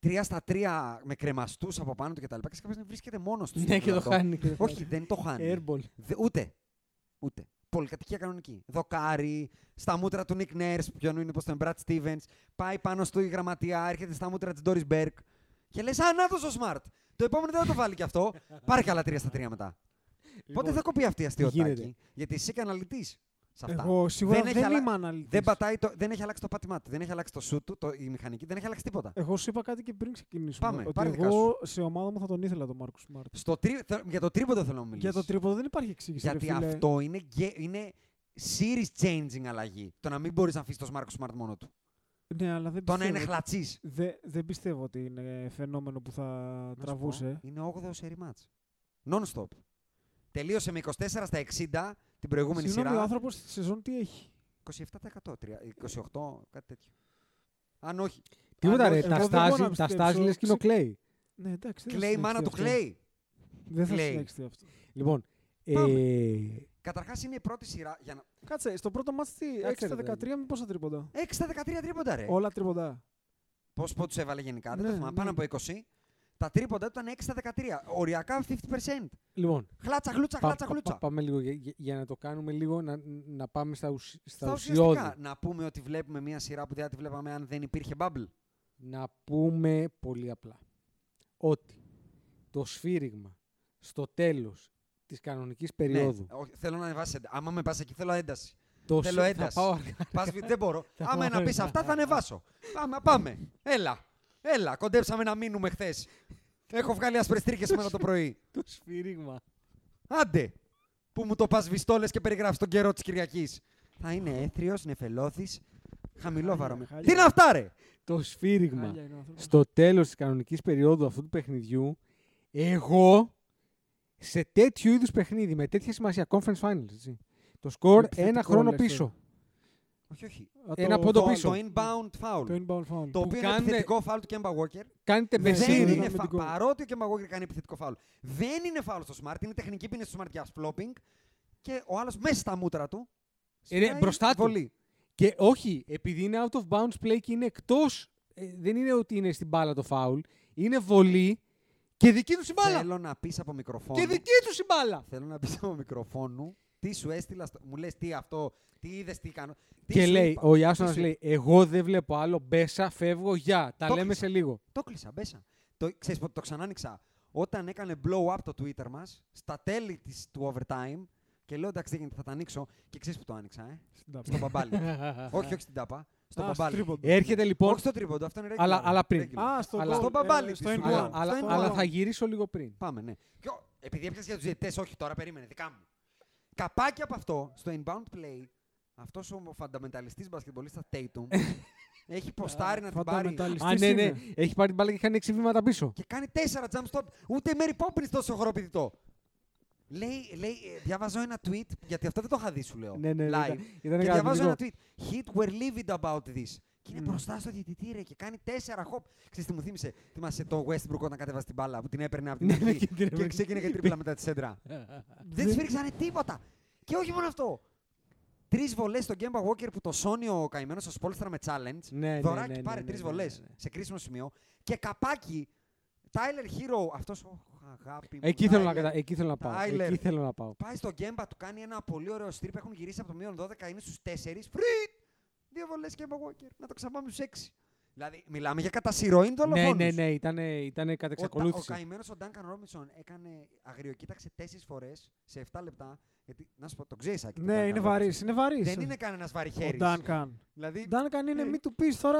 τρία στα τρία με κρεμαστούς από πάνω του κτλ. Και κάποιος βρίσκεται μόνος του. Ναι, και το χάνει. Όχι, δεν το χάνει. Airball. Δε, ούτε. Ούτε. Πολυκατοικία κανονική. Δοκάρι, στα μούτρα του Νικ Νέρς, ποιον είναι πως τον Brad Stevens, πάει πάνω στο η γραμματεία, έρχεται στα μούτρα της Doris Berg και λες, α, να το Smart. Το επόμενο δεν θα το βάλει κι αυτό. Πάρε καλά τρία στα τρία μετά. Λοιπόν, πότε θα κοπεί αυτή η αστείωτάκη, γιατί εσύ και αναλυτής σε αυτά. Εγώ σίγουρα δεν, δεν αλλα... είμαι αναλυτής. Δεν, πατάει το... δεν έχει αλλάξει το πάτημά του, δεν έχει αλλάξει το σου του, το... η μηχανική, δεν έχει αλλάξει τίποτα. Εγώ σου είπα κάτι και πριν ξεκινήσουμε. Πάμε, ότι εγώ σε ομάδα μου θα τον ήθελα τον Μάρκους Σμαρτ. Τρι... Για το τρίποδο θέλω να μιλήσω. Για το τρίποδο δεν υπάρχει εξήγηση. Γιατί ρε, αυτό είναι... είναι series changing αλλαγή. Το να μην μπορεί να αφήσει τον Μάρκους Σμαρτ μόνο του. Ναι, αλλά δεν το πιστεύω, να είναι χλατσής. Δεν δε πιστεύω ότι είναι φαινόμενο που θα να τραβούσε. Πω, είναι όγδοο σε rematch. Non-stop. Τελείωσε με είκοσι τέσσερα στα εξήντα. Την προηγούμενη συγγνώμη, σειρά. Ο άνθρωπος στη σεζόν τι έχει. είκοσι επτά τοις εκατό, είκοσι οκτώ τοις εκατό, κάτι τέτοιο. Αν όχι. Τίποτα ρε, τα στάζει λες και είναι ο Κλέι. Ναι, εντάξει. Κλέι, μάνα του Κλέι. Δεν θα συνεχιστεί αυτό. Λοιπόν, ε... καταρχάς είναι η πρώτη σειρά. Για να... Κάτσε, στο πρώτο μάτς τι, έξι στα δεκατρία με πόσα τρίποντα. έξι στα δεκατρία τρίποντα ρε. Όλα τρίποντα. Πώς πόντους έβαλε γενικά, δεν το θυμάμαι, πάνω από είκοσι. Τα τρίποντα ήταν έξι στα δεκατρία. Οριακά πενήντα τοις εκατό. Λοιπόν. Χλάτσα, χλούτσα, χλάτσα, χλούτσα. Πα, πα, πάμε λίγο για, για, για να το κάνουμε λίγο, να, να πάμε στα, ουσι, στα, στα ουσιώδη. Να πούμε ότι βλέπουμε μια σειρά που δεν τη βλέπαμε αν δεν υπήρχε bubble. Να πούμε πολύ απλά ότι το σφύριγμα στο τέλος της κανονικής περίοδου. Ναι, όχι, θέλω να ανεβάσει ένταση. Άμα με πας εκεί, θέλω ένταση. Το θέλω ένταση. Πας, δεν μπορώ. Άμα να πεις αυτά, θα ανεβάσω. Άμα πάμε. Έλα. Έλα, κοντέψαμε να μείνουμε χθες. Έχω βγάλει άσπρες τρίχες σήμερα το πρωί. Το σφύριγμα. Άντε, που μου το πας βιστόλες και περιγράφεις τον καιρό της Κυριακής. Θα είναι έθριος, νεφελώδης, χαμηλόβαρο. Τι είναι αυτά, ρε! Το σφύριγμα. Στο τέλος της κανονικής περίοδου αυτού του παιχνιδιού, εγώ σε τέτοιου είδους παιχνίδι, με τέτοια σημασία, conference finals, έτσι, το σκορ ένα χρόνο πίσω. Όχι, όχι. Ένα το, πόντο το, πίσω. Το inbound foul. Το, inbound foul. το οποίο είναι επιθετικό foul του Kemba Walker. Κάνετε μεσήρι. Φα... Παρότι ο Kemba Walker κάνει επιθετικό foul. Δεν είναι foul στο Smart. Είναι τεχνική ποινή στο Smart για flopping. Και ο άλλος μέσα στα μούτρα του. Είναι μπροστά του. Βολή. Και όχι, επειδή είναι out of bounds play και είναι εκτός. Ε, δεν είναι ότι είναι στην μπάλα το foul. Είναι βολή και δική του η μπάλα. Θέλω να πεις από μικροφόνου. Και δική του η μπάλα. Θέλω να πεις από μικροφόνου. Τι σου έστειλα, στο... μου λες τι αυτό, τι είδες, τι κάνω. Τι και λέει, είπα, ο Ιάσονας λέει, εγώ δεν βλέπω άλλο, μπέσα, φεύγω, γεια, τα το λέμε κλείσα. Σε λίγο. Το κλείσα, μπέσα. Το, ξέρεις, το ξανάνοιξα. Όταν έκανε blow up το Twitter μας, στα τέλη της, του overtime, και λέω εντάξει δεν γίνεται, θα τα ανοίξω, και ξέρεις που το άνοιξα, ε. Στον μπαμπάλι. όχι, όχι στην τάπα. Στο μπαμπάλι. Έρχεται λοιπόν. Όχι στο τρίποντο, αυτό είναι regular. Αλλά, αλλά πριν. Α, στο μπαμπάλι. Αλλά θα γυρίσω λίγο πριν. Πάμε, ναι. Επειδή έπιασε για τους διαιτητές, όχι τώρα, περίμενε, δικά μου. Καπάκι από αυτό, στο inbound play, αυτός ο φανταμενταλιστής μπασκετμπολίστας Tatum έχει ποστάρει να την πάρει. Α, ναι, ναι. Έχει πάρει την μπάλα και κάνει έξι βήματα πίσω. Και κάνει τέσσερα jump stop. Ούτε η Mary Poppins τόσο χοροπηδητό. Λέει, λέει, διαβάζω ένα tweet, γιατί αυτό δεν το είχα δει, σου λέω. Ναι, ναι, live. Ήταν, και διαβάζω ένα tweet. Hit were livid about this. Και είναι mm. μπροστά στο διαιτητή, ρε, και κάνει τέσσερα χοπ. Ξέρεις τι μου θύμισε, θυμάσαι το Westbrook όταν κατέβασε την μπάλα που την έπαιρνε από την αρχή και ξεκίνησε και τρίπλα μετά τη σέντρα. Δεν σφίριξανε τίποτα. Και όχι μόνο αυτό. Τρεις βολές στον Kemba Walker που το σώνει ο καημένος στο Σπόλστρα με challenge. Δωράκι πάρε τρεις βολές σε κρίσιμο σημείο. Και καπάκι Tyler Hero, αυτός, oh, αγάπη μου. Εκεί θέλω, Tyler, να, κατα... εκεί θέλω να πάω. Tyler, εκεί θέλω να πάω. Πάει στο Γκέμπα, του κάνει ένα πολύ ωραίο στριπ, έχουν γυρίσει από το μείον δώδεκα, είναι στους τέσσερα, free! Δύο βολές Γκέμπα Walker, να το ξαπάμε στους έξι. Δηλαδή, μιλάμε για κατασυρωήν δολοφόνους. Ναι, ναι, ναι, ήταν, ήταν κατ' εξακολούθηση. Ο, ο καημένος ο Ντάνκαν Ρόμπινσον έκανε αγριοκοίταξε τέσσερις φορές σε επτά λεπτά. Γιατί, να σου πω, τον ξέρεις, Άκη. Ναι, είναι βαρύς, είναι βαρύς. Δεν είναι κανένας βαριχέρης. Ο Ντάνκαν. Δηλαδή, Ντάνκαν είναι, ναι. Μη του πεις τώρα,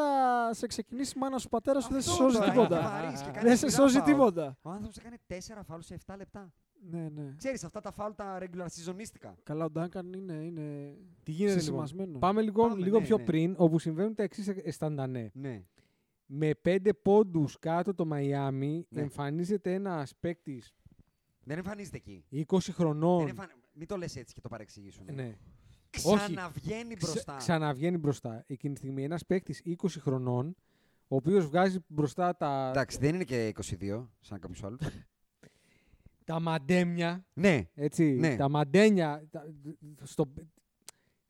σε ξεκινήσει μάνα σου πατέρα σου, δεν σε σώζει τίποτα. Δεν σε σώζει τίποτα. Ο άνθρωπος έκανε τέσσερα φάουλ σε επτά λεπτά. Ναι, ναι. Ξέρεις, αυτά τα φάουλ τα regular seasonistικά. Καλά, ο Ντάνκαν είναι, είναι... Τι γίνεται λοιπόν. Πάμε λίγο, Πάμε, λίγο ναι, πιο ναι. πριν, όπου συμβαίνουν τα εξής αισθαντανέ. Ναι. Με πέντε πόντους κάτω το Μαϊάμι, ναι. εμφανίζεται ένας παίκτης... Δεν εμφανίζεται εκεί. είκοσι χρονών. Δεν εμφαν... Μην το λες έτσι και το παρεξηγήσουν. Ναι. ναι. Ξαναβγαίνει μπροστά. Ξα... Ξαναβγαίνει μπροστά. Εκείνη τη στιγμή ένας παίκτης είκοσι χρονών, ο οποίος βγάζει μπροστά τα... Εντάξει, δεν είναι και είκοσι δύο, σαν κάποιους άλλους. Τα μαντέμια, ναι, έτσι, ναι. τα μαντένια, τα, στο,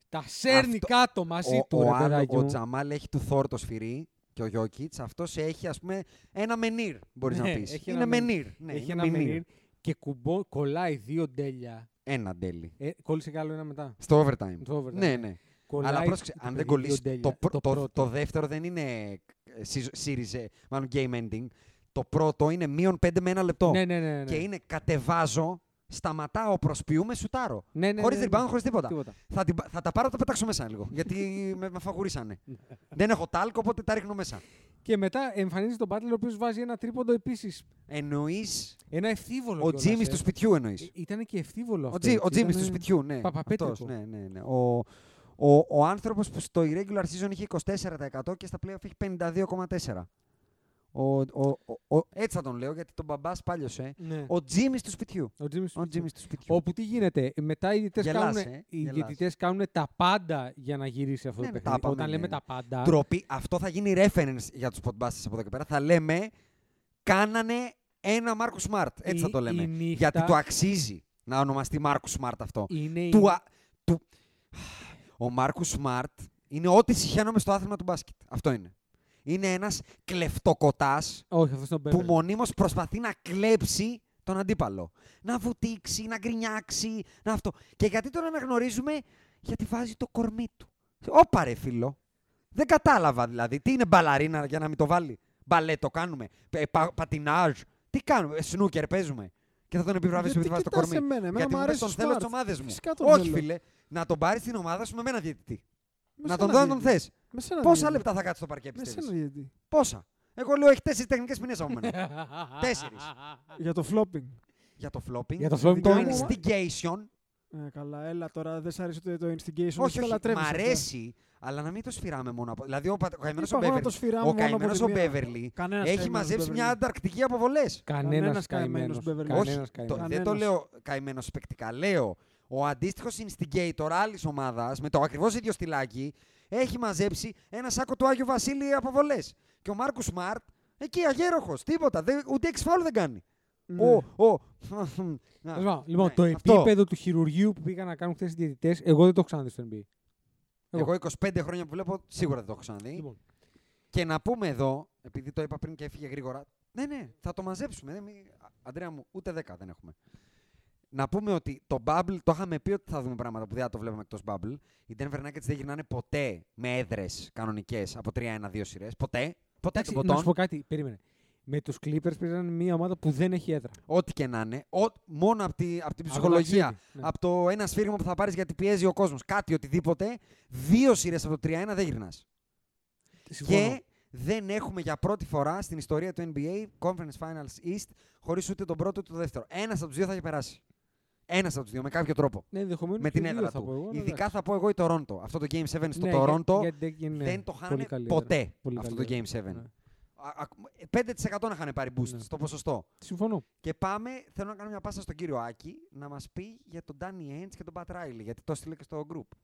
τα σέρνει αυτό, κάτω μαζί ο, του, ο, ρε παιδάκιο. Ο Τζαμάλ έχει του Θόρ το σφυρί και ο Γιόκιτς, αυτός έχει, ας πούμε, ένα μενίρ, μπορείς ναι, να πεις. Είναι μενίρ. Ναι, έχει ένα μενίρ, μενίρ και κουμπό, κολλάει δύο τέλεια. Ένα τέλει. Ε, κόλλησε κι άλλο ένα μετά. Στο overtime. Στο overtime. Ναι, ναι. Κολλάει, αλλά πρόσεξε, αν δεν κολλήσει, το, το, το, το δεύτερο δεν είναι series, μάλλον game ending. Το πρώτο είναι μείον πέντε με ένα λεπτό. Ναι, ναι, ναι, ναι. Και είναι κατεβάζω, σταματάω, προσποιούμε, σουτάρω. Ναι, ναι, ναι, χωρίς τριμπάουν, ναι, χωρίς τίποτα. τίποτα. Θα, την, θα τα πάρω, τα πετάξω μέσα λίγο. Γιατί με, με φαγουρίσανε. Δεν έχω τάλκο, οπότε τα ρίχνω μέσα. Και μετά εμφανίζεται τον Butler, ο οποίος βάζει ένα τρίποντο επίσης. Εννοείς. Ένα ευθύβολο. Ο Τζίμι του σπιτιού εννοείς. Ήταν και ευθύβολο αυτό. Ο Τζίμι του σπιτιού, ναι. Παπαπέτρος. Ναι, ναι, ναι. Ο, ο, ο άνθρωπος που στο regular season είχε είκοσι τέσσερα τοις εκατό και στα playoff έχει πενήντα δύο κόμμα τέσσερα τοις εκατό. Ο, ο, ο, ο, έτσι θα τον λέω, γιατί τον μπαμπάς πάλιωσε. Ναι. Ο Τζίμις του σπιτιού. Ο Τζίμις του σπιτιού. σπιτιού. Όπου τι γίνεται, μετά οι διαιτητές κάνουν, κάνουν τα πάντα για να γυρίσει αυτό ναι, το ναι, παιχνίδι. Όταν ναι, ναι. λέμε τα πάντα. Τροπή, αυτό θα γίνει reference για τους podbusters από εδώ και πέρα. Θα λέμε, κάνανε ένα Μάρκους Σμαρτ. Έτσι η, θα το λέμε. Νύχτα... Γιατί του αξίζει να ονομαστεί Μάρκους Σμαρτ αυτό. Είναι του, η... α, του... Ο Μάρκους Σμαρτ είναι ό,τι συχαίνομαι στο άθλημα του μπάσκετ. Αυτό είναι. Είναι ένας κλεφτοκοτάς που μονίμως προσπαθεί να κλέψει τον αντίπαλο. Να βουτήξει, να γκρινιάξει, να αυτό. Και γιατί τον αναγνωρίζουμε, γιατί βάζει το κορμί του. Όπα ρε φίλο. Δεν κατάλαβα δηλαδή. Τι είναι μπαλαρίνα για να μην το βάλει. Μπαλέτο κάνουμε. Πα, πατινάζ. Τι κάνουμε. Σνούκερ παίζουμε. Και θα τον επιβραβεύσουμε επειδή βάζει το κορμί. Εμένα, γιατί μου αρέσει τον θέλω στις ομάδες μου. Όχι θέλω. Φίλε, να τον πάρεις στην ομάδα σου με ένα διαιτητή. Να τον δω να τον θες. Πόσα λεπτά θα κάτσει στο παρκέ, πιστεύεις? Πόσα. Εγώ λέω έχει τέσσερις τεχνικές ποινές από μένα. Τέσσερις. Για το flopping. Για το flopping. Για το, flopping. Το instigation. Ε, καλά, έλα τώρα, δεν σ' αρέσει το, το instigation. Όχι, όχι, μ' αρέσει, αλλά να μην το σφυράμε μόνο από... Δηλαδή, ο, ο καημένος ο Beverly, ο ο Beverly έχει μαζέψει μια ανταρκτική από βολές. Κανένας καημένος Beverly. Όχι, δεν το λέω καημένος παικτικά. Λέω, ο αντίστοιχος instigator άλλης ομάδας, με το ακριβώς ίδιο στυλάκι, έχει μαζέψει ένα σάκο του Άγιο Βασίλη από βολές. Και ο Μάρκους Σμαρτ, εκεί αγέροχος, τίποτα, δεν, ούτε εξ φάουλ δεν κάνει. Mm. Ο, ο, να, λοιπόν, ναι, το επίπεδο αυτό. Του χειρουργείου που πήγαν να κάνουν χθες οι διαιτητές, εγώ δεν το έχω ξαναδεί στο N B A. Εγώ είκοσι πέντε χρόνια που βλέπω, σίγουρα δεν το έχω ξαναδεί. Λοιπόν. Και να πούμε εδώ, επειδή το είπα πριν και έφυγε γρήγορα, ναι, ναι, θα το μαζέψουμε. Ναι, μη, Αντρέα μου, ούτε δέκα δεν έχουμε. Να πούμε ότι το bubble, το είχαμε πει ότι θα δούμε πράγματα που δεν θα το βλέπουμε εκτός bubble. Οι Denver Nuggets δεν γυρνάνε ποτέ με έδρες κανονικές από τρία ένα δύο σειρές. Ποτέ. Ποτέ. Άξι, να σου πω κάτι. Περίμενε. Με τους Clippers πήραν μια ομάδα που δεν έχει έδρα. Ό,τι και να είναι. Ό, μόνο από τη, από την ψυχολογία. Ναι. Από το ένα σφύριγμα που θα πάρεις γιατί πιέζει ο κόσμος. Κάτι, οτιδήποτε. Δύο σειρές από το τρία ένα δεν γυρνάς. Και δεν έχουμε για πρώτη φορά στην ιστορία του N B A Conference Finals East χωρίς ούτε τον πρώτο ούτε τον δεύτερο. Ένας από τους δύο θα έχει περάσει. Ένας από τους δύο, με κάποιο τρόπο. Ναι, με την έδρα του. Εγώ, ειδικά ναι. θα πω εγώ η Toronto. Αυτό το Game επτά στο ναι, Toronto για, για, ναι. δεν το χάνε ποτέ. Πολύ αυτό καλύτερα. Το Game επτά. Ναι. πέντε τοις εκατό να είχαν πάρει boost ναι. στο ποσοστό. Συμφωνώ. Και πάμε, θέλω να κάνω μια πάσα στον κύριο Άκη να μας πει για τον Danny Ainge και τον Pat Riley. Γιατί το στείλε και στο group.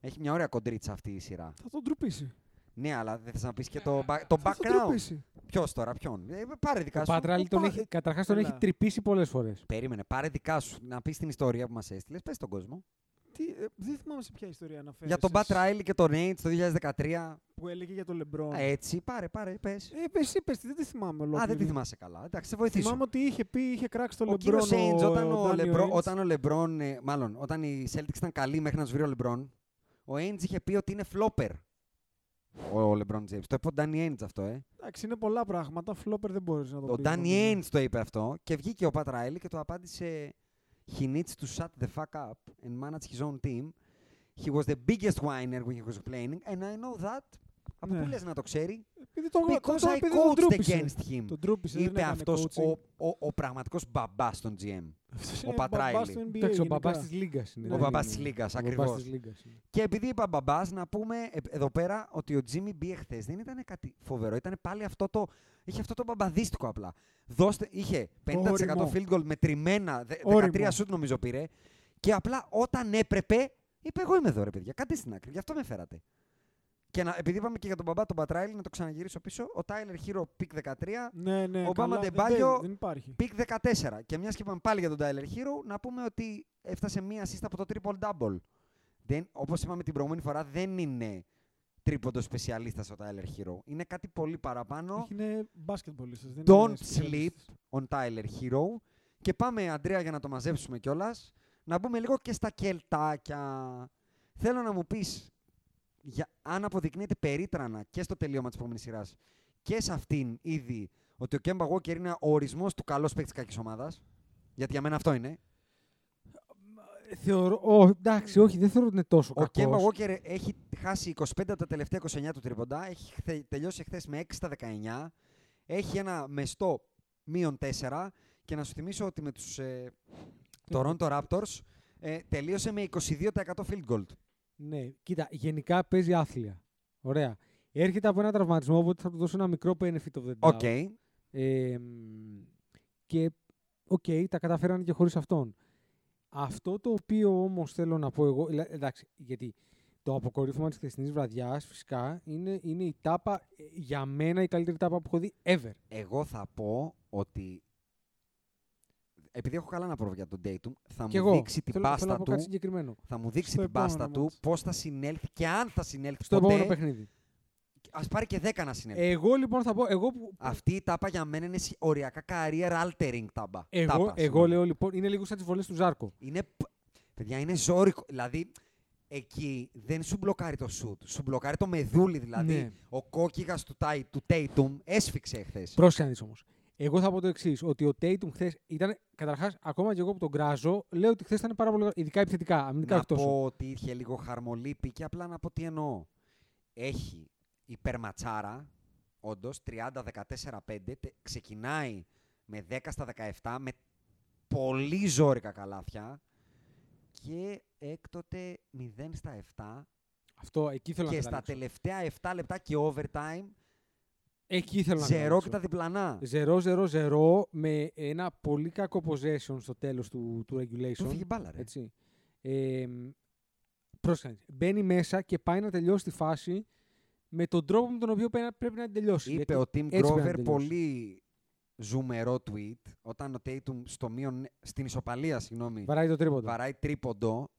Έχει μια ωραία κοντρίτσα αυτή η σειρά. Θα τον ντροπήσει. Ναι, αλλά δεν θες να πεις και το, το background. Ποιος τώρα, ποιον. Ε, πάρε δικά σου. Ο Pat Riley τον έχει, καταρχάς τον έχει τρυπήσει πολλές φορές. Περίμενε, πάρε δικά σου να πεις την ιστορία που μας έστειλες. Πες στον κόσμο. Τι, δεν θυμάμαι σε ποια ιστορία αναφέρεσαι. Για τον Μπατ Ράιλι και τον Νέιτ το δύο χιλιάδες δεκατρία. Που έλεγε για τον Λεμπρόν. Έτσι, πάρε, πάρε, πες. Ε, πες, πες, δεν τη θυμάμαι ολόκληρη. Α, δεν τη θυμάσαι καλά. Εντάξει, σε βοηθήσω. Θυμάμαι ότι είχε πει, είχε κράξει τον Λεμπρόν. Ο Σέιντζ, όταν ο, ο, ο, Λεμπρό, όταν ο Λεμπρόν, ε, μάλλον, όταν οι Celtics ήταν καλοί μέχρι να τους βρει ο Λεμπρόν, ο Ainge είχε πει ότι είναι flopper. Ο Λεμπρόν Τζέιμς. Το είπε ο Ντάνι Ainge αυτό, ε. Εντάξει, είναι πολλά πράγματα. Flopper δεν μπορείς να το πεις. Ο Ντάνι Ainge το είπε αυτό και βγήκε ο Μπατ Ράιλι και το απάντησε. He needs to shut the fuck up and manage his own team. He was the biggest whiner when he was playing, and I know that. Από πού λες να το ξέρει? Because I coached against him. Είπε αυτός ο πραγματικός μπαμπάς των τζι εμ. Ο Μπατ Ράιλι. Ο μπαμπάς της Λίγκας. Ο μπαμπάς της Λίγκας, ακριβώς. Και επειδή είπα μπαμπάς, να πούμε εδώ πέρα ότι ο Jimmy B χθες δεν ήταν κάτι φοβερό. Ήταν πάλι αυτό το... Είχε αυτό το μπαμπαδίστικο απλά. Δώστε, είχε πενήντα τοις εκατό field goal μετρημένα, δεκατρία σουτ νομίζω πήρε. Και απλά όταν έπρεπε, είπε: εγώ είμαι εδώ, ρε παιδιά, κάντε στην άκρη. Γι' αυτό με φέρατε. Και να, επειδή είπαμε και για τον μπαμπά τον Μπατ Ράιλι, να το ξαναγυρίσω πίσω. Ο Τάιλερ Χίρο, πικ δεκατρία. Ναι, ναι, ο Μπάμα Ντεμπάγιο, πικ δεκατέσσερα. Και μια και είπαμε πάλι για τον Τάιλερ Χίρο, να πούμε ότι έφτασε μία ασίστα από το triple-double. Όπως είπαμε την προηγούμενη φορά, δεν είναι τρίποντο σπεσιαλίστας ο Tyler Hero. Είναι κάτι πολύ παραπάνω. Είναι μπάσκετμπολίστας. Don't sleep on Tyler Hero. Και πάμε, Αντρέα, για να το μαζέψουμε κιόλας, να μπούμε λίγο και στα κελτάκια. Θέλω να μου πεις, για, αν αποδεικνύεται περίτρανα και στο τελείωμα της επόμενης σειράς και σε αυτήν ήδη, ότι ο Kemba Walker είναι ο ορισμός του καλός παίκτης κακής ομάδας. Γιατί για μένα αυτό είναι. Θεωρώ, ο, εντάξει, όχι, δεν θεωρώ ότι είναι τόσο ο κακός. Ο Kemba Walker έχει χάσει είκοσι πέντε από τα τελευταία είκοσι εννέα του τρίποντα, έχει τελειώσει χθες με έξι στα δεκαεννέα, έχει ένα μεστό μείον τέσσερα και να σου θυμίσω ότι με τους ε, Toronto Raptors ε, τελείωσε με είκοσι δύο τοις εκατό field goal. Ναι, κοίτα, γενικά παίζει άθλια. Ωραία. Έρχεται από ένα τραυματισμό, οπότε θα του δώσω ένα μικρό benefit of the doubt. Okay. Ε, και, οκ, okay, τα καταφέρανε και χωρίς αυτόν. Αυτό το οποίο όμως θέλω να πω εγώ, εντάξει, γιατί το αποκορύφωμα της χθεσινής βραδιάς φυσικά είναι, είναι η τάπα, για μένα η καλύτερη τάπα που έχω δει ever. Εγώ θα πω ότι, επειδή έχω καλά να πω για τον Dayton, θα, θα μου δείξει την πάστα του, θα μου δείξει την πάστα του πώς θα συνέλθει και αν θα συνέλθει στο επόμενο παιχνίδι. Ας πάρει και δέκα να συνέλθει. Εγώ λοιπόν θα πω... Εγώ... Αυτή η τάπα για μένα είναι οριακά career altering τάπα. Εγώ, τάπα, εγώ λέω λοιπόν, είναι λίγο σαν τις βολές του Ζάρκο. Είναι... Παιδιά, είναι ζώρικο. Δηλαδή, εκεί δεν σου μπλοκάρει το σουτ. Σου μπλοκάρει το μεδούλι δηλαδή. Ναι. Ο κόκκιγας του, του Tatum έσφιξε χθες. Πρόσεχε να δεις όμως. Εγώ θα πω το εξής, ότι ο Tatum χθες ήταν... Καταρχάς, ακόμα και εγώ που τον κράζω, λέω ότι χθες ήταν πάρα πολύ... Ειδικά επιθετικά, αμυντικά εκτός. Να τόσο. Πω ότι είχε λίγο χαρμολύπη και απλά να πω τι εννοώ. Έχει... υπερματσάρα, όντως, τριάντα δεκατέσσερα πέντε, ξεκινάει με δέκα στα δεκαεπτά, με πολύ ζόρικα καλάθια και έκτοτε μηδέν στα επτά. Αυτό, εκεί θέλω να καταλήξω. Και στα τελευταία επτά λεπτά και overtime, εκεί θέλω να ζερό και τα διπλανά. Ζερό, ζερό, ζερό, με ένα πολύ κακό possession στο τέλος του, του regulation. Του φύγει μπάλα, ρε. Έτσι. Ε, πρόσχανε, μπαίνει μέσα και πάει να τελειώσει τη φάση με τον τρόπο με τον οποίο πρέπει να την τελειώσει. Είπε ο Tim Grover πολύ ζουμερό tweet, όταν ο Tatum στο μείον, στην ισοπαλία, συγγνώμη, βαράει το τρίποντο. Βαράει τρίποντο.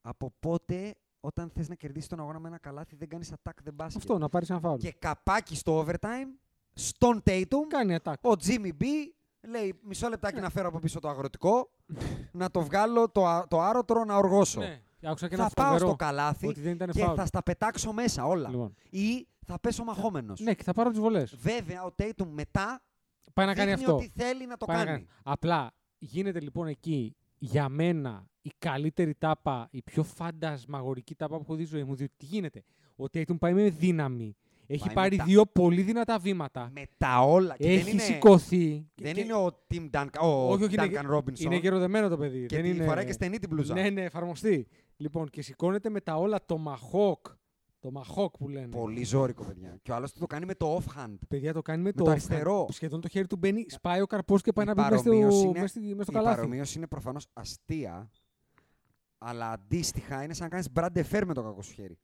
Από πότε όταν θες να κερδίσεις τον αγώνα με ένα καλάθι δεν κάνεις attack the basket. Αυτό, να πάρεις ένα φάουλ. Και καπάκι στο overtime, στον Tatum, κάνει attack. Ο Jimmy B λέει μισό λεπτάκι ναι. να φέρω από πίσω το αγροτικό, να το βγάλω το, το άρωτρο να οργώσω. Ναι. Και θα πάω στο καλάθι και φάουλ. Θα στα πετάξω μέσα όλα. Λοιπόν. Ή θα πέσω μαχόμενος. Ναι, και θα πάρω τις βολές. Βέβαια, ο Tatum μετά πάει να κάνει αυτό. Ότι θέλει να το κάνει. Να κάνει. Απλά γίνεται λοιπόν εκεί για μένα η καλύτερη τάπα, η πιο φαντασμαγορική τάπα που έχω δει στη ζωή μου. Διότι τι γίνεται. Ο Tatum πάει με δύναμη. Έχει πάει πάρει τα... δύο πολύ δυνατά βήματα. Με τα όλα. Και έχει δεν είναι... σηκωθεί. Δεν και... είναι ο Tim Duncan, ο όχι, όχι, Duncan είναι... Robinson. Είναι γεροδεμένο το παιδί. Και τη φοράει και στενή την μπλούζα. Ναι, ναι, εφαρμοστεί. Λοιπόν, και σηκώνεται με τα όλα το μαχόκ. Το μαχόκ που λένε. Πολύ ζώρικο, παιδιά. Και ο άλλος το κάνει με το offhand. Παιδιά, το κάνει με, με το, το αριστερό. Σχεδόν το χέρι του μπαίνει, σπάει ο καρπός και πάει η να μπει μέσα είναι... στο καλάθι. Η παρομοίωση είναι προφανώς αστεία, αλλά αντίστοιχα είναι σαν να κάνεις brand fair με το κακό σου χέρι.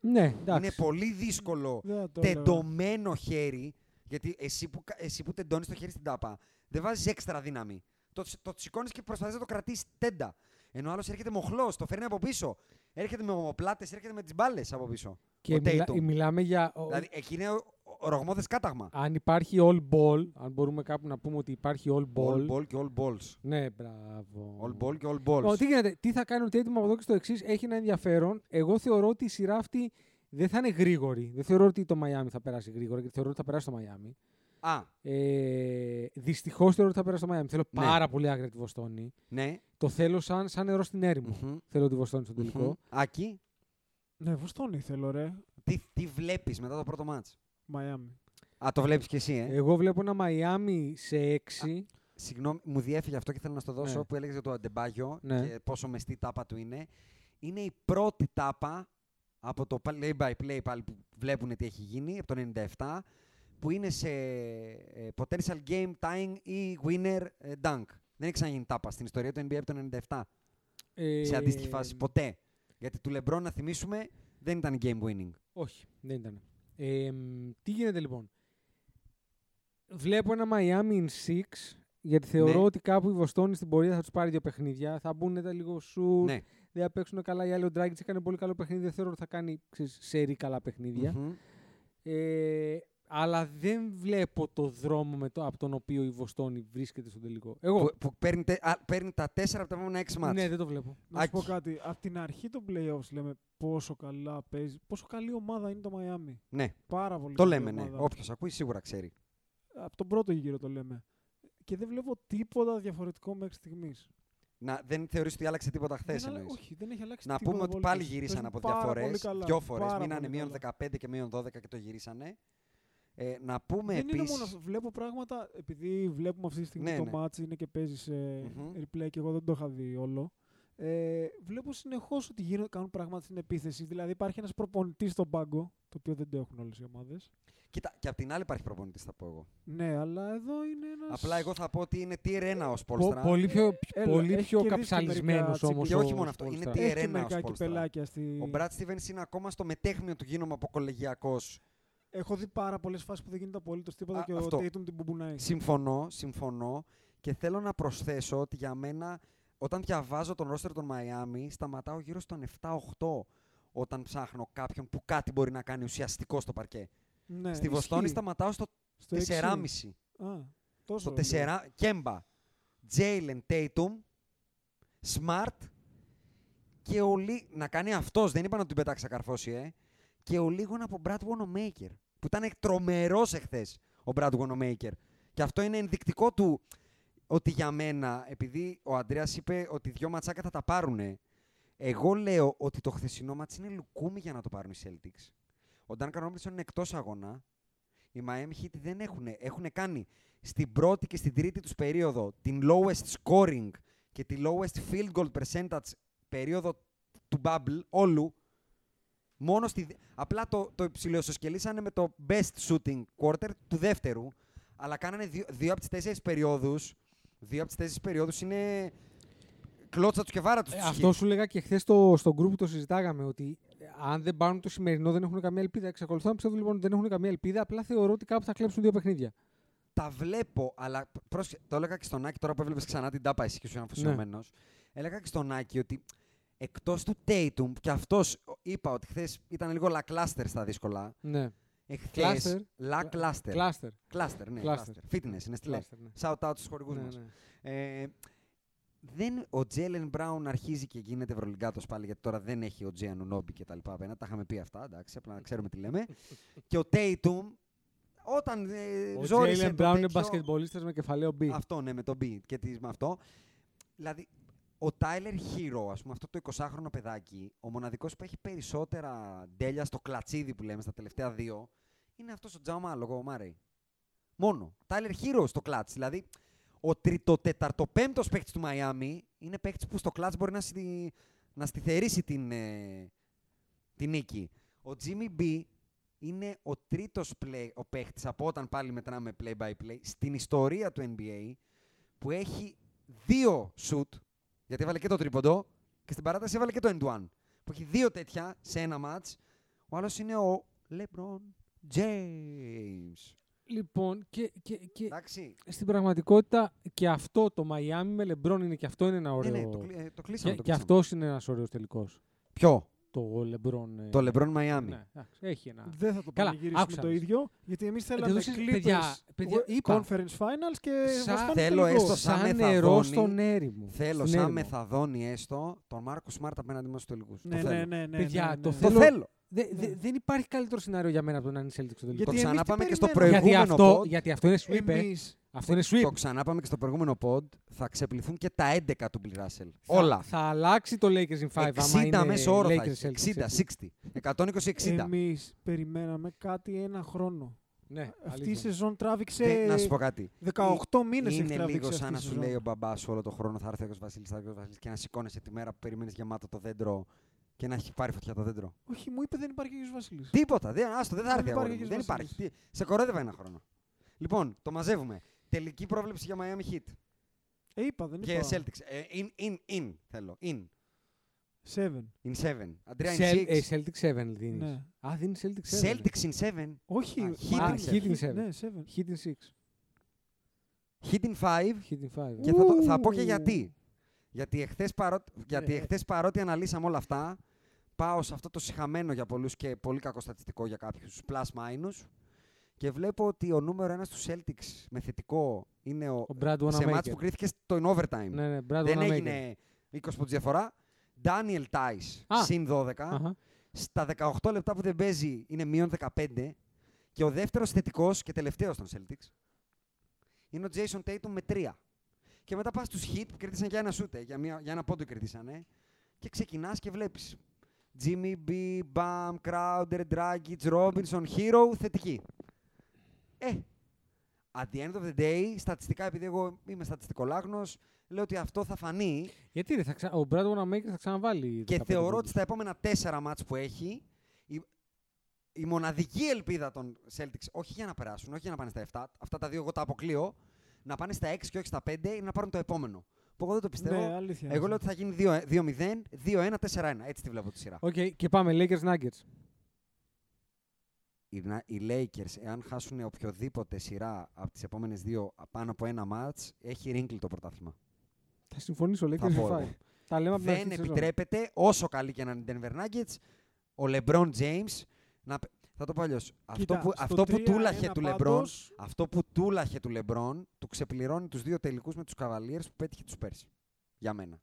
Ναι, εντάξει. Είναι πολύ δύσκολο yeah, τεντωμένο yeah. χέρι, γιατί εσύ που, εσύ που τεντώνεις το χέρι στην τάπα, δεν βάζεις έξτρα δύναμη. Το, το σηκώνεις και προσπαθείς να το κρατήσεις τέντα. Ενώ ο άλλος έρχεται μοχλός, το φέρνει από πίσω. Έρχεται με ομοπλάτες, έρχεται με τις μπάλες από πίσω. Και μιλά, μιλάμε για. Δηλαδή, εκεί είναι ρογμώδες κάταγμα. Αν υπάρχει all ball, αν μπορούμε κάπου να πούμε ότι υπάρχει all ball. All ball και all balls. Ναι, μπράβο. All ball και all balls. Ω, τι γίνεται, τι θα κάνουν, τι έτοιμο από εδώ και στο εξής έχει ένα ενδιαφέρον. Εγώ θεωρώ ότι η σειρά αυτή δεν θα είναι γρήγορη. Δεν θεωρώ ότι το Miami θα περάσει γρήγορα, γιατί θεωρώ ότι θα περάσει το Miami. Α. Ε, δυστυχώς θεωρώ ότι θα περάσει το Miami. Θέλω ναι. πάρα πολύ άγρια τη Βοστόνη. Ναι. Το θέλω σαν, σαν νερό στην έρημο. Mm-hmm. Θέλω τη Βοστόνη στον τελικό. Mm-hmm. Άκη. Ναι, Βοστόνη θέλω, ρε. Τι, τι βλέπεις μετά το πρώτο μάτς. Μαϊάμι. Α, το βλέπεις κι εσύ, ε. Εγώ βλέπω ένα Μαϊάμι σε έξι. Α, συγγνώμη, μου διέφυγε αυτό και θέλω να στο δώσω ναι. που έλεγες για το Αντεμπάγιο ναι. και πόσο μεστή τάπα του είναι. Είναι η πρώτη τάπα από το play by play πάλι που βλέπουν τι έχει γίνει, από το ενενήντα επτά, που είναι σε potential game tying ή winner dunk. Δεν έχει ξαναγίνει τάπα στην ιστορία του εν μπι έι από το ενενήντα επτά. Ε... Σε αντίστοιχη φάση, ποτέ. Γιατί του LeBron, να θυμίσουμε, δεν ήταν game winning. Όχι, δεν ήταν. Ε, τι γίνεται λοιπόν. Βλέπω ένα Miami in six, γιατί θεωρώ ναι. ότι κάπου η Βοστόνη στην πορεία θα τους πάρει δύο παιχνίδια. Θα μπουν τα λίγο σουτ, ναι. δεν θα παίξουν καλά. Οι άλλοι ο Dragic έκανε πολύ καλό παιχνίδι. Δεν θεωρώ ότι θα κάνει ξέρεις, σερί καλά παιχνίδια. Mm-hmm. Ε, αλλά δεν βλέπω το δρόμο με το, από τον οποίο η Βοστόνη βρίσκεται στο τελικό. Εγώ. Που, που παίρνει, τε, α, παίρνει τα τέσσερα από τα επόμενα έξι μάτς. Ναι, δεν το βλέπω. Να σου πω κάτι. Από την αρχή των playoffs λέμε πόσο καλά παίζει, πόσο καλή ομάδα είναι το Miami. Ναι. Πάρα πολύ. Το λέμε, ομάδα. Ναι. Όποιος ακούει σίγουρα ξέρει. Από τον πρώτο γύρο το λέμε. Και δεν βλέπω τίποτα διαφορετικό μέχρι στιγμής. Να, δεν θεωρείς ότι άλλαξε τίποτα χθες. Αλλά... Όχι, δεν έχει αλλάξει να τίποτα. Να πούμε ότι πάλι γυρίσανε από διαφορές. Δυο φορές. Μείνανε μείον δεκαπέντε και μείον δώδεκα και το γυρίσανε. Ε, να πούμε δεν επίσης... είναι μόνο βλέπω πράγματα, επειδή βλέπουμε αυτή τη στιγμή ναι, το ναι. μάτσι είναι και παίζεις ε, mm-hmm. replay και εγώ δεν το είχα δει όλο. Ε, βλέπω συνεχώς ότι γίνονται, κάνουν πράγματα στην επίθεση. Δηλαδή υπάρχει ένας προπονητής στον πάγκο, το οποίο δεν το έχουν όλες οι ομάδες. Κοίτα, και απ' την άλλη υπάρχει προπονητής, θα πω εγώ. Ναι, αλλά εδώ είναι ένας... Απλά εγώ θα πω ότι είναι tier ένα ο Σπόλστρα. Πολύ πιο, Έλα, πολύ πιο καψαλισμένος όμως. Και όχι μόνο αυτό, είναι tier ένα ο Σπόλστρα. Στη... Ο Μπρατ Στίβενς είναι ακόμα στο μετέχνιο του γίνομαι από κολεγιακός. Έχω δει πάρα πολλές φάσεις που δεν γίνεται απολύτως τίποτα Α, και αυτό. Ο Tatum την μπουμπουνάει. Συμφωνώ, συμφωνώ. Και θέλω να προσθέσω ότι για μένα, όταν διαβάζω τον roster των Miami, σταματάω γύρω στον επτά οχτώ όταν ψάχνω κάποιον που κάτι μπορεί να κάνει ουσιαστικό στο παρκέ. Ναι, στη Βοστόνη σταματάω στο, στο τεσσεράμισι. Α, τόσο. Στο τέσσερα, Kemba, Jalen Tatum, Smart και ο Λί... Να κάνει αυτός, δεν είπα να τον πετάξει ακαρφώσει, ε. Και ο Λίγων από Brad Wanamaker, που ήταν τρομερός εχθές ο Brad Wanamaker. Και αυτό είναι ενδεικτικό του ότι για μένα, επειδή ο Ανδρέας είπε ότι δυο ματσάκα θα τα πάρουνε, εγώ λέω ότι το χθεσινό ματς είναι λουκούμι για να το πάρουν οι Celtics. Ο Duncan Robinson είναι εκτός αγώνα, οι Miami Heat δεν έχουνε. Έχουνε κάνει στην πρώτη και στην τρίτη τους περίοδο την lowest scoring και τη lowest field goal percentage περίοδο του bubble όλου. Μόνο στη... Απλά το, το ψιλοσοσκελίσανε με το best shooting quarter του δεύτερου, αλλά κάνανε δύο, δύο από τις τέσσερις περιόδους. Δύο από τις τέσσερις περιόδους είναι κλώτσα του και βάρα τους. Ε, αυτό σου λέγα και χθες στο, στο group που το συζητάγαμε, ότι αν δεν πάρουν το σημερινό δεν έχουν καμία ελπίδα. Εξακολουθώ να πιστεύω λοιπόν ότι δεν έχουν καμία ελπίδα, απλά θεωρώ ότι κάπου θα κλέψουν δύο παιχνίδια. Τα βλέπω, αλλά πρόσχε... το έλεγα και στον Άκη, τώρα που έβλεπες ξανά την τάπα εσύ και σου είναι αφοσιωμένος. Ναι. Έλεγα και στον Άκη ότι... Εκτός του Tatum, και αυτός είπα ότι χθες ήταν λίγο lackluster στα δύσκολα. Ναι. Εχθές, lackluster. Cluster. Cluster, ναι. Cluster. Fitness, είναι στυλέ. Ναι. Shout out στους χορηγούς ναι, μας. Ναι. Ε, δεν, ο Jalen Brown αρχίζει και γίνεται ευρωλυγκάτος πάλι, γιατί τώρα δεν έχει ο Τζέι Ανουνόμπι και τα λοιπά απέναντι. Τα είχαμε πει αυτά, εντάξει, απλά να ξέρουμε τι λέμε. Και ο Tatum, όταν ε, ο ζόρισε... Ο Jalen Brown τέτοιο, είναι μπασκετμπολίστας με κεφαλαίο B. Αυτό, ναι, με το B και τι, με αυτό. Δηλαδή, ο Tyler Hero, ας πούμε, αυτό το εικοσάχρονο παιδάκι, ο μοναδικός που έχει περισσότερα ντέλια στο κλατσίδι που λέμε στα τελευταία δύο, είναι αυτός ο Τζάμα Λόγο, ο Μάρεϊ. Μόνο. Tyler Hero στο κλατς. Δηλαδή, ο τριτοτεταρτοπέμπτος παίκτης του Miami είναι παίκτης που στο κλατς μπορεί να, στη, να στιθερήσει την, ε, την νίκη. Ο Jimmy B είναι ο τρίτος play, ο παίκτης, από όταν πάλι μετράμε play-by-play, στην ιστορία του εν μπι έι, που έχει δύο shoot. Γιατί έβαλε και το τρίποντο και στην παράταση έβαλε και το end one. Που έχει δύο τέτοια σε ένα match. Ο άλλος είναι ο LeBron James. Λοιπόν, και, και, και στην πραγματικότητα και αυτό το Μαϊάμι με Λεμπρόν είναι και αυτό είναι ένα ωραίο. Ναι, ναι, το, κλείσαμε, το κλείσαμε. Και, και αυτό είναι ένα ωραίο τελικό. Ποιο? Το Λεμπρόν. Το Λεμπρόν Μαϊάμι. Ναι, έχει ένα. Δεν θα το πανηγυρίσουμε το ίδιο, γιατί εμείς θέλαμε κλείτες conference finals και σαν θέλω έστω σαν, σαν νερό στον έρημο. Θέλω σαν μεθαδόνι έστω τον Μάρκο Σμάρτ απέναντι μας στους τελικούς. Ναι, ναι, ναι. Παιδιά, το θέλω. Δε, ναι. δε, δεν υπάρχει καλύτερο σενάριο για μένα από τον Άννη Σέλτιξ. Το ξανάπαμε και στο προηγούμενο pod. Γιατί αυτό είναι sweep. Εμείς... Αυτό είναι sweep. Το ξανάπαμε και στο προηγούμενο pod. Θα ξεπληθούν και τα έντεκα του Bill Russell. Θα, Όλα. Θα αλλάξει το Lakers in πέντε. εξήντα μέσο όρο. εξήντα, εξήντα, εξήντα. Εμείς περιμέναμε κάτι ένα χρόνο. Ναι, αυτή η σεζόν τράβηξε. Ναι, να σου πω κάτι. δεκαοκτώ μήνες είναι λίγο σαν να σου λέει ο μπαμπά όλο τον χρόνο θα έρθει ο Βασίλης και να σηκώνεσαι τη μέρα που περιμένει γεμάτο το δέντρο. Και να έχει πάρει φωτιά το δέντρο. Όχι, μου είπε δεν υπάρχει Αγίος Βασίλης. Τίποτα. Δεν, άστο, δεν θα έρθει αγόρι. Δεν υπάρχει. Τι, σε κορόιδευα ένα χρόνο. Λοιπόν, το μαζεύουμε. Τελική πρόβλεψη για Miami Heat. Ε, είπα, δεν είπα. Και Celtics. Ε, in, in, in, θέλω. In. Seven. In seven. Αντρέα, in six. Ε, Celtics seven δίνεις. Ναι. Α, δίνεις Celtics seven. Celtics in seven. Όχι. Α, Heat, α, in seven. Heat in seven. Ναι, seven. Heat in six. Heat in five. Heat in five. Και θα, το, θα πω και γιατί. Γιατί εχθές παρότι, γιατί εχθές παρότι αναλύσαμε όλα αυτά, πάω σε αυτό το σιχαμένο για πολλούς και πολύ κακό στατιστικό για κάποιους, plus-minus, και βλέπω ότι ο νούμερο ένας του Celtics με θετικό είναι ο, ο σε μάτς που κρίθηκε στο in overtime. Ναι, ναι, δεν έγινε είκοσι πόντους διαφορά. Daniel Tice, συν δώδεκα. Uh-huh. Στα δεκαοκτώ λεπτά που δεν παίζει είναι μείον δεκαπέντε. Και ο δεύτερος θετικός και τελευταίος των Celtics είναι ο Jason Tatum με τρία. Και μετά πας στους Heat που κερδίσαν για ένα σούτε, για, μια, για ένα πόντο κερδίσανε. Και ξεκινάς και βλέπεις. Jimmy B, Bam, Crowder, Dragic, Robinson, Hero, θετική. Ε, at the end of the day, στατιστικά, επειδή εγώ είμαι στατιστικολάγνος, λέω ότι αυτό θα φανεί. Γιατί ρε, θα ξα... ο Brad Wanamaker θα ξαναβάλει. Και θεωρώ ότι στα επόμενα τέσσερα μάτς που έχει, η... η μοναδική ελπίδα των Celtics, όχι για να περάσουν, όχι για να πάνε στα εφτά, αυτά τα δύο εγώ τα αποκλείω, να πάνε στα έξι και όχι στα πέντε ή να πάρουν το επόμενο. Που εγώ δεν το πιστεύω. Ναι, αλήθεια, εγώ λέω ότι θα γίνει δύο μηδέν, δύο ένα, τέσσερα ένα. Έτσι τη βλέπω τη σειρά. Οκ, okay, και πάμε. Lakers-Nuggets. Οι, οι Lakers, εάν χάσουν οποιοδήποτε σειρά από τις επόμενες δύο πάνω από ένα μάτς, έχει ρίγκλι το πρωτάθλημα. Θα συμφωνήσω, Lakers θα τα λέμε από δεν επιτρέπεται, σεζόν. Όσο καλή και να είναι η Denver Nuggets, ο LeBron James να... Θα το πω αλλιώς. Αυτό που, αυτό, που τούλαχε του Λεμπρόν, αυτό που τούλαχε του Λεμπρόν του ξεπληρώνει τους δύο τελικούς με τους Cavaliers που πέτυχε τους πέρσι. Για μένα.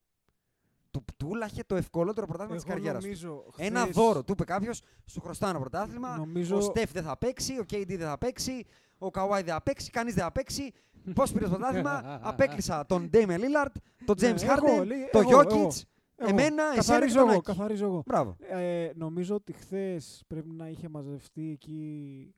Του τούλαχε το ευκολότερο πρωτάθλημα της καριέρας του. Χθες... Ένα δώρο. Του είπε κάποιος, σου χρωστάνω πρωτάθλημα, νομίζω... ο Στεφ δεν θα παίξει, ο Κέι Ντι δεν θα παίξει, ο Καουάι δεν θα παίξει, κανείς δεν θα παίξει. Πώς πήρες πρωτάθλημα, απέκλεισα τον Ντέιμιαν Λίλαρντ, τον Τζέιμς Χάρντεν, τον Γιόκιτς. Εμένα, καθαρίζω εγώ, εγώ, καθαρίζω εγώ. Μπράβο. Ε, νομίζω ότι χθες πρέπει να είχε μαζευτεί εκεί,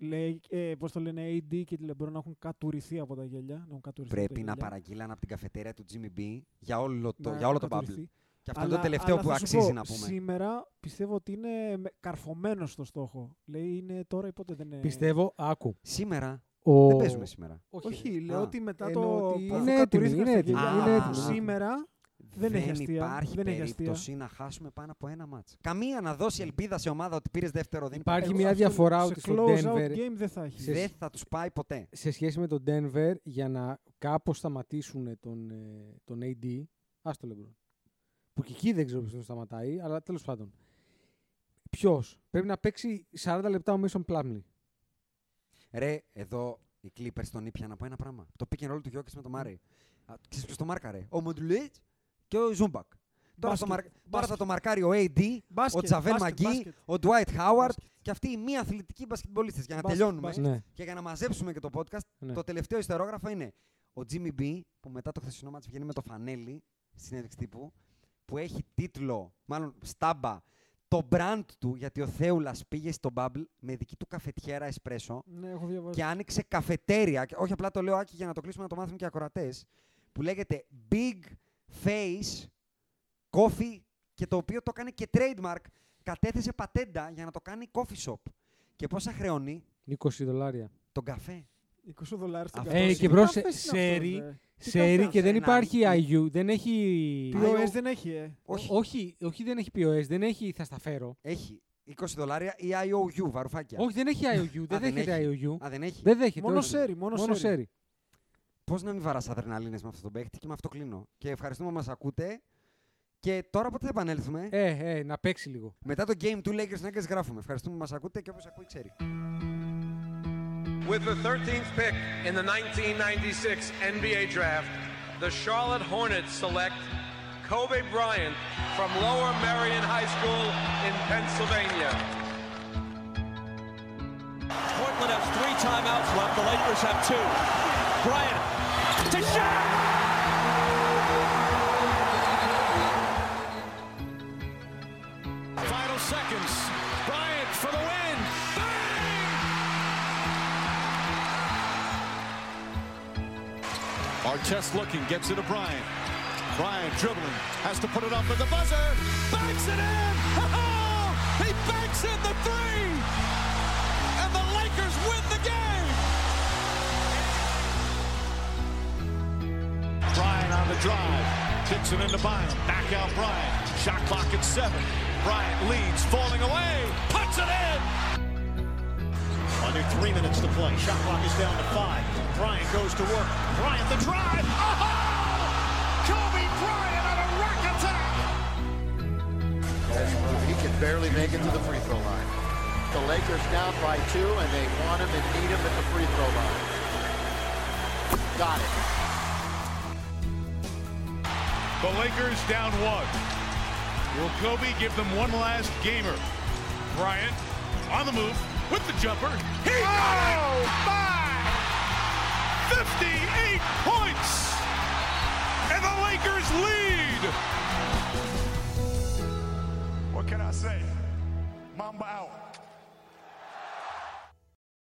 λέει, ε, πώς το λένε, έι ντι και τη LeBron να έχουν κατουρηθεί από τα γυαλιά. Να πρέπει τα γυαλιά. Να παραγγείλαν από την καφετέρια του Jimmy B για όλο το, να, για όλο το bubble. Και αυτό αλλά, είναι το τελευταίο που αξίζει πω, να πούμε. Σήμερα πιστεύω ότι είναι καρφωμένο στο στόχο. Λέει είναι τώρα ή πότε δεν είναι. Πιστεύω, άκου. Σήμερα. Ο... Δεν παίζουμε σήμερα. Όχι, Όχι λέω α, ότι μετά το. Ότι είναι έτοιμοι. Είναι έτοιμοι. Σήμερα. Δεν, δεν υπάρχει δεν περίπτωση να χάσουμε πάνω από ένα μάτς. Καμία να δώσει ελπίδα σε ομάδα ότι πήρες δεύτερο. Δεν υπάρχει μια διαφορά ότι στο Denver δεν θα, σε... δεν θα τους πάει ποτέ. Σε σχέση με τον Denver, για να κάπως σταματήσουν τον, τον έι ντι, ας το LeBron. Που και εκεί δεν ξέρω ποιος τον σταματάει, αλλά τέλος πάντων. Ποιος πρέπει να παίξει σαράντα λεπτά ο Mason Plumlee. Ρε, εδώ οι Clippers τον ήπιαν από ένα πράγμα. Το pick and roll του Γιόκιτς με τον Μάρεϊ. Ξέρεις ποιος τον μάρκαρε. Ο Μοντουλίτ. Και ο Ζούμπακ. Τώρα, μαρ... Τώρα θα το μαρκάρει ο έι ντι, μπάσκετ, ο Τζαβέλ Μαγκί, ο Ντουάιτ Χάουαρντ και αυτοί οι μη αθλητικοί μπασκετμπολίστες. Για να μπάσκετ, τελειώνουμε μπάσκετ. Ναι. Και για να μαζέψουμε και το podcast, ναι. Το τελευταίο ιστερόγραφο είναι ο Jimmy B που μετά το χθεσινό μάτς βγαίνει με το φανέλι στη συνέντευξη τύπου που έχει τίτλο, μάλλον στάμπα, το brand του γιατί ο Θέουλας πήγε στο Bubble με δική του καφετιέρα εσπρέσο ναι, και άνοιξε καφετέρια. Όχι απλά το λέω Άκη για να το κλείσουμε να το μάθουν και οι ακροατές που λέγεται Big Face, Coffee και το οποίο το έκανε και trademark. Κατέθεσε πατέντα για να το κάνει coffee shop. Και πόσα χρεώνει? είκοσι δολάρια. Τον καφέ. είκοσι δολάρια στον καφέ. Ε, και μπρος σέρι, σέρι και δεν υπάρχει άι γιου, δεν έχει... πι ο ες δεν έχει, ε. Όχι, όχι, δεν έχει πι ο ες, δεν έχει, θα στα φέρω. Έχει. είκοσι δολάρια ή άι ο γιου, βαρουφάκια. Όχι, δεν έχει άι ο γιου. Δεν δέχεται άι ο γιου. Α, δεν έχει. Δεν δέχεται. Μόνο σέρι. Μόνο σέρι. Πώς να μην βαράς αδρεναλίνες με αυτόν τον παίκτη, και με αυτό κλείνω. Και ευχαριστούμε που μας ακούτε. Και τώρα πότε θα επανέλθουμε. Ε, ε, να παίξει λίγο. Μετά το Game του Lakers Nuggets γράφουμε. Ευχαριστούμε που μας ακούτε και όποιος ακούει ξέρει. With the thirteenth pick in the nineteen ninety-six N B A Draft, the Charlotte Hornets select Kobe Bryant from Lower Merion High School in Pennsylvania. Portland has three timeouts left. The Lakers have two. Bryant to shot! Final seconds. Bryant for the win. Bang! Artest looking, gets it to Bryant. Bryant dribbling, has to put it up at the buzzer, banks it in! Oh, he banks in the three! And the Lakers win the game! Bryant on the drive, kicks it into Bynum, back out Bryant, shot clock at seven. Bryant leads, falling away, puts it in! Under three minutes to play, shot clock is down to five. Bryant goes to work, Bryant the drive! Oh! Kobe Bryant on a rack attack! He can barely make it to the free throw line. The Lakers down by two, and they want him and need him at the free throw line. Got it. The Lakers down one. Will Kobe give them one last gamer? Bryant on the move with the jumper. He got it! Five! fifty-eight points! And the Lakers lead! What can I say? Mamba out.